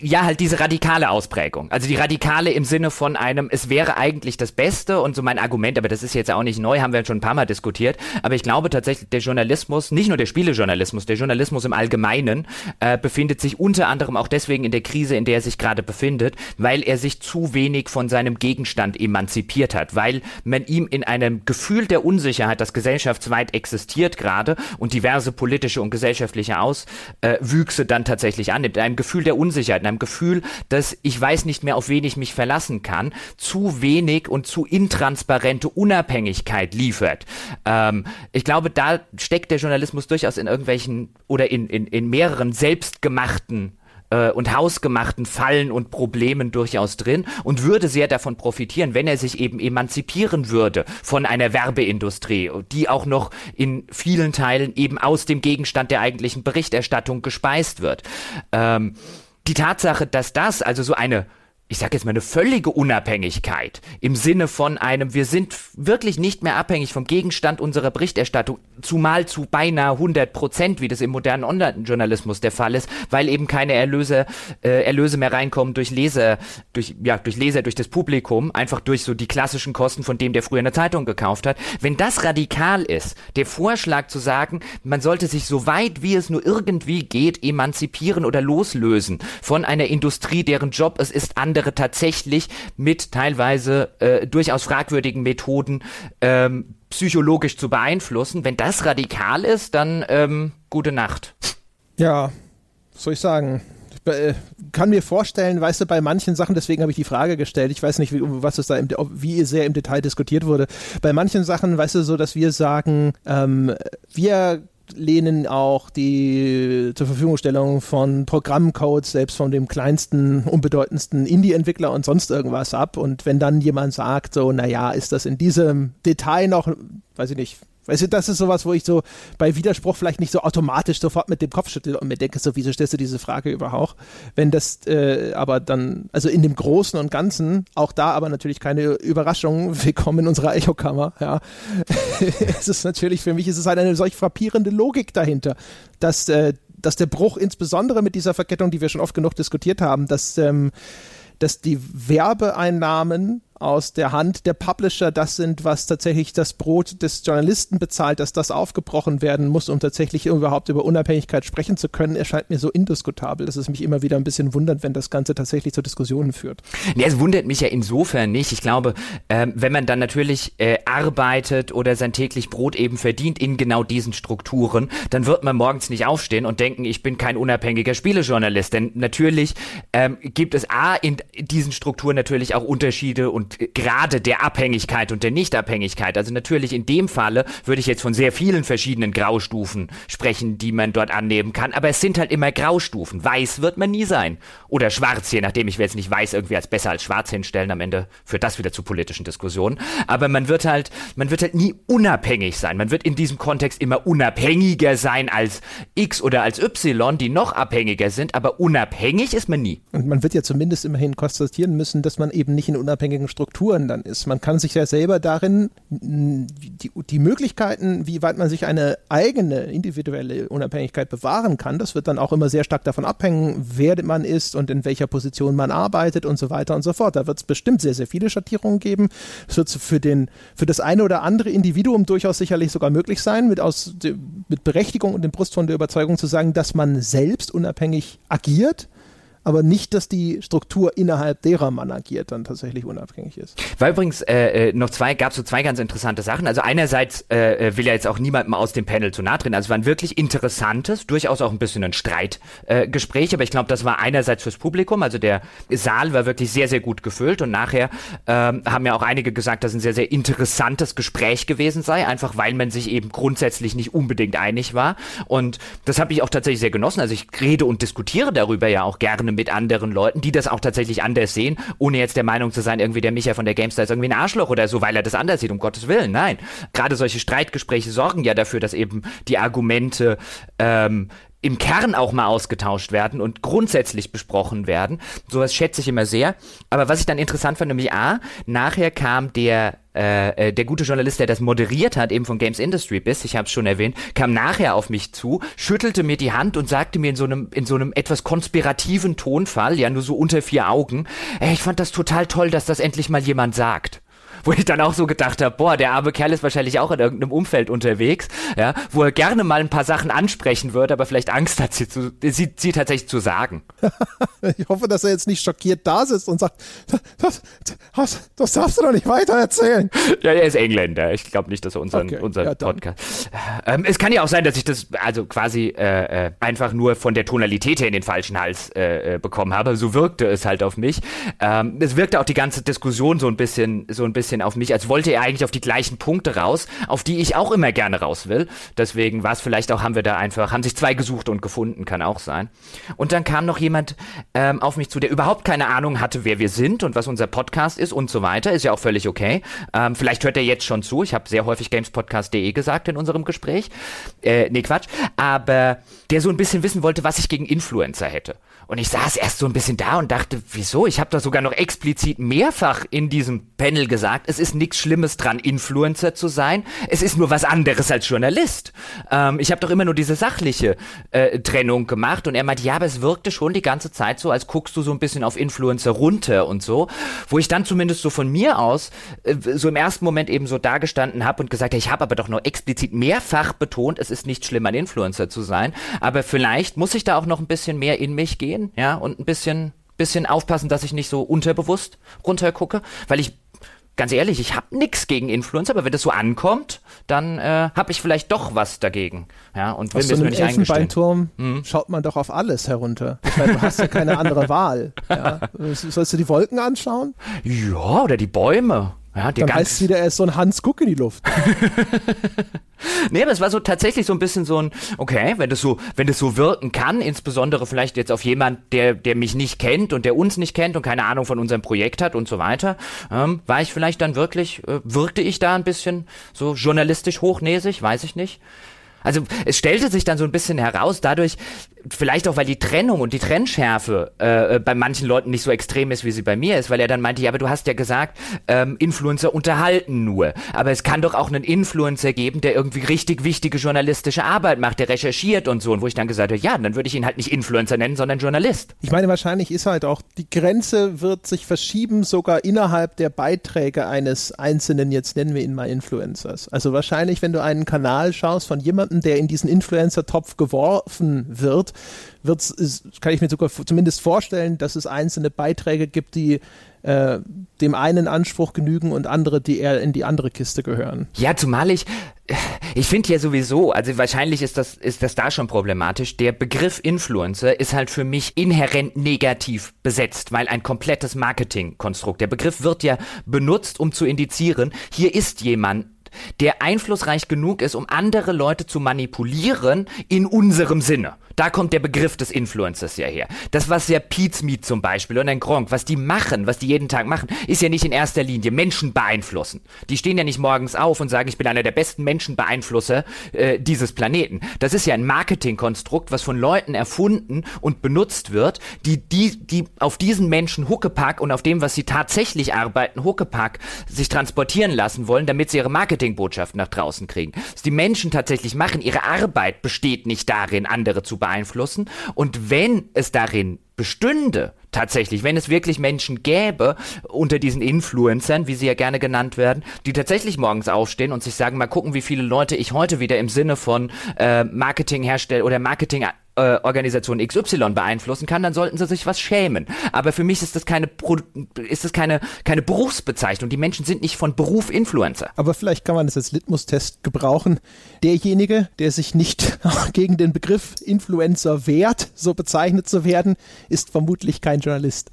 ja, halt diese radikale Ausprägung. Also die radikale im Sinne von einem, es wäre eigentlich das Beste und so mein Argument, aber das ist jetzt auch nicht neu, haben wir schon ein paar Mal diskutiert. Aber ich glaube tatsächlich, der Journalismus, nicht nur der Spielejournalismus, der Journalismus im Allgemeinen äh, befindet sich unter anderem auch deswegen in der Krise, in der er sich gerade befindet, weil er sich zu wenig von seinem Gegenstand emanzipiert hat, weil man ihm in einem Gefühl der Unsicherheit, das gesellschaftsweit existiert gerade und diverse politische und gesellschaftliche Auswüchse dann tatsächlich annimmt, in einem Gefühl der Unsicherheit, in einem Gefühl, dass ich weiß nicht mehr, auf wen ich mich verlassen kann, zu wenig und zu intransparente Unabhängigkeit liefert. Ähm, ich glaube, da steckt der Journalismus durchaus in irgendwelchen oder in, in, in mehreren selbstgemachten und hausgemachten Fallen und Problemen durchaus drin und würde sehr davon profitieren, wenn er sich eben emanzipieren würde von einer Werbeindustrie, die auch noch in vielen Teilen eben aus dem Gegenstand der eigentlichen Berichterstattung gespeist wird. Ähm, die Tatsache, dass das also so eine, ich sage jetzt mal eine völlige Unabhängigkeit im Sinne von einem, wir sind wirklich nicht mehr abhängig vom Gegenstand unserer Berichterstattung, zumal zu beinahe hundert Prozent, wie das im modernen Online-Journalismus der Fall ist, weil eben keine Erlöse, äh, Erlöse mehr reinkommen durch Leser, durch, ja, durch Leser, durch das Publikum, einfach durch so die klassischen Kosten von dem, der früher eine Zeitung gekauft hat. Wenn das radikal ist, der Vorschlag zu sagen, man sollte sich so weit wie es nur irgendwie geht, emanzipieren oder loslösen von einer Industrie, deren Job es ist, andere tatsächlich mit teilweise äh, durchaus fragwürdigen Methoden ähm, psychologisch zu beeinflussen. Wenn das radikal ist, dann ähm, gute Nacht. Ja, was soll ich sagen? Ich äh, kann mir vorstellen, weißt du, bei manchen Sachen, deswegen habe ich die Frage gestellt, ich weiß nicht, wie, was es da im, wie sehr im Detail diskutiert wurde. Bei manchen Sachen, weißt du, so, dass wir sagen, ähm, wir lehnen auch die zur Verfügungstellung von Programmcodes, selbst von dem kleinsten, unbedeutendsten Indie-Entwickler und sonst irgendwas ab. Und wenn dann jemand sagt, so, naja, ist das in diesem Detail noch, weiß ich nicht, weißt du, das ist sowas, wo ich so bei Widerspruch vielleicht nicht so automatisch sofort mit dem Kopf schüttel und mir denke, so, wieso stellst du diese Frage überhaupt? Wenn das äh, aber dann, also in dem Großen und Ganzen, auch da aber natürlich keine Überraschung, willkommen in unserer Echokammer, ja. Es ist natürlich, für mich ist es halt eine solch frappierende Logik dahinter, dass, äh, dass der Bruch insbesondere mit dieser Verkettung, die wir schon oft genug diskutiert haben, dass, ähm, dass die Werbeeinnahmen aus der Hand der Publisher das sind, was tatsächlich das Brot des Journalisten bezahlt, dass das aufgebrochen werden muss, um tatsächlich überhaupt über Unabhängigkeit sprechen zu können, erscheint mir so indiskutabel, dass es mich immer wieder ein bisschen wundert, wenn das Ganze tatsächlich zu Diskussionen führt. Ja, es wundert mich ja insofern nicht. Ich glaube, ähm, wenn man dann natürlich äh, arbeitet oder sein täglich Brot eben verdient in genau diesen Strukturen, dann wird man morgens nicht aufstehen und denken, ich bin kein unabhängiger Spielejournalist. Denn natürlich ähm, gibt es A, in diesen Strukturen natürlich auch Unterschiede und gerade der Abhängigkeit und der Nichtabhängigkeit. Also natürlich in dem Falle würde ich jetzt von sehr vielen verschiedenen Graustufen sprechen, die man dort annehmen kann. Aber es sind halt immer Graustufen. Weiß wird man nie sein. Oder schwarz, je nachdem. Ich will jetzt nicht weiß irgendwie als besser als schwarz hinstellen. Am Ende führt das wieder zu politischen Diskussionen. Aber man wird halt, man wird halt nie unabhängig sein. Man wird in diesem Kontext immer unabhängiger sein als X oder als Y, die noch abhängiger sind. Aber unabhängig ist man nie. Und man wird ja zumindest immerhin konstatieren müssen, dass man eben nicht in unabhängigen Strukturen dann ist. Man kann sich ja selber darin die, die Möglichkeiten, wie weit man sich eine eigene individuelle Unabhängigkeit bewahren kann, das wird dann auch immer sehr stark davon abhängen, wer man ist und in welcher Position man arbeitet und so weiter und so fort. Da wird es bestimmt sehr, sehr viele Schattierungen geben. Es wird für, den, für das eine oder andere Individuum durchaus sicherlich sogar möglich sein, mit, aus, mit Berechtigung und dem Brustton der Überzeugung zu sagen, dass man selbst unabhängig agiert, aber nicht, dass die Struktur, innerhalb derer man agiert, dann tatsächlich unabhängig ist. Weil übrigens äh, noch zwei, gab es so zwei ganz interessante Sachen. Also einerseits äh, will ja jetzt auch niemandem aus dem Panel zu nahe treten. Also es war ein wirklich interessantes, durchaus auch ein bisschen ein Streitgespräch, äh, aber ich glaube, das war einerseits fürs Publikum, also der Saal war wirklich sehr, sehr gut gefüllt und nachher ähm, haben ja auch einige gesagt, dass ein sehr, sehr interessantes Gespräch gewesen sei, einfach weil man sich eben grundsätzlich nicht unbedingt einig war und das habe ich auch tatsächlich sehr genossen. Also ich rede und diskutiere darüber ja auch gerne Ebene mit anderen Leuten, die das auch tatsächlich anders sehen, ohne jetzt der Meinung zu sein, irgendwie der Micha von der GameStar ist irgendwie ein Arschloch oder so, weil er das anders sieht, um Gottes Willen. Nein, gerade solche Streitgespräche sorgen ja dafür, dass eben die Argumente ähm, im Kern auch mal ausgetauscht werden und grundsätzlich besprochen werden. Sowas schätze ich immer sehr. Aber was ich dann interessant fand, nämlich A, nachher kam der Äh, der gute Journalist, der das moderiert hat, eben von Games Industry Biz, ich habe es schon erwähnt, kam nachher auf mich zu, schüttelte mir die Hand und sagte mir in so einem in so einem etwas konspirativen Tonfall, ja nur so unter vier Augen, ey, ich fand das total toll, dass das endlich mal jemand sagt. Wo ich dann auch so gedacht habe, boah, der arme Kerl ist wahrscheinlich auch in irgendeinem Umfeld unterwegs, ja, wo er gerne mal ein paar Sachen ansprechen würde, aber vielleicht Angst hat, sie, zu, sie, sie tatsächlich zu sagen. Ich hoffe, dass er jetzt nicht schockiert da sitzt und sagt, das, das, das darfst du doch nicht weiter erzählen. Ja, er ist Engländer. Ich glaube nicht, dass er unseren, okay, unseren ja, Podcast... Ähm, es kann ja auch sein, dass ich das also quasi äh, einfach nur von der Tonalität her in den falschen Hals äh, bekommen habe. So wirkte es halt auf mich. Ähm, es wirkte auch die ganze Diskussion so ein bisschen, so ein bisschen auf mich, als wollte er eigentlich auf die gleichen Punkte raus, auf die ich auch immer gerne raus will. Deswegen war es vielleicht auch, haben wir da einfach, haben sich zwei gesucht und gefunden, kann auch sein. Und dann kam noch jemand ähm, auf mich zu, der überhaupt keine Ahnung hatte, wer wir sind und was unser Podcast ist und so weiter. Ist ja auch völlig okay. Ähm, vielleicht hört er jetzt schon zu. Ich habe sehr häufig gamespodcast punkt de gesagt in unserem Gespräch. Äh, nee, Quatsch. Aber der so ein bisschen wissen wollte, was ich gegen Influencer hätte. Und ich saß erst so ein bisschen da und dachte, wieso? Ich habe da sogar noch explizit mehrfach in diesem Panel gesagt, es ist nichts Schlimmes dran, Influencer zu sein. Es ist nur was anderes als Journalist. Ähm, ich habe doch immer nur diese sachliche äh, Trennung gemacht. Und er meinte, ja, aber es wirkte schon die ganze Zeit so, als guckst du so ein bisschen auf Influencer runter und so. Wo ich dann zumindest so von mir aus äh, so im ersten Moment eben so dagestanden habe und gesagt habe, ich habe aber doch noch explizit mehrfach betont, es ist nicht schlimm, ein Influencer zu sein. Aber vielleicht muss ich da auch noch ein bisschen mehr in mich gehen, ja, und ein bisschen, bisschen aufpassen, dass ich nicht so unterbewusst runtergucke, weil ich ganz ehrlich, ich habe nichts gegen Influencer, aber wenn das so ankommt, dann äh, habe ich vielleicht doch was dagegen. Ja, und will mir das nur nicht eingestehen. Aus so einem Elfenbeinturm mhm. schaut man doch auf alles herunter. Ich meine, du hast ja keine andere Wahl. Ja? Sollst du die Wolken anschauen? Ja, oder die Bäume. Ja, dann heißt es wieder, er ist so ein Hans-Guck in die Luft. Nee, aber es war so tatsächlich so ein bisschen so ein, okay, wenn das so, wenn das so wirken kann, insbesondere vielleicht jetzt auf jemand, der, der mich nicht kennt und der uns nicht kennt und keine Ahnung von unserem Projekt hat und so weiter, ähm, war ich vielleicht dann wirklich, äh, wirkte ich da ein bisschen so journalistisch hochnäsig, weiß ich nicht. Also es stellte sich dann so ein bisschen heraus, dadurch, vielleicht auch, weil die Trennung und die Trennschärfe äh, bei manchen Leuten nicht so extrem ist, wie sie bei mir ist, weil er dann meinte, ja, aber du hast ja gesagt, ähm, Influencer unterhalten nur. Aber es kann doch auch einen Influencer geben, der irgendwie richtig wichtige journalistische Arbeit macht, der recherchiert und so. Und wo ich dann gesagt habe, ja, dann würde ich ihn halt nicht Influencer nennen, sondern Journalist. Ich meine, wahrscheinlich ist halt auch, die Grenze wird sich verschieben, sogar innerhalb der Beiträge eines Einzelnen, jetzt nennen wir ihn mal Influencers. Also wahrscheinlich, wenn du einen Kanal schaust von jemandem, der in diesen Influencer-Topf geworfen wird, wird's, ist, kann ich mir sogar f- zumindest vorstellen, dass es einzelne Beiträge gibt, die äh, dem einen Anspruch genügen und andere, die eher in die andere Kiste gehören. Ja, zumal ich, ich finde ja sowieso, also wahrscheinlich ist das, ist das da schon problematisch, der Begriff Influencer ist halt für mich inhärent negativ besetzt, weil ein komplettes Marketingkonstrukt, der Begriff wird ja benutzt, um zu indizieren, hier ist jemand, der einflussreich genug ist, um andere Leute zu manipulieren in unserem Sinne. Da kommt der Begriff des Influencers ja her. Das, was ja Pizmeet zum Beispiel und ein Gronkh, was die machen, was die jeden Tag machen, ist ja nicht in erster Linie Menschen beeinflussen. Die stehen ja nicht morgens auf und sagen, ich bin einer der besten Menschenbeeinflusser äh, dieses Planeten. Das ist ja ein Marketingkonstrukt, was von Leuten erfunden und benutzt wird, die, die, die auf diesen Menschen Huckepack und auf dem, was sie tatsächlich arbeiten, Huckepack sich transportieren lassen wollen, damit sie ihre Marketing Botschaft nach draußen kriegen. Was die Menschen tatsächlich machen, ihre Arbeit besteht nicht darin, andere zu beeinflussen. Und wenn es darin bestünde, tatsächlich, wenn es wirklich Menschen gäbe unter diesen Influencern, wie sie ja gerne genannt werden, die tatsächlich morgens aufstehen und sich sagen, mal gucken, wie viele Leute ich heute wieder im Sinne von äh, Marketinghersteller oder Marketing Äh, Organisation X Y beeinflussen kann, dann sollten sie sich was schämen. Aber für mich ist das keine Pro- ist das keine, keine Berufsbezeichnung. Die Menschen sind nicht von Beruf Influencer. Aber vielleicht kann man das als Litmus-Test gebrauchen. Derjenige, der sich nicht gegen den Begriff Influencer wehrt, so bezeichnet zu werden, ist vermutlich kein Journalist.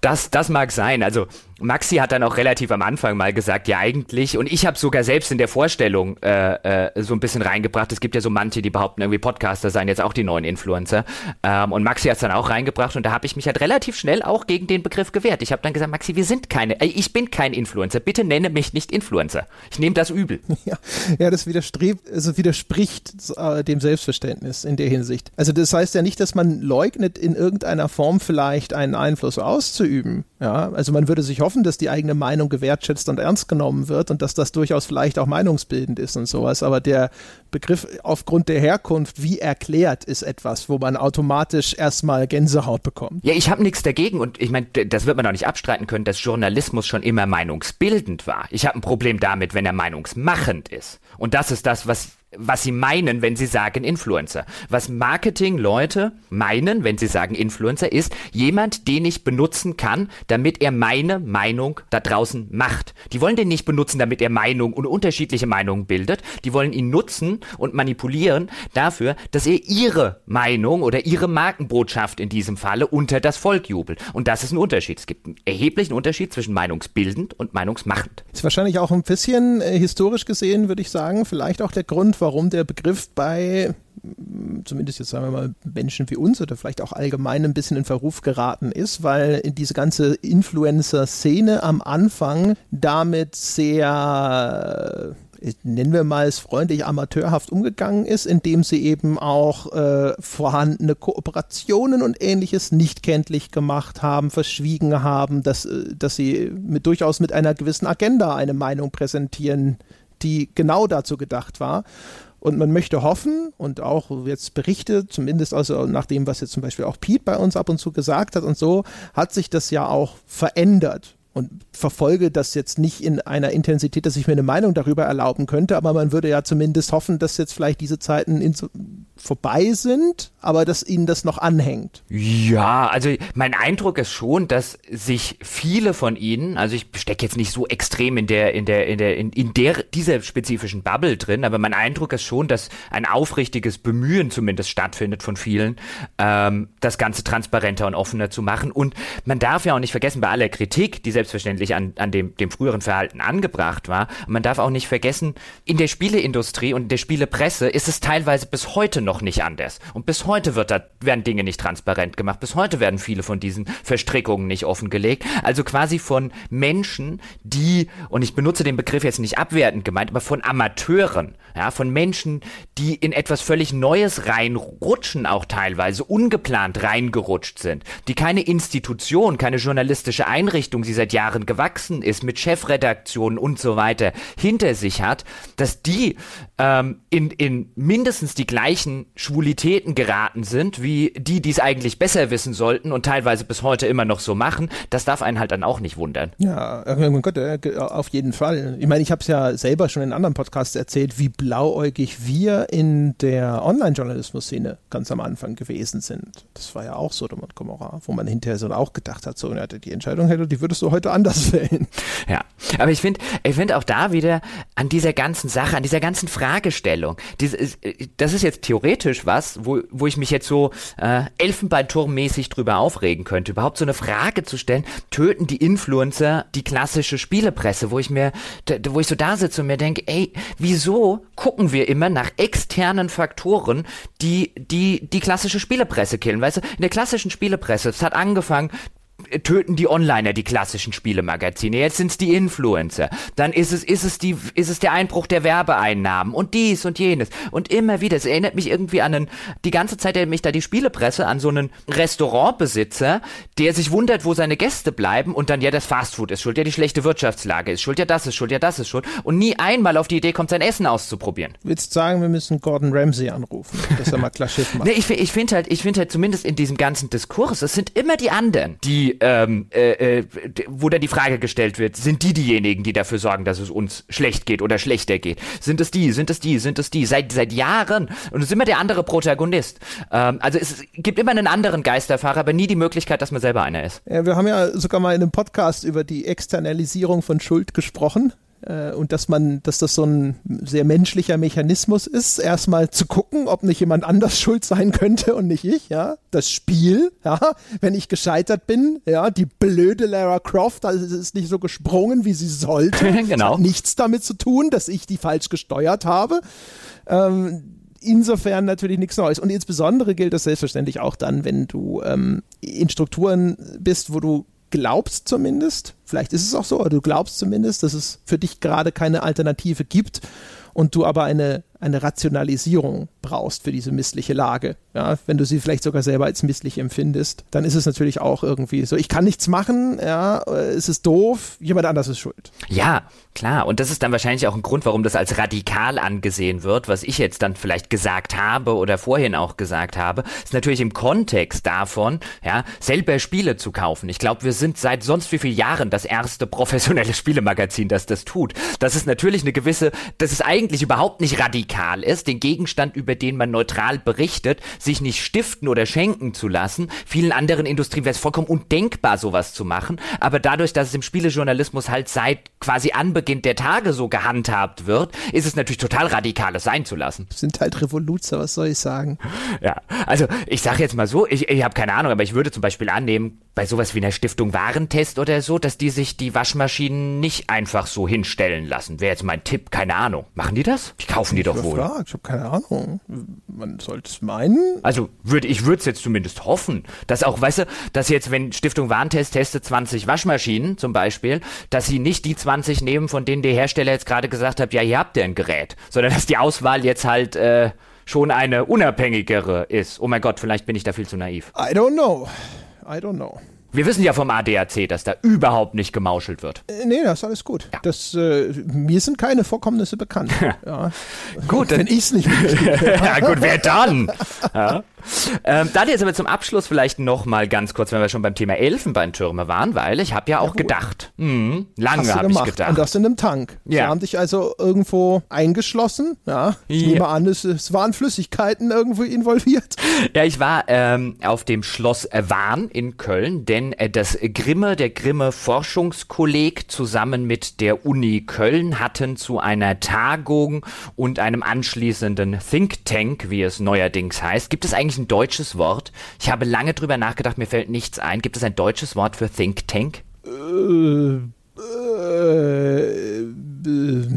Das, das mag sein. Also Maxi hat dann auch relativ am Anfang mal gesagt, ja eigentlich, und ich habe sogar selbst in der Vorstellung äh, äh, so ein bisschen reingebracht, es gibt ja so manche, die behaupten irgendwie Podcaster seien jetzt auch die neuen Influencer, ähm, und Maxi hat es dann auch reingebracht und da habe ich mich halt relativ schnell auch gegen den Begriff gewehrt. Ich habe dann gesagt, Maxi, wir sind keine, äh, ich bin kein Influencer, bitte nenne mich nicht Influencer. Ich nehme das übel. Ja, ja das widerstrebt, also widerspricht äh, dem Selbstverständnis in der Hinsicht. Also das heißt ja nicht, dass man leugnet, in irgendeiner Form vielleicht einen Einfluss auszuüben. Ja, also man würde sich hoffen, dass die eigene Meinung gewertschätzt und ernst genommen wird und dass das durchaus vielleicht auch meinungsbildend ist und sowas. Aber der Begriff aufgrund der Herkunft, wie erklärt, ist etwas, wo man automatisch erstmal Gänsehaut bekommt. Ja, ich habe nichts dagegen und ich meine, das wird man auch nicht abstreiten können, dass Journalismus schon immer meinungsbildend war. Ich habe ein Problem damit, wenn er meinungsmachend ist. Und das ist das, was... was sie meinen, wenn sie sagen Influencer. Was Marketing-Leute meinen, wenn sie sagen Influencer, ist jemand, den ich benutzen kann, damit er meine Meinung da draußen macht. Die wollen den nicht benutzen, damit er Meinung und unterschiedliche Meinungen bildet. Die wollen ihn nutzen und manipulieren dafür, dass er ihre Meinung oder ihre Markenbotschaft in diesem Falle unter das Volk jubelt. Und das ist ein Unterschied. Es gibt einen erheblichen Unterschied zwischen meinungsbildend und meinungsmachend. Ist wahrscheinlich auch ein bisschen äh, historisch gesehen, würde ich sagen, vielleicht auch der Grund, warum der Begriff bei, zumindest jetzt sagen wir mal, Menschen wie uns oder vielleicht auch allgemein ein bisschen in Verruf geraten ist, weil diese ganze Influencer-Szene am Anfang damit sehr, nennen wir mal es freundlich, amateurhaft umgegangen ist, indem sie eben auch äh, vorhandene Kooperationen und Ähnliches nicht kenntlich gemacht haben, verschwiegen haben, dass, dass sie mit, durchaus mit einer gewissen Agenda eine Meinung präsentieren, die genau dazu gedacht war. Und man möchte hoffen und auch jetzt Berichte, zumindest also nach dem, was jetzt zum Beispiel auch Pete bei uns ab und zu gesagt hat und so, hat sich das ja auch verändert. Und verfolge das jetzt nicht in einer Intensität, dass ich mir eine Meinung darüber erlauben könnte, aber man würde ja zumindest hoffen, dass jetzt vielleicht diese Zeiten in so vorbei sind, aber dass ihnen das noch anhängt. Ja, also mein Eindruck ist schon, dass sich viele von ihnen, also ich stecke jetzt nicht so extrem in der in der in der in, in der dieser spezifischen Bubble drin, aber mein Eindruck ist schon, dass ein aufrichtiges Bemühen zumindest stattfindet von vielen, ähm, das Ganze transparenter und offener zu machen. Und man darf ja auch nicht vergessen, bei aller Kritik dieser selbstverständlich an, an dem, dem früheren Verhalten angebracht war. Und man darf auch nicht vergessen, in der Spieleindustrie und in der Spielepresse ist es teilweise bis heute noch nicht anders. Und bis heute wird da, werden Dinge nicht transparent gemacht. Bis heute werden viele von diesen Verstrickungen nicht offengelegt. Also quasi von Menschen, die, und ich benutze den Begriff jetzt nicht abwertend gemeint, aber von Amateuren, ja, von Menschen, die in etwas völlig Neues reinrutschen, auch teilweise ungeplant reingerutscht sind, die keine Institution, keine journalistische Einrichtung, die seit Jahren gewachsen ist, mit Chefredaktionen und so weiter hinter sich hat, dass die ähm, in, in mindestens die gleichen Schwulitäten geraten sind, wie die, die es eigentlich besser wissen sollten und teilweise bis heute immer noch so machen, das darf einen halt dann auch nicht wundern. Ja, mein Gott, auf jeden Fall. Ich meine, ich habe es ja selber schon in anderen Podcasts erzählt, wie blauäugig wir in der Online-Journalismus-Szene ganz am Anfang gewesen sind. Das war ja auch Sodom und Gomorra, wo man hinterher so auch gedacht hat, so, die Entscheidung hätte, die würdest du heute anders sehen. Ja, aber ich finde ich finde auch da wieder an dieser ganzen Sache, an dieser ganzen Fragestellung, diese, das ist jetzt theoretisch was, wo, wo ich mich jetzt so äh, Elfenbeinturm-mäßig drüber aufregen könnte, überhaupt so eine Frage zu stellen, töten die Influencer die klassische Spielepresse, wo ich mir, wo ich so da sitze und mir denke, ey, wieso gucken wir immer nach externen Faktoren, die die, die klassische Spielepresse killen, weißt du, in der klassischen Spielepresse, es hat angefangen, töten die Onliner die klassischen Spielemagazine, jetzt sind es die Influencer, dann ist es, ist es die, ist es der Einbruch der Werbeeinnahmen und dies und jenes und immer wieder, es erinnert mich irgendwie an einen, die ganze Zeit erinnert mich da die Spielepresse an so einen Restaurantbesitzer, der sich wundert, wo seine Gäste bleiben und dann, ja, das Fastfood ist schuld, ja, die schlechte Wirtschaftslage ist schuld, ja, das ist schuld, ja, das ist schuld und nie einmal auf die Idee kommt, sein Essen auszuprobieren. Willst du sagen, wir müssen Gordon Ramsay anrufen, dass er mal klar Schiff macht? Nee, ich, ich finde halt, ich finde halt zumindest in diesem ganzen Diskurs, es sind immer die anderen, die Ähm, äh, äh, wo dann die Frage gestellt wird, sind die diejenigen, die dafür sorgen, dass es uns schlecht geht oder schlechter geht? Sind es die, sind es die, sind es die? Seit, seit Jahren. Und es ist immer der andere Protagonist. Ähm, also es gibt immer einen anderen Geisterfahrer, aber nie die Möglichkeit, dass man selber einer ist. Ja, wir haben ja sogar mal in einem Podcast über die Externalisierung von Schuld gesprochen. äh, und dass man, dass das so ein sehr menschlicher Mechanismus ist, erstmal zu gucken, ob nicht jemand anders schuld sein könnte und nicht ich, ja, das Spiel, ja, wenn ich gescheitert bin, ja, die blöde Lara Croft, also es ist nicht so gesprungen, wie sie sollte, genau. Das hat nichts damit zu tun, dass ich die falsch gesteuert habe, ähm, insofern natürlich nichts Neues. Und insbesondere gilt das selbstverständlich auch dann, wenn du ähm, in Strukturen bist, wo du glaubst zumindest, vielleicht ist es auch so, aber du glaubst zumindest, dass es für dich gerade keine Alternative gibt und du aber eine, eine Rationalisierung brauchst für diese missliche Lage. Ja, wenn du sie vielleicht sogar selber als misslich empfindest, dann ist es natürlich auch irgendwie so, ich kann nichts machen, ja, es ist doof, jemand anders ist schuld. Ja, klar. Und das ist dann wahrscheinlich auch ein Grund, warum das als radikal angesehen wird, was ich jetzt dann vielleicht gesagt habe oder vorhin auch gesagt habe, ist natürlich im Kontext davon, ja, selber Spiele zu kaufen. Ich glaube, wir sind seit sonst wie vielen Jahren das erste professionelle Spielemagazin, das das tut. Das ist natürlich eine gewisse, das ist eigentlich überhaupt nicht radikal ist, den Gegenstand, über den man neutral berichtet, sich nicht stiften oder schenken zu lassen. Vielen anderen Industrien wäre es vollkommen undenkbar, sowas zu machen. Aber dadurch, dass es im Spielejournalismus halt seit quasi Anbeginn der Tage so gehandhabt wird, ist es natürlich total radikal, es sein zu lassen. Das sind halt Revoluzer, was soll ich sagen? Ja, also ich sage jetzt mal so, ich, ich habe keine Ahnung, aber ich würde zum Beispiel annehmen, bei sowas wie einer Stiftung Warentest oder so, dass die sich die Waschmaschinen nicht einfach so hinstellen lassen. Wäre jetzt mein Tipp, keine Ahnung. Machen die das? Die kaufen die doch wohl. Ich habe keine Ahnung. Man sollte es meinen. Also würd, ich würde es jetzt zumindest hoffen, dass auch, weißt du, dass jetzt, wenn Stiftung Warentest testet zwanzig Waschmaschinen zum Beispiel, dass sie nicht die zwanzig nehmen, von denen der Hersteller jetzt gerade gesagt hat, ja, hier habt ihr ein Gerät, sondern dass die Auswahl jetzt halt äh, schon eine unabhängigere ist. Oh mein Gott, vielleicht bin ich da viel zu naiv. I don't know. I don't know. Wir wissen ja vom A D A C, dass da überhaupt nicht gemauschelt wird. Äh, nee, das ist alles gut. Ja. Das, äh, mir sind keine Vorkommnisse bekannt. Ja. Gut, wenn ich es nicht mitkriege. Ja, gut, wer dann? Ja. Ähm, dann jetzt aber zum Abschluss vielleicht nochmal ganz kurz, wenn wir schon beim Thema Elfenbeintürme waren, weil ich habe ja auch ja, gedacht, mh, lange habe ich gedacht. Und das in einem Tank. Ja. Sie haben dich also irgendwo eingeschlossen. Ja. Ich ja. nehme an, es, es waren Flüssigkeiten irgendwo involviert. Ja, ich war ähm, auf dem Schloss Wahn in Köln, denn äh, das Grimme, der Grimme Forschungskolleg zusammen mit der Uni Köln hatten zu einer Tagung und einem anschließenden Think Tank, wie es neuerdings heißt, gibt es eigentlich ein deutsches Wort? Ich habe lange drüber nachgedacht, mir fällt nichts ein. Gibt es ein deutsches Wort für Think Tank? Äh, äh, äh,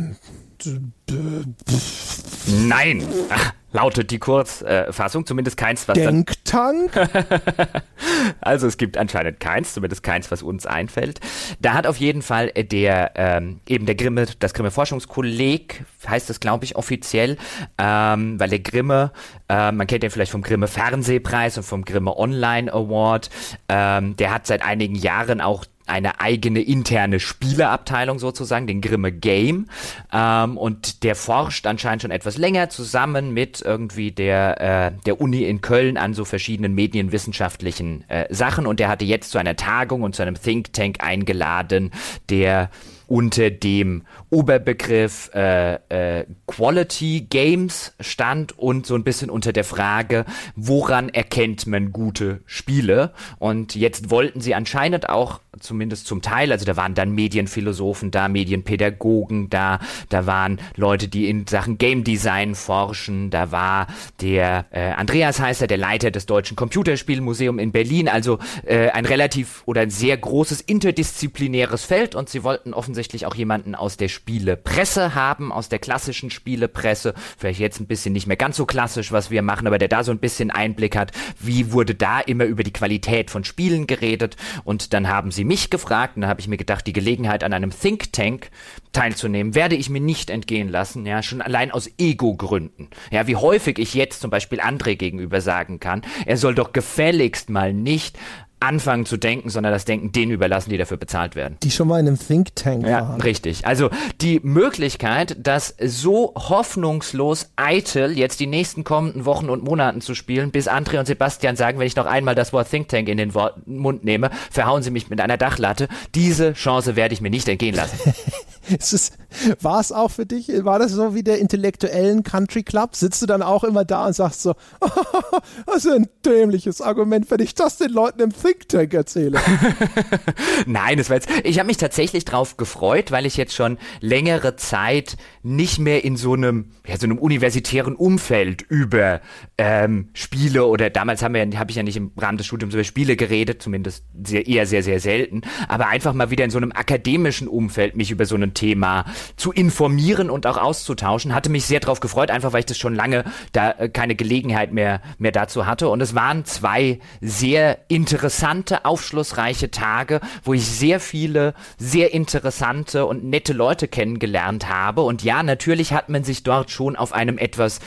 Nein, Ach, lautet die Kurzfassung, zumindest keins, was Denktank? Also es gibt anscheinend keins, zumindest keins, was uns einfällt. Da hat auf jeden Fall der, ähm, eben der Grimme, das Grimme-Forschungskolleg, heißt das glaube ich offiziell, ähm, weil der Grimme, äh, man kennt den vielleicht vom Grimme-Fernsehpreis und vom Grimme-Online-Award, ähm, der hat seit einigen Jahren auch eine eigene interne Spieleabteilung sozusagen, den Grimme Game. Ähm, und der forscht anscheinend schon etwas länger zusammen mit irgendwie der, äh, der Uni in Köln an so verschiedenen medienwissenschaftlichen äh, Sachen. Und der hatte jetzt zu einer Tagung und zu einem Think Tank eingeladen, der unter dem Oberbegriff äh, äh, Quality Games stand und so ein bisschen unter der Frage, woran erkennt man gute Spiele? Und jetzt wollten sie anscheinend auch, zumindest zum Teil, also da waren dann Medienphilosophen da, Medienpädagogen da, da waren Leute, die in Sachen Game Design forschen, da war der äh, Andreas heißt er, der Leiter des Deutschen Computerspielmuseums in Berlin, also äh, ein relativ oder ein sehr großes interdisziplinäres Feld und sie wollten offensichtlich offensichtlich auch jemanden aus der Spielepresse haben, aus der klassischen Spielepresse, vielleicht jetzt ein bisschen nicht mehr ganz so klassisch, was wir machen, aber der da so ein bisschen Einblick hat, wie wurde da immer über die Qualität von Spielen geredet und dann haben sie mich gefragt und dann habe ich mir gedacht, die Gelegenheit an einem Think Tank teilzunehmen, werde ich mir nicht entgehen lassen, ja, schon allein aus Ego-Gründen. Ja, wie häufig ich jetzt zum Beispiel André gegenüber sagen kann, er soll doch gefälligst mal nicht anfangen zu denken, sondern das Denken denen überlassen, die dafür bezahlt werden. Die schon mal in einem Think Tank ja, waren. Richtig. Also die Möglichkeit, das so hoffnungslos eitel jetzt die nächsten kommenden Wochen und Monaten zu spielen, bis André und Sebastian sagen, wenn ich noch einmal das Wort Think Tank in den Wort- Mund nehme, verhauen sie mich mit einer Dachlatte. Diese Chance werde ich mir nicht entgehen lassen. War es auch für dich, war das so wie der intellektuellen Country Club? Sitzt du dann auch immer da und sagst so, oh, das ist ein dämliches Argument, wenn ich das den Leuten im Think Tank erzähle? Nein, das war jetzt, ich habe mich tatsächlich drauf gefreut, weil ich jetzt schon längere Zeit nicht mehr in so einem, ja, so einem universitären Umfeld über ähm, Spiele oder damals haben wir, habe ich ja nicht im Rahmen des Studiums über Spiele geredet, zumindest sehr, eher sehr, sehr selten, aber einfach mal wieder in so einem akademischen Umfeld mich über so ein Thema zu informieren und auch auszutauschen, hatte mich sehr drauf gefreut, einfach weil ich das schon lange da äh, keine Gelegenheit mehr, mehr dazu hatte. Und es waren zwei sehr interessante, aufschlussreiche Tage, wo ich sehr viele, sehr interessante und nette Leute kennengelernt habe. Und ja, natürlich hat man sich dort schon auf einem etwas,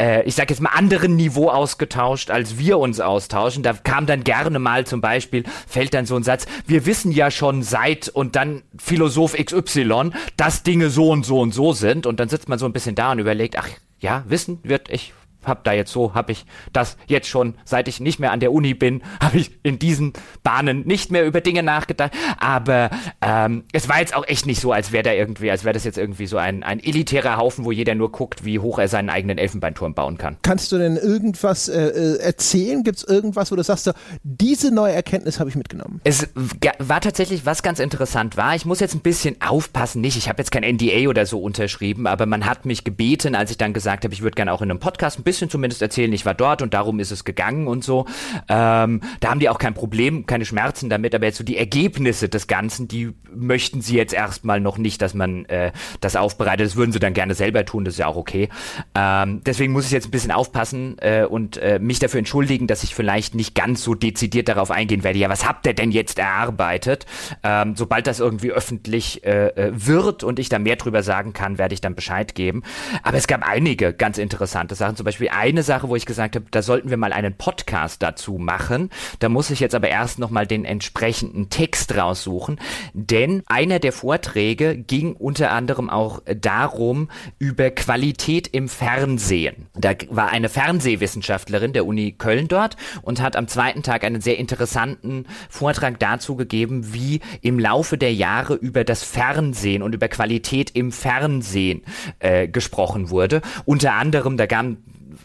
äh, ich sag jetzt mal, anderen Niveau ausgetauscht, als wir uns austauschen. Da kam dann gerne mal zum Beispiel, fällt dann so ein Satz, wir wissen ja schon seit und dann Philosoph X Y, dass Dinge so und so und so sind. Und dann sitzt man so ein bisschen da und überlegt, ach ja, wissen wird, ich hab da jetzt so, hab ich das jetzt schon, seit ich nicht mehr an der Uni bin, habe ich in diesen Bahnen nicht mehr über Dinge nachgedacht. Aber ähm, es war jetzt auch echt nicht so, als wäre da irgendwie, als wäre das jetzt irgendwie so ein, ein elitärer Haufen, wo jeder nur guckt, wie hoch er seinen eigenen Elfenbeinturm bauen kann. Kannst du denn irgendwas äh, erzählen? Gibt es irgendwas, wo du sagst, so, diese neue Erkenntnis habe ich mitgenommen? Es g- war tatsächlich, was ganz interessant war, ich muss jetzt ein bisschen aufpassen, nicht, ich habe jetzt kein N D A oder so unterschrieben, aber man hat mich gebeten, als ich dann gesagt habe, ich würde gerne auch in einem Podcast ein bisschen zumindest erzählen, ich war dort und darum ist es gegangen und so. Ähm, da haben die auch kein Problem, keine Schmerzen damit, aber jetzt so die Ergebnisse des Ganzen, die möchten sie jetzt erstmal noch nicht, dass man äh, das aufbereitet. Das würden sie dann gerne selber tun, das ist ja auch okay. Ähm, deswegen muss ich jetzt ein bisschen aufpassen äh, und äh, mich dafür entschuldigen, dass ich vielleicht nicht ganz so dezidiert darauf eingehen werde. Ja, was habt ihr denn jetzt erarbeitet? Ähm, sobald das irgendwie öffentlich äh, wird und ich da mehr drüber sagen kann, werde ich dann Bescheid geben. Aber es gab einige ganz interessante Sachen, zum Beispiel eine Sache, wo ich gesagt habe, da sollten wir mal einen Podcast dazu machen. Da muss ich jetzt aber erst nochmal den entsprechenden Text raussuchen, denn einer der Vorträge ging unter anderem auch darum, über Qualität im Fernsehen. Da war eine Fernsehwissenschaftlerin der Uni Köln dort und hat am zweiten Tag einen sehr interessanten Vortrag dazu gegeben, wie im Laufe der Jahre über das Fernsehen und über Qualität im Fernsehen äh, gesprochen wurde. Unter anderem, da gab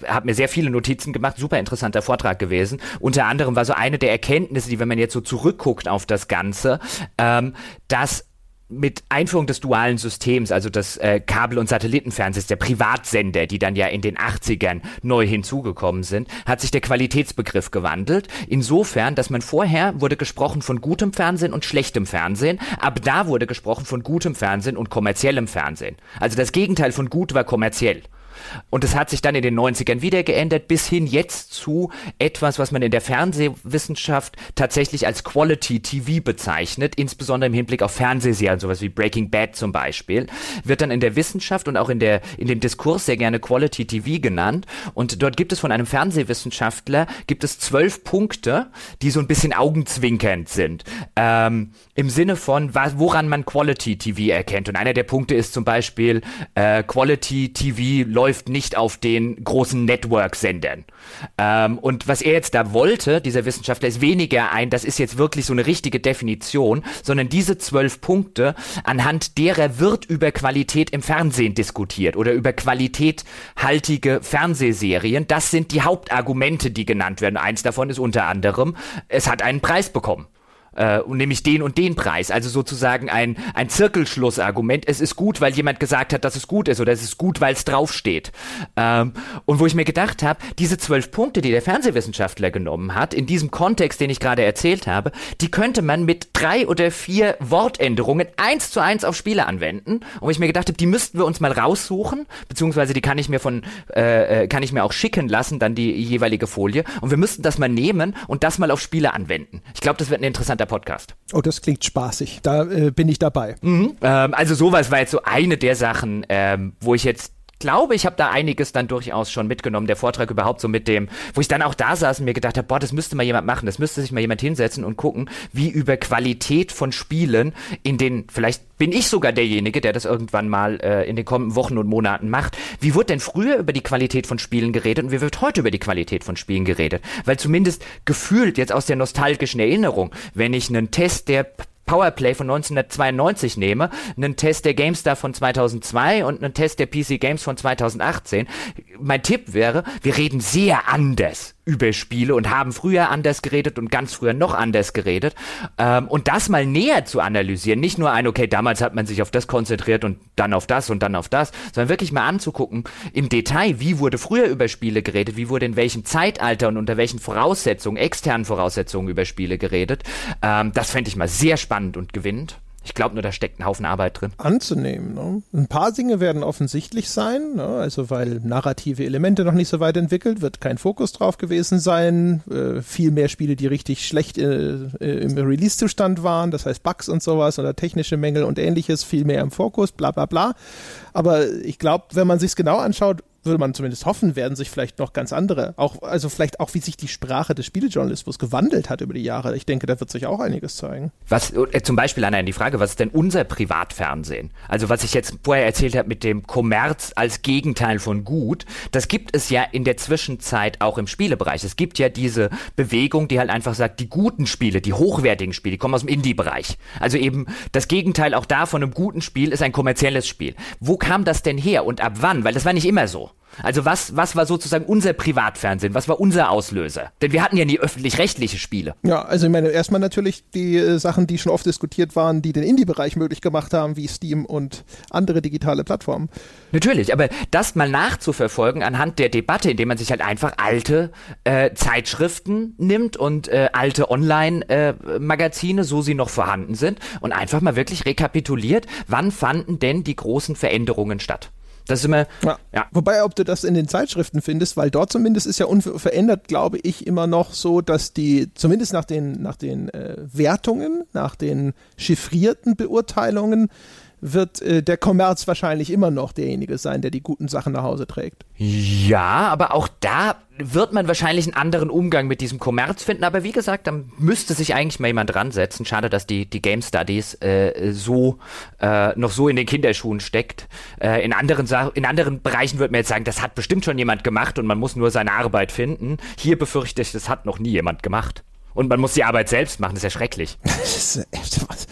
habe mir sehr viele Notizen gemacht, super interessanter Vortrag gewesen. Unter anderem war so eine der Erkenntnisse, die, wenn man jetzt so zurückguckt auf das Ganze, ähm, dass mit Einführung des dualen Systems, also des äh, Kabel- und Satellitenfernsehens, der Privatsender, die dann ja in den achtzigern neu hinzugekommen sind, hat sich der Qualitätsbegriff gewandelt. Insofern, dass man vorher wurde gesprochen von gutem Fernsehen und schlechtem Fernsehen, ab da wurde gesprochen von gutem Fernsehen und kommerziellem Fernsehen. Also das Gegenteil von gut war kommerziell. Und es hat sich dann in den neunzigern wieder geändert, bis hin jetzt zu etwas, was man in der Fernsehwissenschaft tatsächlich als Quality-T V bezeichnet, insbesondere im Hinblick auf Fernsehserien, sowas wie Breaking Bad zum Beispiel, wird dann in der Wissenschaft und auch in der, in dem Diskurs sehr gerne Quality-T V genannt. Und dort gibt es von einem Fernsehwissenschaftler, gibt es zwölf Punkte, die so ein bisschen augenzwinkernd sind, ähm, im Sinne von, woran man Quality-T V erkennt. Und einer der Punkte ist zum Beispiel äh, Quality-T V läuft nicht auf den großen Network-Sendern. Ähm, und was er jetzt da wollte, dieser Wissenschaftler, ist weniger ein, das ist jetzt wirklich so eine richtige Definition, sondern diese zwölf Punkte, anhand derer wird über Qualität im Fernsehen diskutiert oder über qualitäthaltige Fernsehserien. Das sind die Hauptargumente, die genannt werden. Eins davon ist unter anderem, es hat einen Preis bekommen. Äh, nämlich den und den Preis, also sozusagen ein, ein Zirkelschlussargument, es ist gut, weil jemand gesagt hat, dass es gut ist oder es ist gut, weil es draufsteht. Ähm, und wo ich mir gedacht habe, diese zwölf Punkte, die der Fernsehwissenschaftler genommen hat, in diesem Kontext, den ich gerade erzählt habe, die könnte man mit drei oder vier Wortänderungen eins zu eins auf Spiele anwenden. Und wo ich mir gedacht habe, die müssten wir uns mal raussuchen, beziehungsweise die kann ich mir von, äh, kann ich mir auch schicken lassen, dann die jeweilige Folie. Und wir müssten das mal nehmen und das mal auf Spiele anwenden. Ich glaube, das wird ein interessanter Podcast. Oh, das klingt spaßig. Da äh, bin ich dabei. Mhm. Ähm, also sowas war jetzt so eine der Sachen, ähm, wo ich jetzt glaube, ich habe da einiges dann durchaus schon mitgenommen. Der Vortrag überhaupt so mit dem, wo ich dann auch da saß und mir gedacht habe, boah, das müsste mal jemand machen. Das müsste sich mal jemand hinsetzen und gucken, wie über Qualität von Spielen in den, vielleicht bin ich sogar derjenige, der das irgendwann mal äh, in den kommenden Wochen und Monaten macht. Wie wurde denn früher über die Qualität von Spielen geredet und wie wird heute über die Qualität von Spielen geredet? Weil zumindest gefühlt jetzt aus der nostalgischen Erinnerung, wenn ich einen Test der Powerplay von neunzehnhundertzweiundneunzig nehme, einen Test der GameStar von zweitausendzwei und einen Test der P C Games von zweitausendachtzehn, mein Tipp wäre, wir reden sehr anders über Spiele und haben früher anders geredet und ganz früher noch anders geredet. Ähm, und das mal näher zu analysieren, nicht nur ein, okay, damals hat man sich auf das konzentriert und dann auf das und dann auf das, sondern wirklich mal anzugucken im Detail, wie wurde früher über Spiele geredet, wie wurde in welchem Zeitalter und unter welchen Voraussetzungen, externen Voraussetzungen über Spiele geredet. Ähm, das fände ich mal sehr spannend und gewinnend. Ich glaube nur, da steckt ein Haufen Arbeit drin. Anzunehmen. Ne? Ein paar Dinge werden offensichtlich sein, ne? Also weil narrative Elemente noch nicht so weit entwickelt, wird kein Fokus drauf gewesen sein. Äh, viel mehr Spiele, die richtig schlecht äh, im Release-Zustand waren, das heißt Bugs und sowas oder technische Mängel und ähnliches, viel mehr im Fokus, bla bla bla. Aber ich glaube, wenn man sich es genau anschaut, würde man zumindest hoffen, werden sich vielleicht noch ganz andere, auch, also vielleicht auch, wie sich die Sprache des Spielejournalismus gewandelt hat über die Jahre. Ich denke, da wird sich auch einiges zeigen. Was, äh, zum Beispiel, Anna, die Frage, was ist denn unser Privatfernsehen? Also was ich jetzt vorher erzählt habe mit dem Kommerz als Gegenteil von gut, das gibt es ja in der Zwischenzeit auch im Spielebereich. Es gibt ja diese Bewegung, die halt einfach sagt, die guten Spiele, die hochwertigen Spiele, die kommen aus dem Indie-Bereich. Also eben das Gegenteil auch da von einem guten Spiel ist ein kommerzielles Spiel. Wo kam das denn her und ab wann? Weil das war nicht immer so. Also was, was war sozusagen unser Privatfernsehen? Was war unser Auslöser? Denn wir hatten ja nie öffentlich-rechtliche Spiele. Ja, also ich meine, erstmal natürlich die äh, Sachen, die schon oft diskutiert waren, die den Indie-Bereich möglich gemacht haben, wie Steam und andere digitale Plattformen. Natürlich, aber das mal nachzuverfolgen anhand der Debatte, indem man sich halt einfach alte äh, Zeitschriften nimmt und äh, alte Online-Magazine, äh, so sie noch vorhanden sind, und einfach mal wirklich rekapituliert, wann fanden denn die großen Veränderungen statt? Das ist immer, ja. Ja. Wobei, ob du das in den Zeitschriften findest, weil dort zumindest ist ja unverändert, glaube ich, immer noch so, dass die, zumindest nach den, nach den äh, Wertungen, nach den chiffrierten Beurteilungen, wird äh, der Kommerz wahrscheinlich immer noch derjenige sein, der die guten Sachen nach Hause trägt. Ja, aber auch da wird man wahrscheinlich einen anderen Umgang mit diesem Kommerz finden. Aber wie gesagt, da müsste sich eigentlich mal jemand dran setzen. Schade, dass die, die Game Studies äh, so äh, noch so in den Kinderschuhen steckt. Äh, in anderen Sa- in anderen Bereichen würde man jetzt sagen, das hat bestimmt schon jemand gemacht und man muss nur seine Arbeit finden. Hier befürchte ich, das hat noch nie jemand gemacht. Und man muss die Arbeit selbst machen, das ist ja schrecklich. Das ist echt was.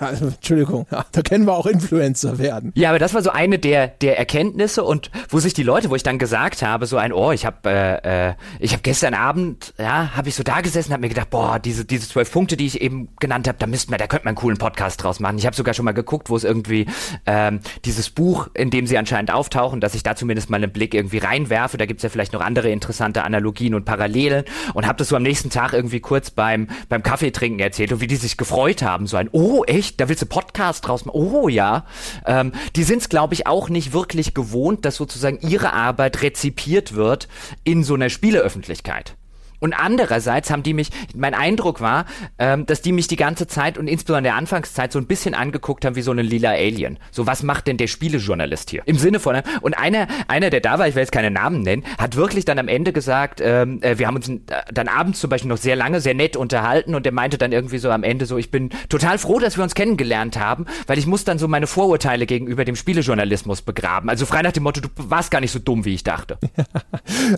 Also, Entschuldigung, ja, da können wir auch Influencer werden. Ja, aber das war so eine der, der Erkenntnisse, und wo sich die Leute, wo ich dann gesagt habe, so ein, oh, ich habe äh, ich hab gestern Abend, ja, habe ich so da gesessen, habe mir gedacht, boah, diese diese zwölf Punkte, die ich eben genannt habe, da müssten wir, da könnte man einen coolen Podcast draus machen. Ich habe sogar schon mal geguckt, wo es irgendwie ähm, dieses Buch, in dem sie anscheinend auftauchen, dass ich da zumindest mal einen Blick irgendwie reinwerfe. Da gibt's ja vielleicht noch andere interessante Analogien und Parallelen, und habe das so am nächsten Tag irgendwie kurz beim beim Kaffeetrinken erzählt und wie die sich gefreut haben, so ein, oh, Oh, echt? Da willst du Podcast draus machen? Oh, ja. Ähm, die sind es, glaube ich, auch nicht wirklich gewohnt, dass sozusagen ihre Arbeit rezipiert wird in so einer Spieleöffentlichkeit. Und andererseits haben die mich, mein Eindruck war, ähm, dass die mich die ganze Zeit und insbesondere in der Anfangszeit so ein bisschen angeguckt haben wie so einen lila Alien. So, was macht denn der Spielejournalist hier? Im Sinne von, und einer, einer, der da war, ich will jetzt keine Namen nennen, hat wirklich dann am Ende gesagt, ähm, wir haben uns dann abends zum Beispiel noch sehr lange, sehr nett unterhalten, und der meinte dann irgendwie so am Ende so, ich bin total froh, dass wir uns kennengelernt haben, weil ich muss dann so meine Vorurteile gegenüber dem Spielejournalismus begraben. Also frei nach dem Motto, du warst gar nicht so dumm, wie ich dachte. Ja,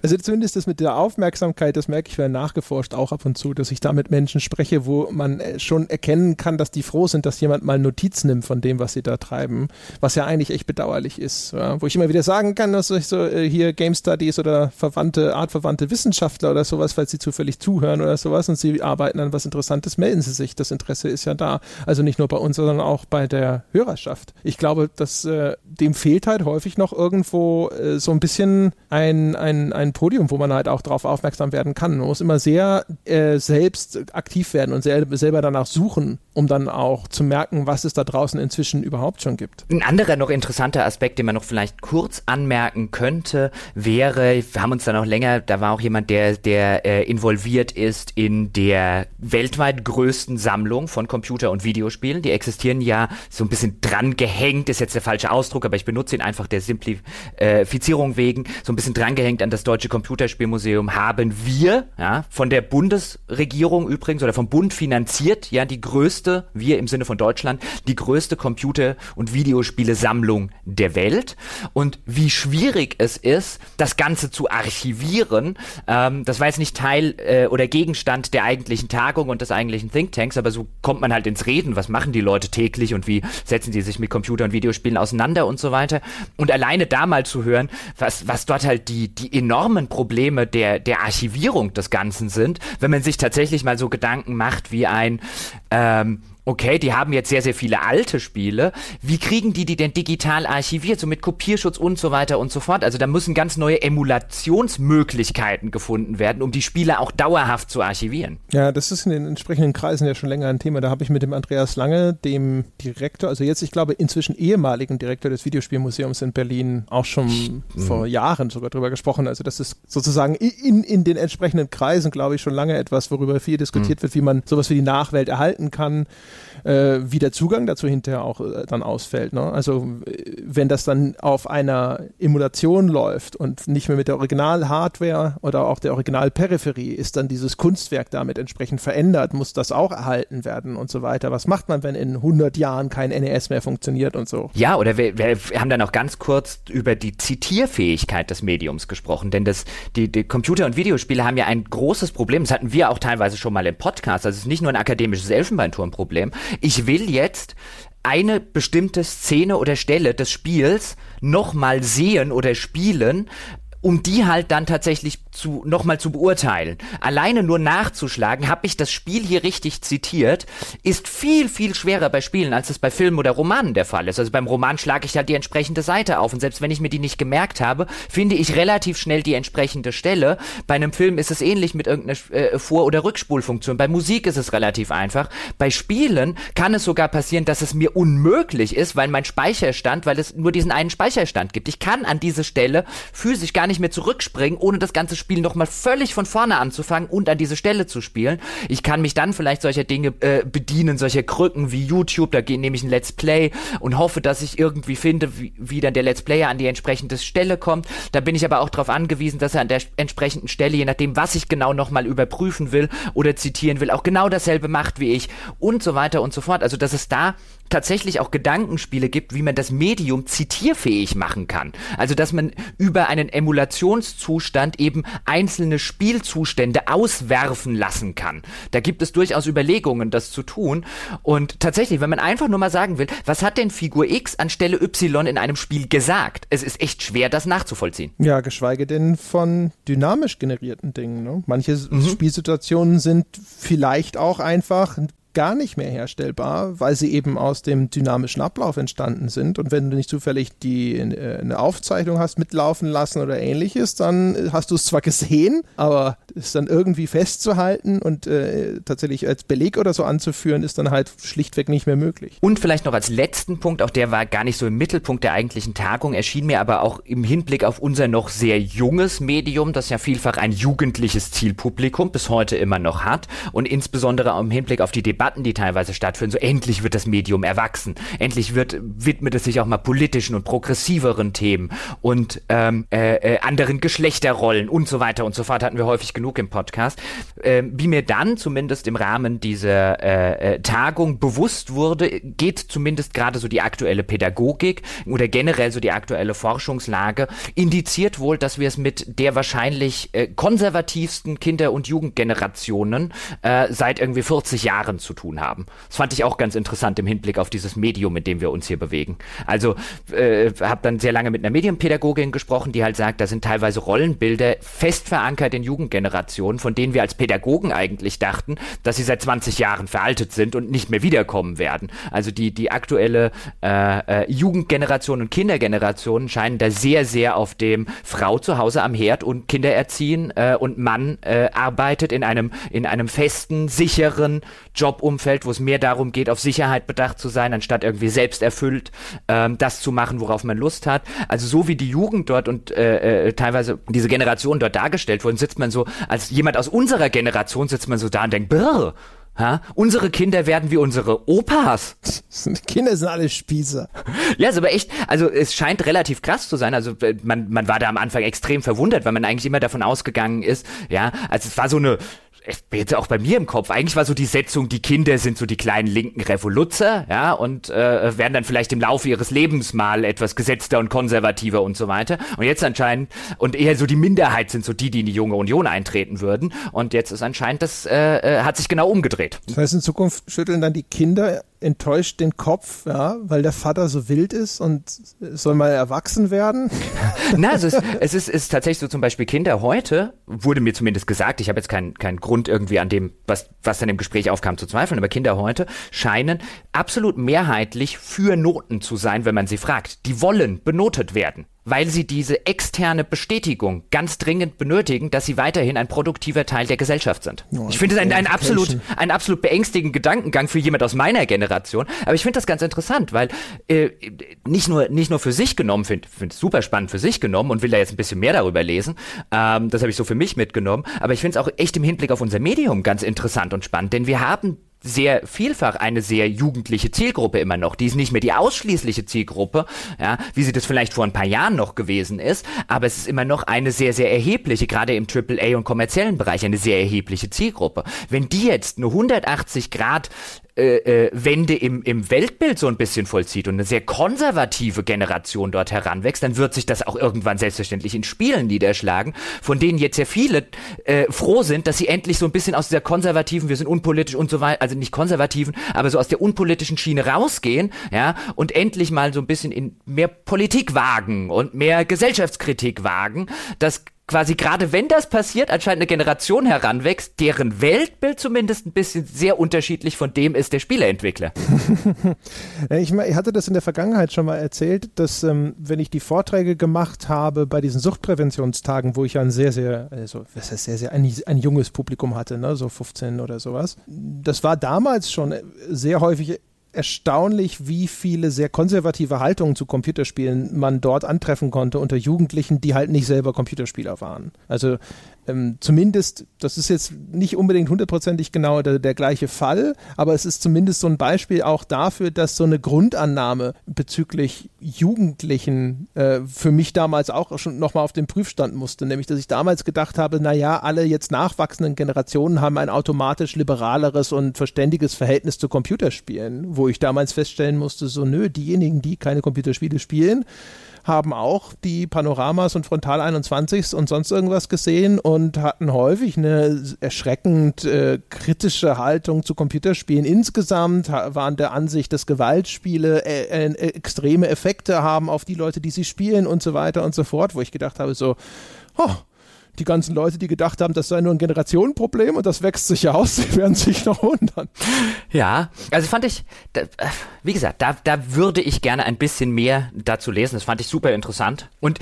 also zumindest das mit der Aufmerksamkeit, das merke ich. Ich werde nachgeforscht auch ab und zu, dass ich da mit Menschen spreche, wo man schon erkennen kann, dass die froh sind, dass jemand mal Notiz nimmt von dem, was sie da treiben, was ja eigentlich echt bedauerlich ist. Ja? Wo ich immer wieder sagen kann, dass ich so äh, hier Game Studies oder verwandte, artverwandte Wissenschaftler oder sowas, falls sie zufällig zuhören oder sowas und sie arbeiten an was Interessantes, melden sie sich. Das Interesse ist ja da. Also nicht nur bei uns, sondern auch bei der Hörerschaft. Ich glaube, dass äh, dem fehlt halt häufig noch irgendwo äh, so ein bisschen ein, ein, ein Podium, wo man halt auch drauf aufmerksam werden kann. Man muss immer sehr äh, selbst aktiv werden und sel- selber danach suchen, um dann auch zu merken, was es da draußen inzwischen überhaupt schon gibt. Ein anderer noch interessanter Aspekt, den man noch vielleicht kurz anmerken könnte, wäre, wir haben uns da noch länger, da war auch jemand, der, der äh, involviert ist in der weltweit größten Sammlung von Computer- und Videospielen. Die existieren ja so ein bisschen dran gehängt, ist jetzt der falsche Ausdruck, aber ich benutze ihn einfach der Simplifizierung wegen, so ein bisschen dran gehängt an das Deutsche Computerspielmuseum haben wir, ja, von der Bundesregierung übrigens oder vom Bund finanziert, ja, die größte größte, wir im Sinne von Deutschland, die größte Computer- und Videospiele-Sammlung der Welt. Und wie schwierig es ist, das Ganze zu archivieren, ähm, das war jetzt nicht Teil äh, oder Gegenstand der eigentlichen Tagung und des eigentlichen Thinktanks, aber so kommt man halt ins Reden. Was machen die Leute täglich und wie setzen die sich mit Computer- und Videospielen auseinander und so weiter? Und alleine da mal zu hören, was, was dort halt die, die enormen Probleme der, der Archivierung des Ganzen sind, wenn man sich tatsächlich mal so Gedanken macht wie ein, ähm, okay, die haben jetzt sehr, sehr viele alte Spiele. Wie kriegen die die denn digital archiviert? So mit Kopierschutz und so weiter und so fort. Also da müssen ganz neue Emulationsmöglichkeiten gefunden werden, um die Spiele auch dauerhaft zu archivieren. Ja, das ist in den entsprechenden Kreisen ja schon länger ein Thema. Da habe ich mit dem Andreas Lange, dem Direktor, also jetzt, ich glaube, inzwischen ehemaligen Direktor des Videospielmuseums in Berlin, auch schon mhm. vor Jahren sogar drüber gesprochen. Also das ist sozusagen in, in den entsprechenden Kreisen, glaube ich, schon lange etwas, worüber viel diskutiert mhm. wird, wie man sowas wie die Nachwelt erhalten kann. Wie der Zugang dazu hinterher auch dann ausfällt. Ne? Also wenn das dann auf einer Emulation läuft und nicht mehr mit der Original-Hardware oder auch der Original-Peripherie, ist dann dieses Kunstwerk damit entsprechend verändert, muss das auch erhalten werden und so weiter. Was macht man, wenn in hundert Jahren kein N E S mehr funktioniert und so? Ja, oder wir, wir haben dann auch ganz kurz über die Zitierfähigkeit des Mediums gesprochen, denn das, die, die Computer- und Videospiele haben ja ein großes Problem, das hatten wir auch teilweise schon mal im Podcast, also es ist nicht nur ein akademisches Elfenbeinturmproblem. Ich will jetzt eine bestimmte Szene oder Stelle des Spiels nochmal sehen oder spielen, um die halt dann tatsächlich zu, nochmal zu beurteilen. Alleine nur nachzuschlagen, habe ich das Spiel hier richtig zitiert, ist viel, viel schwerer bei Spielen, als es bei Filmen oder Romanen der Fall ist. Also beim Roman schlage ich halt die entsprechende Seite auf und selbst wenn ich mir die nicht gemerkt habe, finde ich relativ schnell die entsprechende Stelle. Bei einem Film ist es ähnlich mit irgendeiner äh, Vor- oder Rückspulfunktion. Bei Musik ist es relativ einfach. Bei Spielen kann es sogar passieren, dass es mir unmöglich ist, weil mein Speicherstand, weil es nur diesen einen Speicherstand gibt. Ich kann an diese Stelle physisch gar nicht mehr zurückspringen, ohne das ganze Spiel nochmal völlig von vorne anzufangen und an diese Stelle zu spielen. Ich kann mich dann vielleicht solcher Dinge äh, bedienen, solcher Krücken wie YouTube, da nehme ich ein Let's Play und hoffe, dass ich irgendwie finde, wie, wie dann der Let's Player an die entsprechende Stelle kommt. Da bin ich aber auch darauf angewiesen, dass er an der entsprechenden Stelle, je nachdem, was ich genau nochmal überprüfen will oder zitieren will, auch genau dasselbe macht wie ich und so weiter und so fort. Also, dass es da tatsächlich auch Gedankenspiele gibt, wie man das Medium zitierfähig machen kann. Also, dass man über einen Emulationszustand eben einzelne Spielzustände auswerfen lassen kann. Da gibt es durchaus Überlegungen, das zu tun. Und tatsächlich, wenn man einfach nur mal sagen will, was hat denn Figur X anstelle Y in einem Spiel gesagt? Es ist echt schwer, das nachzuvollziehen. Ja, geschweige denn von dynamisch generierten Dingen. Ne? Manche mhm. Spielsituationen sind vielleicht auch einfach gar nicht mehr herstellbar, weil sie eben aus dem dynamischen Ablauf entstanden sind. Und wenn du nicht zufällig die äh, eine Aufzeichnung hast mitlaufen lassen oder ähnliches, dann hast du es zwar gesehen, aber es dann irgendwie festzuhalten und äh, tatsächlich als Beleg oder so anzuführen, ist dann halt schlichtweg nicht mehr möglich. Und vielleicht noch als letzten Punkt, auch der war gar nicht so im Mittelpunkt der eigentlichen Tagung, erschien mir aber auch im Hinblick auf unser noch sehr junges Medium, das ja vielfach ein jugendliches Zielpublikum bis heute immer noch hat und insbesondere auch im Hinblick auf die Debatte, die teilweise stattfinden, so endlich wird das Medium erwachsen, endlich wird, widmet es sich auch mal politischen und progressiveren Themen und ähm, äh, anderen Geschlechterrollen und so weiter und so fort, hatten wir häufig genug im Podcast, äh, wie mir dann zumindest im Rahmen dieser äh, Tagung bewusst wurde, geht zumindest gerade so die aktuelle Pädagogik oder generell so die aktuelle Forschungslage, indiziert wohl, dass wir es mit der wahrscheinlich äh, konservativsten Kinder- und Jugendgenerationen äh, seit irgendwie vierzig Jahren zu tun haben. Das fand ich auch ganz interessant im Hinblick auf dieses Medium, in dem wir uns hier bewegen. Also äh, habe dann sehr lange mit einer Medienpädagogin gesprochen, die halt sagt, da sind teilweise Rollenbilder fest verankert in Jugendgenerationen, von denen wir als Pädagogen eigentlich dachten, dass sie seit zwanzig Jahren veraltet sind und nicht mehr wiederkommen werden. Also die, die aktuelle äh, äh, Jugendgeneration und Kindergeneration scheinen da sehr, sehr auf dem Frau zu Hause am Herd und Kinder erziehen äh, und Mann äh, arbeitet in einem, in einem festen, sicheren Job Umfeld, wo es mehr darum geht, auf Sicherheit bedacht zu sein, anstatt irgendwie selbst erfüllt ähm, das zu machen, worauf man Lust hat. Also so wie die Jugend dort und äh, äh, teilweise diese Generation dort dargestellt wurden, sitzt man so, als jemand aus unserer Generation sitzt man so da und denkt, brr, ha? Unsere Kinder werden wie unsere Opas. Kinder sind alle Spießer. Ja, ist aber echt, also es scheint relativ krass zu sein. Also man, man war da am Anfang extrem verwundert, weil man eigentlich immer davon ausgegangen ist, ja, also es war so eine jetzt auch bei mir im Kopf, eigentlich war so die Setzung, die Kinder sind so die kleinen linken Revoluzzer, ja, und äh, werden dann vielleicht im Laufe ihres Lebens mal etwas gesetzter und konservativer und so weiter. Und jetzt anscheinend, und eher so die Minderheit sind so die, die in die Junge Union eintreten würden. Und jetzt ist anscheinend, das äh, hat sich genau umgedreht. Das heißt, in Zukunft schütteln dann die Kinder enttäuscht den Kopf, ja, weil der Vater so wild ist und soll mal erwachsen werden? Na, also es, es ist, ist tatsächlich so, zum Beispiel Kinder heute, wurde mir zumindest gesagt, ich habe jetzt keinen keinen Grund irgendwie an dem, was was dann im Gespräch aufkam, zu zweifeln, aber Kinder heute scheinen absolut mehrheitlich für Noten zu sein, wenn man sie fragt. Die wollen benotet werden, weil sie diese externe Bestätigung ganz dringend benötigen, dass sie weiterhin ein produktiver Teil der Gesellschaft sind. Oh, ich finde das ein, ein, absolut, ein absolut beängstigenden Gedankengang für jemand aus meiner Generation, aber ich finde das ganz interessant, weil äh, nicht nur nicht nur für sich genommen, finde ich find es super spannend für sich genommen und will da jetzt ein bisschen mehr darüber lesen, ähm, das habe ich so für mich mitgenommen, aber ich finde es auch echt im Hinblick auf unser Medium ganz interessant und spannend, denn wir haben sehr vielfach eine sehr jugendliche Zielgruppe immer noch. Die ist nicht mehr die ausschließliche Zielgruppe, ja, wie sie das vielleicht vor ein paar Jahren noch gewesen ist, aber es ist immer noch eine sehr, sehr erhebliche, gerade im Triple A und kommerziellen Bereich, eine sehr erhebliche Zielgruppe. Wenn die jetzt eine hundertachtzig Grad Äh, äh, Wende im, im Weltbild so ein bisschen vollzieht und eine sehr konservative Generation dort heranwächst, dann wird sich das auch irgendwann selbstverständlich in Spielen niederschlagen, von denen jetzt sehr viele äh, froh sind, dass sie endlich so ein bisschen aus dieser konservativen, wir sind unpolitisch und so weiter, also nicht konservativen, aber so aus der unpolitischen Schiene rausgehen, ja, und endlich mal so ein bisschen in mehr Politik wagen und mehr Gesellschaftskritik wagen, dass quasi gerade wenn das passiert, anscheinend eine Generation heranwächst, deren Weltbild zumindest ein bisschen sehr unterschiedlich von dem ist der Spieleentwickler. ich, ich hatte das in der Vergangenheit schon mal erzählt, dass ähm, wenn ich die Vorträge gemacht habe bei diesen Suchtpräventionstagen, wo ich ja ein sehr, sehr, also was heißt sehr, sehr, ein, ein junges Publikum hatte, ne, so fünfzehn oder sowas. Das war damals schon sehr häufig erstaunlich, wie viele sehr konservative Haltungen zu Computerspielen man dort antreffen konnte unter Jugendlichen, die halt nicht selber Computerspieler waren. Also ähm, zumindest, das ist jetzt nicht unbedingt hundertprozentig genau der, der gleiche Fall, aber es ist zumindest so ein Beispiel auch dafür, dass so eine Grundannahme bezüglich Jugendlichen äh, für mich damals auch schon nochmal auf den Prüfstand musste, nämlich, dass ich damals gedacht habe, naja, alle jetzt nachwachsenden Generationen haben ein automatisch liberaleres und verständiges Verhältnis zu Computerspielen, wo wo ich damals feststellen musste, so nö, diejenigen, die keine Computerspiele spielen, haben auch die Panoramas und Frontal einundzwanzigs und sonst irgendwas gesehen und hatten häufig eine erschreckend äh, kritische Haltung zu Computerspielen. Insgesamt waren der Ansicht, dass Gewaltspiele äh, äh, extreme Effekte haben auf die Leute, die sie spielen und so weiter und so fort, wo ich gedacht habe, so, oh, die ganzen Leute, die gedacht haben, das sei nur ein Generationenproblem und das wächst sich aus, die werden sich noch wundern. Ja, also fand ich, da, wie gesagt, da, da würde ich gerne ein bisschen mehr dazu lesen. Das fand ich super interessant. Und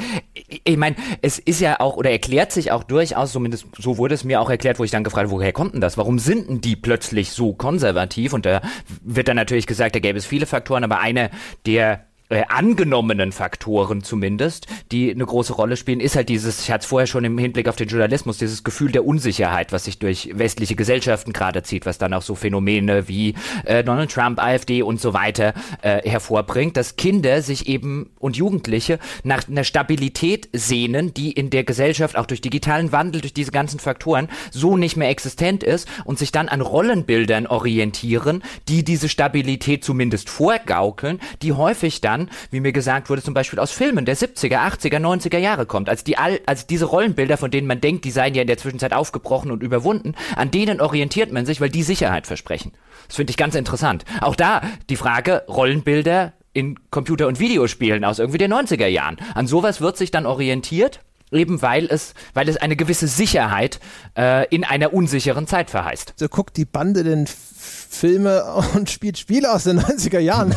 ich meine, es ist ja auch, oder erklärt sich auch durchaus, zumindest so wurde es mir auch erklärt, wo ich dann gefragt habe, woher kommt denn das? Warum sind denn die plötzlich so konservativ? Und da wird dann natürlich gesagt, da gäbe es viele Faktoren, aber einer der Äh, angenommenen Faktoren zumindest, die eine große Rolle spielen, ist halt dieses, ich hatte es vorher schon im Hinblick auf den Journalismus, dieses Gefühl der Unsicherheit, was sich durch westliche Gesellschaften gerade zieht, was dann auch so Phänomene wie äh, Donald Trump, A f D und so weiter äh, hervorbringt, dass Kinder sich eben und Jugendliche nach einer Stabilität sehnen, die in der Gesellschaft auch durch digitalen Wandel, durch diese ganzen Faktoren so nicht mehr existent ist und sich dann an Rollenbildern orientieren, die diese Stabilität zumindest vorgaukeln, die häufig dann, wie mir gesagt wurde, zum Beispiel aus Filmen der siebziger, achtziger, neunziger Jahre kommt. Also, die All, also diese Rollenbilder, von denen man denkt, die seien ja in der Zwischenzeit aufgebrochen und überwunden, an denen orientiert man sich, weil die Sicherheit versprechen. Das finde ich ganz interessant. Auch da die Frage, Rollenbilder in Computer- und Videospielen aus irgendwie den neunziger Jahren. An sowas wird sich dann orientiert, eben weil es, weil es eine gewisse Sicherheit äh, in einer unsicheren Zeit verheißt. So guckt die Bande den Filme und spielt Spiele aus den neunziger Jahren.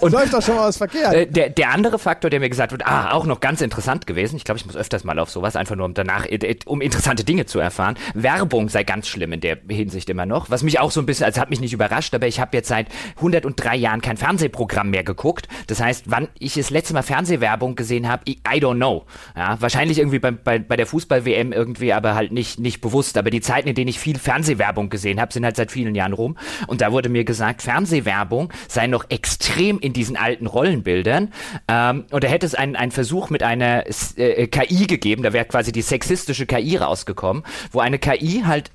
Und läuft doch schon mal was verkehrt. Der, der andere Faktor, der mir gesagt wird, ah, auch noch ganz interessant gewesen, ich glaube, ich muss öfters mal auf sowas, einfach nur um danach, um interessante Dinge zu erfahren. Werbung sei ganz schlimm in der Hinsicht immer noch, was mich auch so ein bisschen, also hat mich nicht überrascht, aber ich habe jetzt seit hundertdrei Jahren kein Fernsehprogramm mehr geguckt. Das heißt, wann ich das letzte Mal Fernsehwerbung gesehen habe, I, I don't know. Ja, wahrscheinlich irgendwie bei, bei, bei der Fußball-W M irgendwie, aber halt nicht, nicht bewusst. Aber die Zeiten, in denen ich viel Fernsehwerbung gesehen habe, sind halt seit vielen Jahren rum. Und Und da wurde mir gesagt, Fernsehwerbung sei noch extrem in diesen alten Rollenbildern. Ähm, und da hätte es einen, einen Versuch mit einer äh, K I gegeben, da wäre quasi die sexistische K I rausgekommen, wo eine K I halt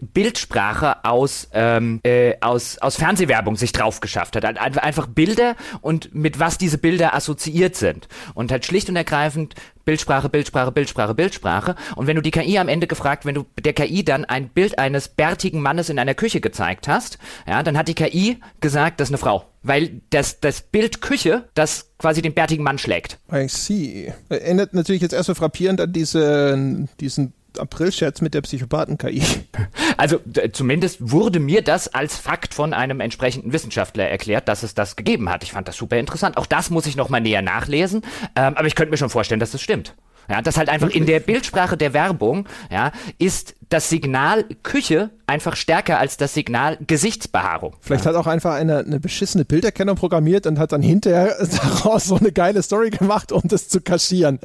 Bildsprache aus, ähm, äh, aus, aus Fernsehwerbung sich drauf geschafft hat. Halt einfach Bilder und mit was diese Bilder assoziiert sind. Und halt schlicht und ergreifend Bildsprache, Bildsprache, Bildsprache, Bildsprache. Und wenn du die K I am Ende gefragt, wenn du der K I dann ein Bild eines bärtigen Mannes in einer Küche gezeigt hast, ja, dann hat die K I gesagt, das ist eine Frau. Weil das, das Bild Küche, das quasi den bärtigen Mann schlägt. I see. Erinnert natürlich jetzt erstmal frappierend an diesen, diesen April-Scherz mit der Psychopathen-K I. Also d- zumindest wurde mir das als Fakt von einem entsprechenden Wissenschaftler erklärt, dass es das gegeben hat. Ich fand das super interessant. Auch das muss ich nochmal näher nachlesen. Ähm, aber ich könnte mir schon vorstellen, dass das stimmt. Ja, das halt einfach in der Bildsprache der Werbung, ja, ist das Signal Küche einfach stärker als das Signal Gesichtsbehaarung. Vielleicht ja. Hat auch einfach einer eine beschissene Bilderkennung programmiert und hat dann hinterher daraus so eine geile Story gemacht, um das zu kaschieren.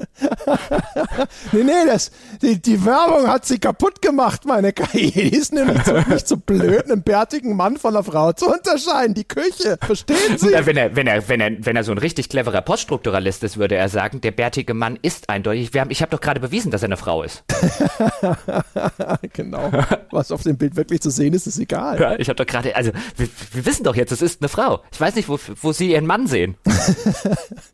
nee, nee, das, die, die Werbung hat sie kaputt gemacht, meine K I. Die ist nämlich so, nicht so blöd, einen bärtigen Mann von einer Frau zu unterscheiden. Die Küche, verstehen Sie? Wenn er, wenn er, wenn er, wenn er so ein richtig cleverer Poststrukturalist ist, würde er sagen, der bärtige Mann ist eindeutig. Wir haben, ich habe doch gerade bewiesen, dass er eine Frau ist. Genau. Was auf dem Bild wirklich zu sehen ist, ist egal. Ja, ich habe doch gerade, also wir, wir wissen doch jetzt, es ist eine Frau. Ich weiß nicht, wo, wo Sie Ihren Mann sehen.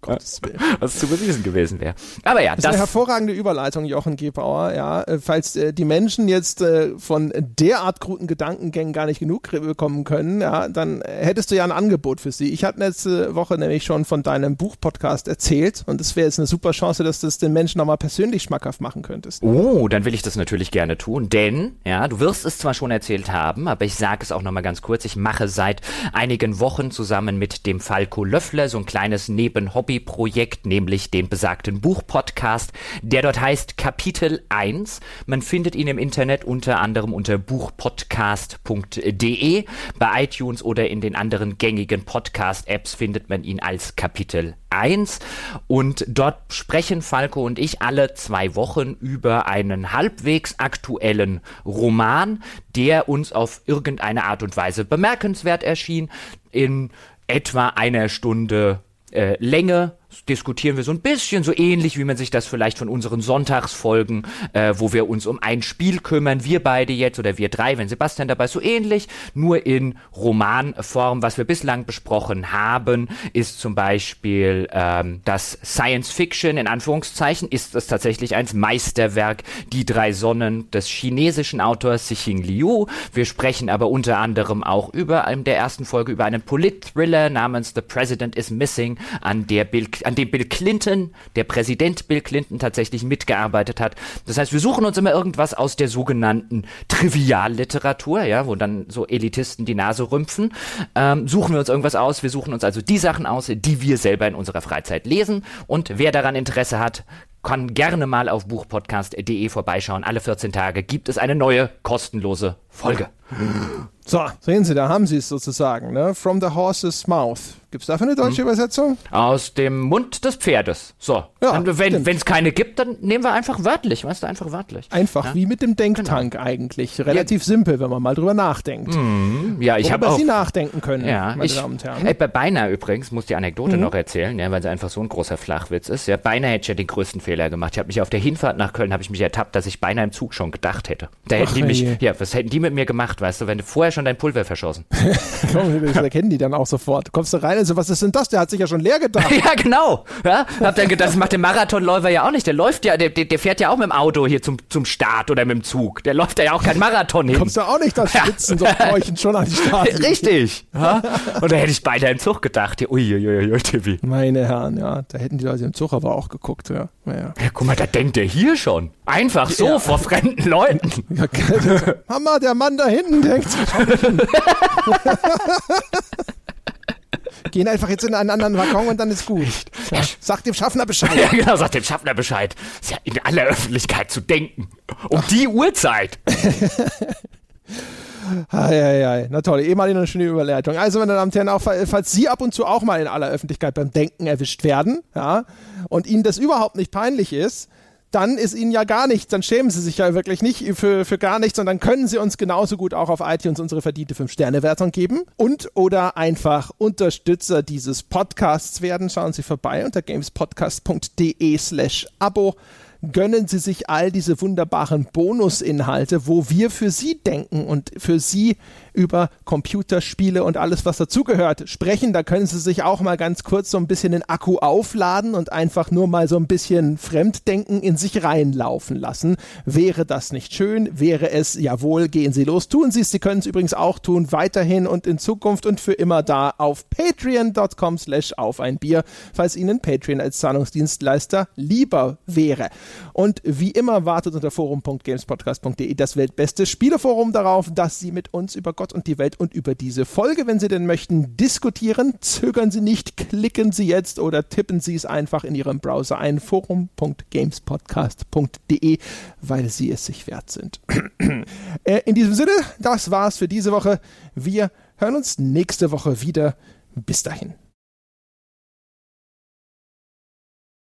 Gottes Willen. Was zu bewiesen gewesen wäre. Aber ja, das, das ist eine hervorragende Überleitung, Jochen Gebauer. Ja, falls äh, die Menschen jetzt äh, von derart guten Gedankengängen gar nicht genug bekommen können, ja, dann hättest du ja ein Angebot für sie. Ich hatte letzte Woche nämlich schon von deinem Buchpodcast erzählt und es wäre jetzt eine super Chance, dass das den Menschen nochmal persönlich schmackhaft machen könntest. Oh, dann will ich das natürlich gerne tun, denn, ja, du wirst es zwar schon erzählt haben, aber ich sage es auch nochmal ganz kurz, ich mache seit einigen Wochen zusammen mit dem Falco Löffler so ein kleines Nebenhobbyprojekt, nämlich den besagten Buchpodcast, der dort heißt Kapitel eins. Man findet ihn im Internet unter anderem unter buchpodcast punkt de. Bei iTunes oder in den anderen gängigen Podcast-Apps findet man ihn als Kapitel eins. Und dort sprechen Falco und ich alle zwei Wochen über einen halbwegs aktuellen Roman, der uns auf irgendeine Art und Weise bemerkenswert erschien. In etwa einer Stunde äh, Länge diskutieren wir so ein bisschen, so ähnlich wie man sich das vielleicht von unseren Sonntagsfolgen, äh, wo wir uns um ein Spiel kümmern, wir beide jetzt oder wir drei, wenn Sebastian dabei ist, so ähnlich, nur in Romanform. Was wir bislang besprochen haben, ist zum Beispiel ähm, das Science Fiction, in Anführungszeichen, ist es tatsächlich ein Meisterwerk, Die drei Sonnen des chinesischen Autors Cixin Liu. Wir sprechen aber unter anderem auch über, in der ersten Folge, über einen Polit-Thriller namens The President is Missing, an der Bill an dem Bill Clinton, der Präsident Bill Clinton, tatsächlich mitgearbeitet hat. Das heißt, wir suchen uns immer irgendwas aus der sogenannten Trivialliteratur, ja, wo dann so Elitisten die Nase rümpfen. Ähm, suchen wir uns irgendwas aus. Wir suchen uns also die Sachen aus, die wir selber in unserer Freizeit lesen. Und wer daran Interesse hat, kann gerne mal auf buchpodcast punkt de vorbeischauen. Alle vierzehn Tage gibt es eine neue kostenlose Folge. So, sehen Sie, da haben Sie es sozusagen, ne? From the horse's mouth. Gibt es dafür eine deutsche hm. Übersetzung? Aus dem Mund des Pferdes. So, ja, wenn es keine gibt, dann nehmen wir einfach wörtlich, weißt du, einfach wörtlich. Einfach ja? Wie mit dem Denktank genau. Eigentlich. Relativ ja. Simpel, wenn man mal drüber nachdenkt. Mhm. Ja, ich habe auch... Sie nachdenken können, ja, meine ich, Damen und Herren. Ey, bei Beinahe übrigens, muss die Anekdote mhm. noch erzählen, ja, weil sie einfach so ein großer Flachwitz ist. Ja, Beinahe hätte ich ja den größten Fehler gemacht. Ich habe mich auf der Hinfahrt nach Köln, habe ich mich ertappt, dass ich beinahe im Zug schon gedacht hätte. Da hätten Ach, die mich, je. ja, was hätten die mit mir gemacht, weißt du, wenn du vorher schon dein Pulver verschossen. Das erkennen die dann auch sofort. Kommst du rein und so, was ist denn das? Der hat sich ja schon leer gedacht. Ja, genau. Ja, hab dann gedacht, das macht der Marathonläufer ja auch nicht. Der läuft ja, der, der fährt ja auch mit dem Auto hier zum, zum Start oder mit dem Zug. Der läuft ja auch kein Marathon hin. Kommst du auch nicht das Schwitzen, ja. So Bäuchen schon an die Straße. Richtig. Ja? Und da hätte ich beinahe im Zug gedacht. Uiuiuiui, Tibi. Meine Herren, ja, da hätten die Leute im Zug aber auch geguckt, ja. Ja, ja. Ja, guck mal, da denkt der hier schon. Einfach so ja. Vor fremden Leuten. Ja, Hammer, der Mann da hinten denkt. Gehen einfach jetzt in einen anderen Waggon und dann ist gut. Ja, sag dem Schaffner Bescheid. Ja, genau, sag dem Schaffner Bescheid. Ist ja in aller Öffentlichkeit zu denken. Um Ach. die Uhrzeit. Ei, ei, ei. Na toll, eh mal eine schöne Überleitung. Also, meine Damen und Herren, auch, falls Sie ab und zu auch mal in aller Öffentlichkeit beim Denken erwischt werden, ja, und Ihnen das überhaupt nicht peinlich ist, dann ist Ihnen ja gar nichts, dann schämen Sie sich ja wirklich nicht für, für gar nichts, und dann können Sie uns genauso gut auch auf iTunes unsere verdiente fünf-Sterne-Wertung geben und oder einfach Unterstützer dieses Podcasts werden. Schauen Sie vorbei unter gamespodcast punkt de slash Abo. gönnen Sie sich all diese wunderbaren Bonusinhalte, wo wir für Sie denken und für Sie über Computerspiele und alles, was dazugehört, sprechen. Da können Sie sich auch mal ganz kurz so ein bisschen den Akku aufladen und einfach nur mal so ein bisschen Fremddenken in sich reinlaufen lassen. Wäre das nicht schön? Wäre es, jawohl, gehen Sie los, tun Sie es. Sie können es übrigens auch tun, weiterhin und in Zukunft und für immer da auf patreon.com slash auf ein Bier, falls Ihnen Patreon als Zahlungsdienstleister lieber wäre. Und wie immer wartet unter forum punkt gamespodcast punkt de das weltbeste Spieleforum darauf, dass Sie mit uns über Gott und die Welt und über diese Folge, wenn Sie denn möchten, diskutieren. Zögern Sie nicht, klicken Sie jetzt oder tippen Sie es einfach in Ihrem Browser ein, forum punkt gamespodcast punkt de, weil Sie es sich wert sind. äh, in diesem Sinne, das war's für diese Woche. Wir hören uns nächste Woche wieder. Bis dahin.